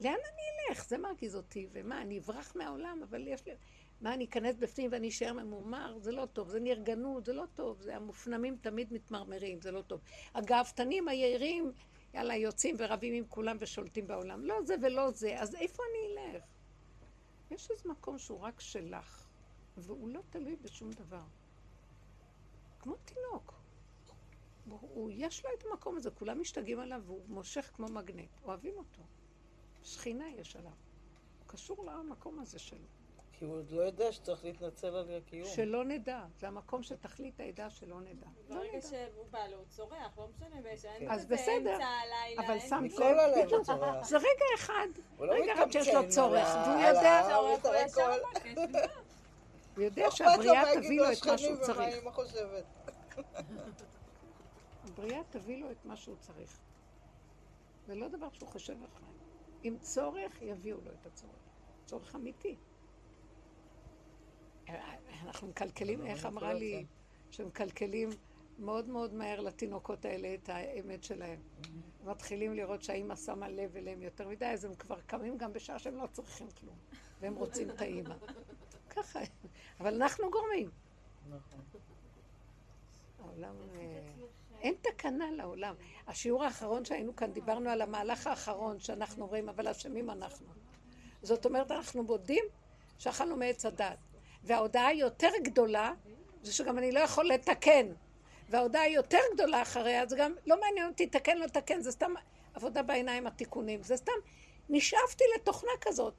לאן אני אלך? זה מרגיז אותי, ומה, אני אברח מהעולם, אבל יש לי... מה, אני אכנס בפנים ואני אשאר ממומר? זה לא טוב, זה נרגנות, זה לא טוב, זה המופנמים תמיד מתמרמרים, זה לא טוב. הגאוותנים, היעירים... יאללה, יוצאים ורבים עם כולם ושולטים בעולם. לא זה ולא זה, אז איפה אני אלך? יש איזה מקום שהוא רק שלך, והוא לא תלוי בשום דבר. כמו תינוק. הוא, יש לו את המקום הזה, כולם משתגעים עליו, והוא מושך כמו מגנט. אוהבים אותו. שכינה יש עליו. הוא קשור למקום הזה שלו. כי הוא עוד לא ידע שצריך להתנצל על הקיום. שלא נדע. זה המקום שתחליט הידע שלא נדע. ברגע שהוא בא לו, הוא צורח, לא משנה באיזה. אז בסדר, אבל שם לב. זה רגע אחד, רגע אחד שיש לו צורך. והוא יודע. הוא יודע שהבריאה תביא לו את מה שהוא צריך. הבריאה תביא לו את מה שהוא צריך. זה לא דבר שהוא חושב אחרי. עם צורך יביאו לו את הצורך. צורך אמיתי. אנחנו מקלקלים, איך אמרה לי, שמקלקלים מאוד מאוד מהר לתינוקות האלה את האמת שלהם. מתחילים לראות שהאימא שמה לב אליהם יותר מדי, אז הם כבר קמים גם בשעה שהם לא צריכים כלום, והם רוצים את האימא. ככה, אבל אנחנו גורמים. העולם, אין תקנה לעולם. השיעור האחרון שהיינו כאן, דיברנו על המהלך האחרון שאנחנו רואים, אבל אשמים אנחנו. זאת אומרת, אנחנו בודים שאכלנו מעץ הדעת. וההודעה יותר גדולה, זה שגם אני לא יכול לתקן. וההודעה יותר גדולה אחריה, זה גם לא מעניין אותי, תתקן, לא תתקן, זה סתם עבודה בעיניים, התיקונים. זה סתם, נשאפתי לתוכנה כזאת,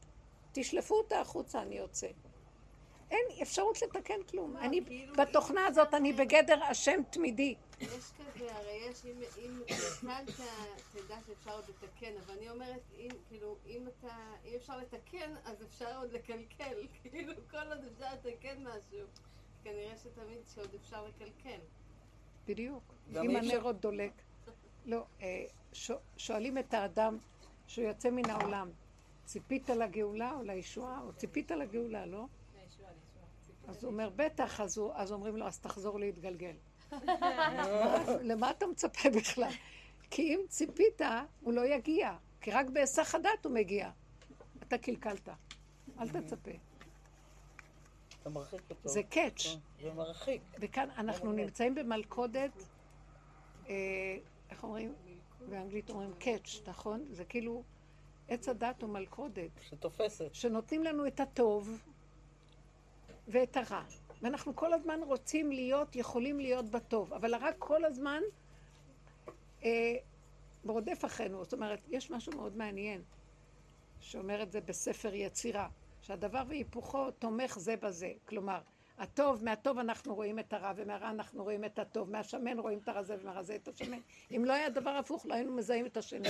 תשלפו אותה החוצה, אני יוצא. אין אפשרות לתקן כלום. אני בתוכנה הזאת, אני בגדר השם תמידי. יש כזה, הרי יש, אם תקנת, תדע שאפשר עוד לתקן, אבל אני אומרת, כאילו, אם אפשר לתקן, אז אפשר עוד לקלקל. כאילו, כל עוד אפשר לתקן משהו. כנראה שתמיד שעוד אפשר לקלקל. בדיוק. אם הנר עוד דולק. לא, שואלים את האדם שהוא יוצא מן העולם, ציפית לגאולה או לישועה, או ציפית לגאולה, לא? אז הוא אומר, בטח, אז אומרים לו, אז תחזור להתגלגל. למה אתה מצפה בכלל? כי אם ציפית, הוא לא יגיע, כי רק בהיסח הדעת הוא מגיע. אתה קלקלת, אל תצפה. אתה מרחיק אותו. זה קאץ'. זה מרחיק. וכאן אנחנו נמצאים במלכודת, איך אומרים? באנגלית אומרים קאץ', נכון? זה כאילו עץ הדת או מלכודת. שתופסת. שנותנים לנו את הטוב ואת הרע. ואנחנו כל הזמן רוצים להיות, יכולים להיות בטוב. אבל הרע כל הזמן אה, ברודף אחרינו. זאת אומרת, יש משהו מאוד מעניין, שאומר את זה בספר יצירה, שהדבר והיפוכו תומך זה בזה. כלומר, הטוב, מהטוב אנחנו רואים את הרע, ומהרע אנחנו רואים את הטוב, מהשמן רואים את הרזה ומהרזה את השמן. אם לא היה דבר הפוך, לא היינו מזהים את השני.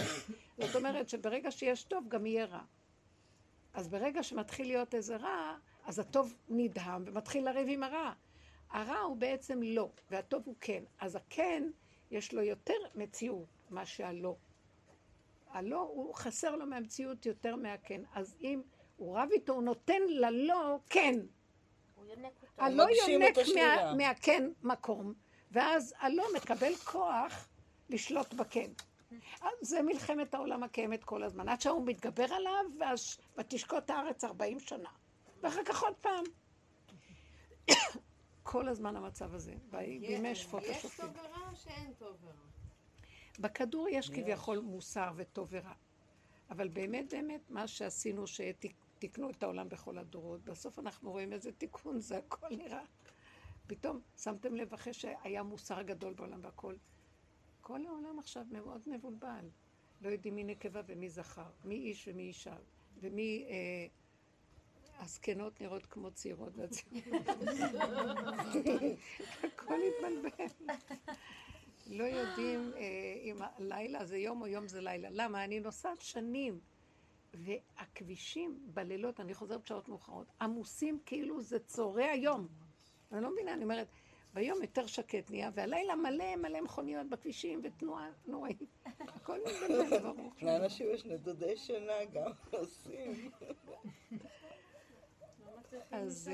זאת אומרת שברגע שיש טוב, גם יהיה רע. אז ברגע שמתחיל להיות איזה רע, אז הטוב נדהם ומתחיל לריב עם הרע. הרע הוא בעצם לא, והטוב הוא כן. אז הכן, יש לו יותר מציאות, מה שהלא. הלא, הוא חסר לו מהמציאות יותר מהכן. אז אם הוא רב איתו, הוא נותן ללא כן. הלא יונק מהכן מקום, ואז הלא מקבל כוח לשלוט בכן. אז זה מלחמת העולם הקיימת כל הזמן, עד שהוא מתגבר עליו, ואז תשקוט הארץ ארבעים שנה, ואחר כך עוד פעם. כל הזמן המצב הזה, בימי שפות השופטים. יש טוב ורע או שאין טוב ורע? בכדור יש כביכול מוסר וטוב ורע, אבל באמת באמת מה שעשינו שתקרא, תקנו את העולם בכל הדורות. בסוף אנחנו רואים איזה תיקון, זה הכל נראה. פתאום שמתם לב אחרי שהיה מוסר גדול בעולם והכל. כל העולם עכשיו מאוד מבולבל. לא יודעים מי נקבה ומי זכר, מי איש ומי אישה, ומי הזקנות אה, נראות כמו צעירות והצעירות. הכל התבלבל. לא יודעים אה, אם הלילה זה יום או יום זה לילה. למה? אני נוסעת שנים. והכבישים בלילות, אני חוזרת שעות מאוחרות, עמוסים כאילו זה צהרי היום. אני לא מבינה, אני אומרת, ביום יותר שקט נהיה, והלילה מלא מלא מכוניות בכבישים ותנועה נוראית. הכל מתבלבל ברוך. לאנשים יש נדודי שינה גם עושים. אז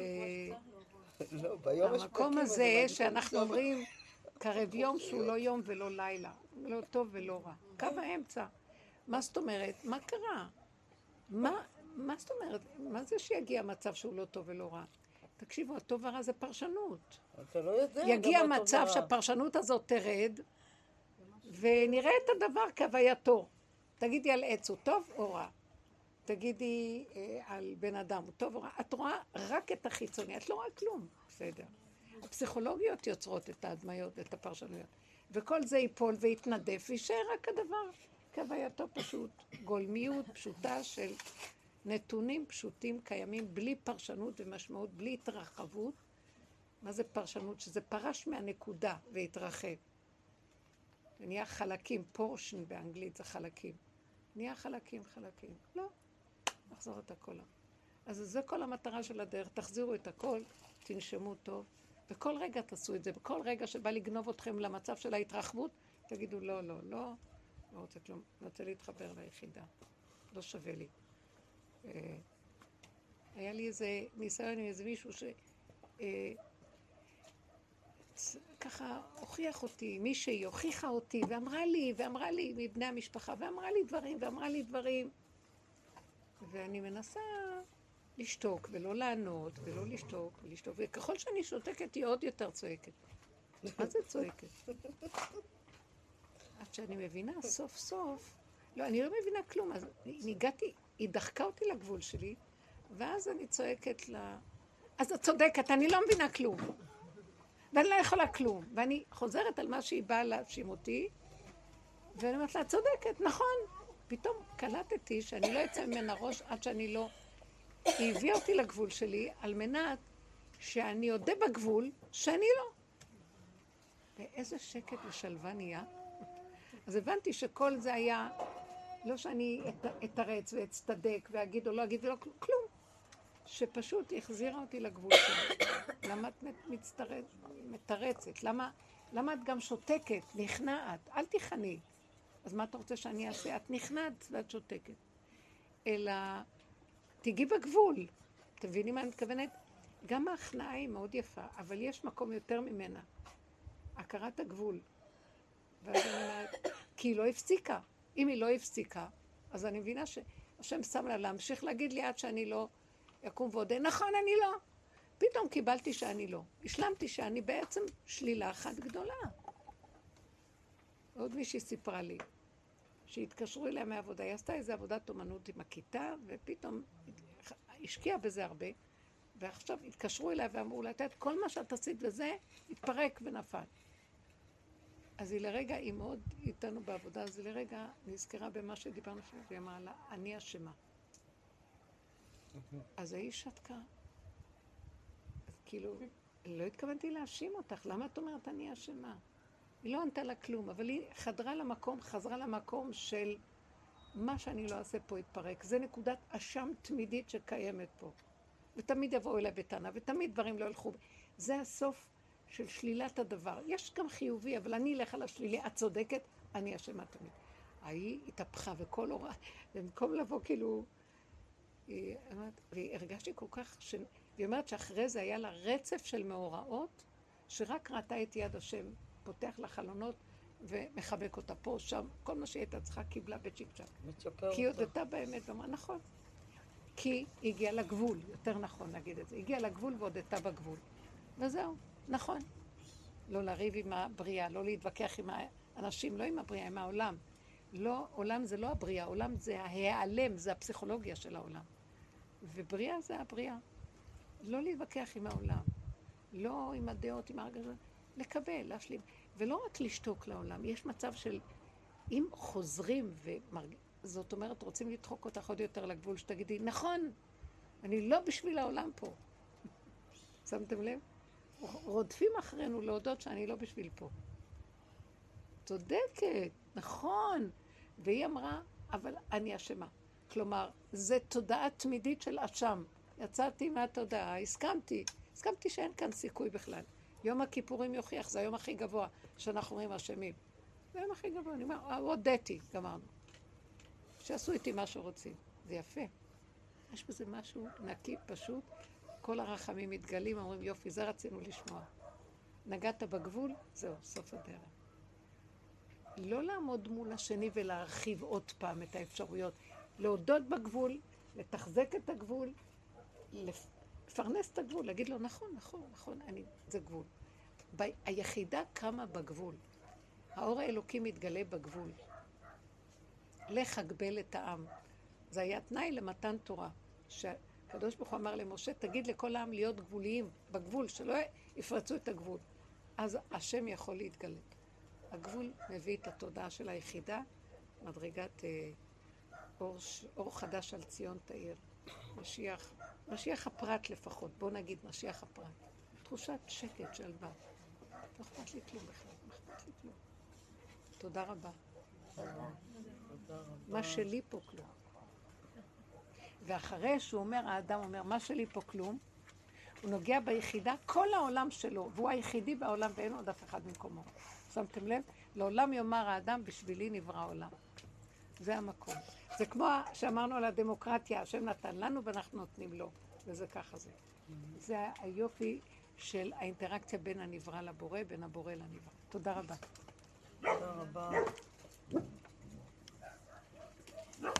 המקום הזה שאנחנו אומרים, קרב יום שהוא לא יום ולא לילה, לא טוב ולא רע. קו האמצע. מה זאת אומרת? מה קרה? מה, מה זאת אומרת? מה זה שיגיע מצב שהוא לא טוב ולא רע? תקשיבו, הטוב ורע זה פרשנות. אתה לא יודע. יגיע מצב שהפרשנות הזאת תרד, ונראה את הדבר כהווייתו. תגידי על עץ, הוא טוב או רע? תגידי על בן אדם, הוא טוב או רע? את רואה רק את החיצוני, את לא רואה כלום. בסדר. הפסיכולוגיות יוצרות את ההדמיות, את הפרשנויות. וכל זה ייפול ויתנדף, וישאר רק הדבר. כווייתו פשוט, גולמיות פשוטה של נתונים פשוטים קיימים, בלי פרשנות ומשמעות, בלי התרחבות. מה זה פרשנות? שזה פרש מהנקודה והתרחב. זה נהיה חלקים, פורשן באנגלית זה חלקים. נהיה חלקים, חלקים. לא, נחזור את הכל. אז זה כל המטרה של הדרך, תחזירו את הכל, תנשמו טוב, בכל רגע תעשו את זה, בכל רגע שבא לגנוב אתכם למצב של ההתרחבות, תגידו לא, לא, לא. לא רוצה כלום, רוצה להתחבר ליחידה, לא שווה לי. היה לי איזה ניסיון עם איזה מישהו שככה הוכיח אותי, מישהי הוכיחה אותי, ואמרה לי, ואמרה לי מבני המשפחה, ואמרה לי דברים, ואמרה לי דברים. ואני מנסה לשתוק ולא לענות, ולא לשתוק ולשתוק, וככל שאני שותקת היא עוד יותר צועקת. מה זה צועקת? עד שאני מבינה סוף סוף, לא, אני לא מבינה כלום, אז ניגעתי, היא דחקה אותי לגבול שלי, ואז אני צועקת לה, אז את צודקת, אני לא מבינה כלום, ואני לא יכולה כלום, ואני חוזרת על מה שהיא באה להפשים אותי, ואני אומרת לה, את צודקת, נכון, פתאום קלטתי שאני לא אצא ממנה ראש עד שאני לא, היא הביאה אותי לגבול שלי, על מנת שאני עודה בגבול, שאני לא. ואיזה שקט ושלווה נהיה. אז הבנתי שכל זה היה, לא שאני אתרץ ואצטדק ואגיד או לא אגיד, לא כלום. שפשוט החזירה אותי לגבול שלי. למה את מצטרצת, מתרצת? למה, למה את גם שותקת, נכנעת? אל תיכני. אז מה אתה רוצה שאני אעשה? את נכנעת ואת שותקת. אלא תגיעי בגבול. אתם מבינים מה אני מתכוונת? גם ההכנעה היא מאוד יפה, אבל יש מקום יותר ממנה. הכרת הגבול. כי היא לא הפסיקה. אם היא לא הפסיקה, אז אני מבינה שהשם שם לה להמשיך להגיד לי עד שאני לא יקום ועודה. נכון, אני לא. פתאום קיבלתי שאני לא. השלמתי שאני בעצם שלילה אחת גדולה. עוד מישהי סיפרה לי, שהתקשרו אליה מהעבודה, היא עשתה איזו עבודת אומנות עם הכיתה, ופתאום השקיעה בזה הרבה, ועכשיו התקשרו אליה ואמרו לה, את כל מה שאת עשית וזה, התפרק ונפל. אז היא לרגע, היא מאוד איתנו בעבודה, אז היא לרגע נזכרה במה שדיברנו שם, והיא אמרה לה, אני אשמה. אז היא שתקה. אז כאילו, לא התכוונתי להאשים אותך, למה את אומרת אני אשמה? היא לא ענתה לה כלום, אבל היא חדרה למקום, חזרה למקום של מה שאני לא אעשה פה התפרק. זה נקודת אשם תמידית שקיימת פה. ותמיד יבואו אליי בטענה, ותמיד דברים לא הלכו. זה הסוף של שלילת הדבר. יש גם חיובי, אבל אני אלך על השלילי, את צודקת, אני אשמה תמיד. היא התהפכה וכל אורה, במקום לבוא כאילו... היא אמרת, והרגשתי כל כך... ש... והיא אומרת שאחרי זה היה לה רצף של מאורעות, שרק ראתה את יד השם. פותח לחלונות ומחבק אותה פה, שם, כל מה שהיא הייתה צריכה קיבלה בצ'יק-צ'ק. כי היא הודתה באמת, ואומרה, נכון. כי היא הגיעה לגבול, יותר נכון להגיד את זה, היא הגיעה לגבול והודתה בגבול. וזהו, נכון. לא לריב עם הבריאה, לא להתווכח עם האנשים, לא עם הבריאה, עם העולם. לא, עולם זה לא הבריאה, עולם זה ההיעלם, זה הפסיכולוגיה של העולם. ובריאה זה הבריאה. לא להתווכח עם העולם, לא עם הדעות, עם הרגש. לקבל, להשלים, ולא רק לשתוק לעולם, יש מצב של אם חוזרים ומרגיש, זאת אומרת רוצים לדחוק אותך עוד יותר לגבול שתגידי, נכון, אני לא בשביל העולם פה. שמתם לב? רודפים אחרינו להודות שאני לא בשביל פה. צודקת, נכון, והיא אמרה, אבל אני אשמה. כלומר, זה תודעה תמידית של אשם. יצאתי מהתודעה, הסכמתי, הסכמתי שאין כאן סיכוי בכלל. יום הכיפורים יוכיח, זה היום הכי גבוה שאנחנו אומרים אשמים. זה היום הכי גבוה, אני אומר, הודיתי, גמרנו. שעשו איתי מה שרוצים, זה יפה. יש בזה משהו נקי, פשוט, כל הרחמים מתגלים, אומרים יופי, זה רצינו לשמוע. נגעת בגבול, זהו, סוף הדרך. לא לעמוד מול השני ולהרחיב עוד פעם את האפשרויות, להודות בגבול, לתחזק את הגבול, לפ... לפרנס את הגבול, להגיד לו, נכון, נכון, נכון, אני, זה גבול. ב, היחידה קמה בגבול. האור האלוקי מתגלה בגבול. לך הגבל את העם. זה היה תנאי למתן תורה. שהקדוש ברוך הוא אמר למשה, תגיד לכל העם להיות גבוליים בגבול, שלא יפרצו את הגבול. אז השם יכול להתגלת. הגבול מביא את התודעה של היחידה, מדרגת אה, אור, אור חדש על ציון תאיר. משיח, משיח הפרט לפחות, בוא נגיד משיח הפרט. תחושת שקט של בת. לא אכפת לי כלום בכלל, לא אכפת לי כלום. תודה רבה. מה שלי פה כלום. ואחרי שהוא אומר, האדם אומר, מה שלי פה כלום, הוא נוגע ביחידה, כל העולם שלו, והוא היחידי בעולם ואין עוד אף אחד ממקומו. שמתם לב? לעולם יאמר האדם, בשבילי נברא העולם. זה המקום. זה כמו שאמרנו על הדמוקרטיה, השם נתן לנו ואנחנו נותנים לו, וזה ככה זה. זה היופי של האינטראקציה בין הנברא לבורא, בין הבורא לנברא. תודה רבה. תודה רבה.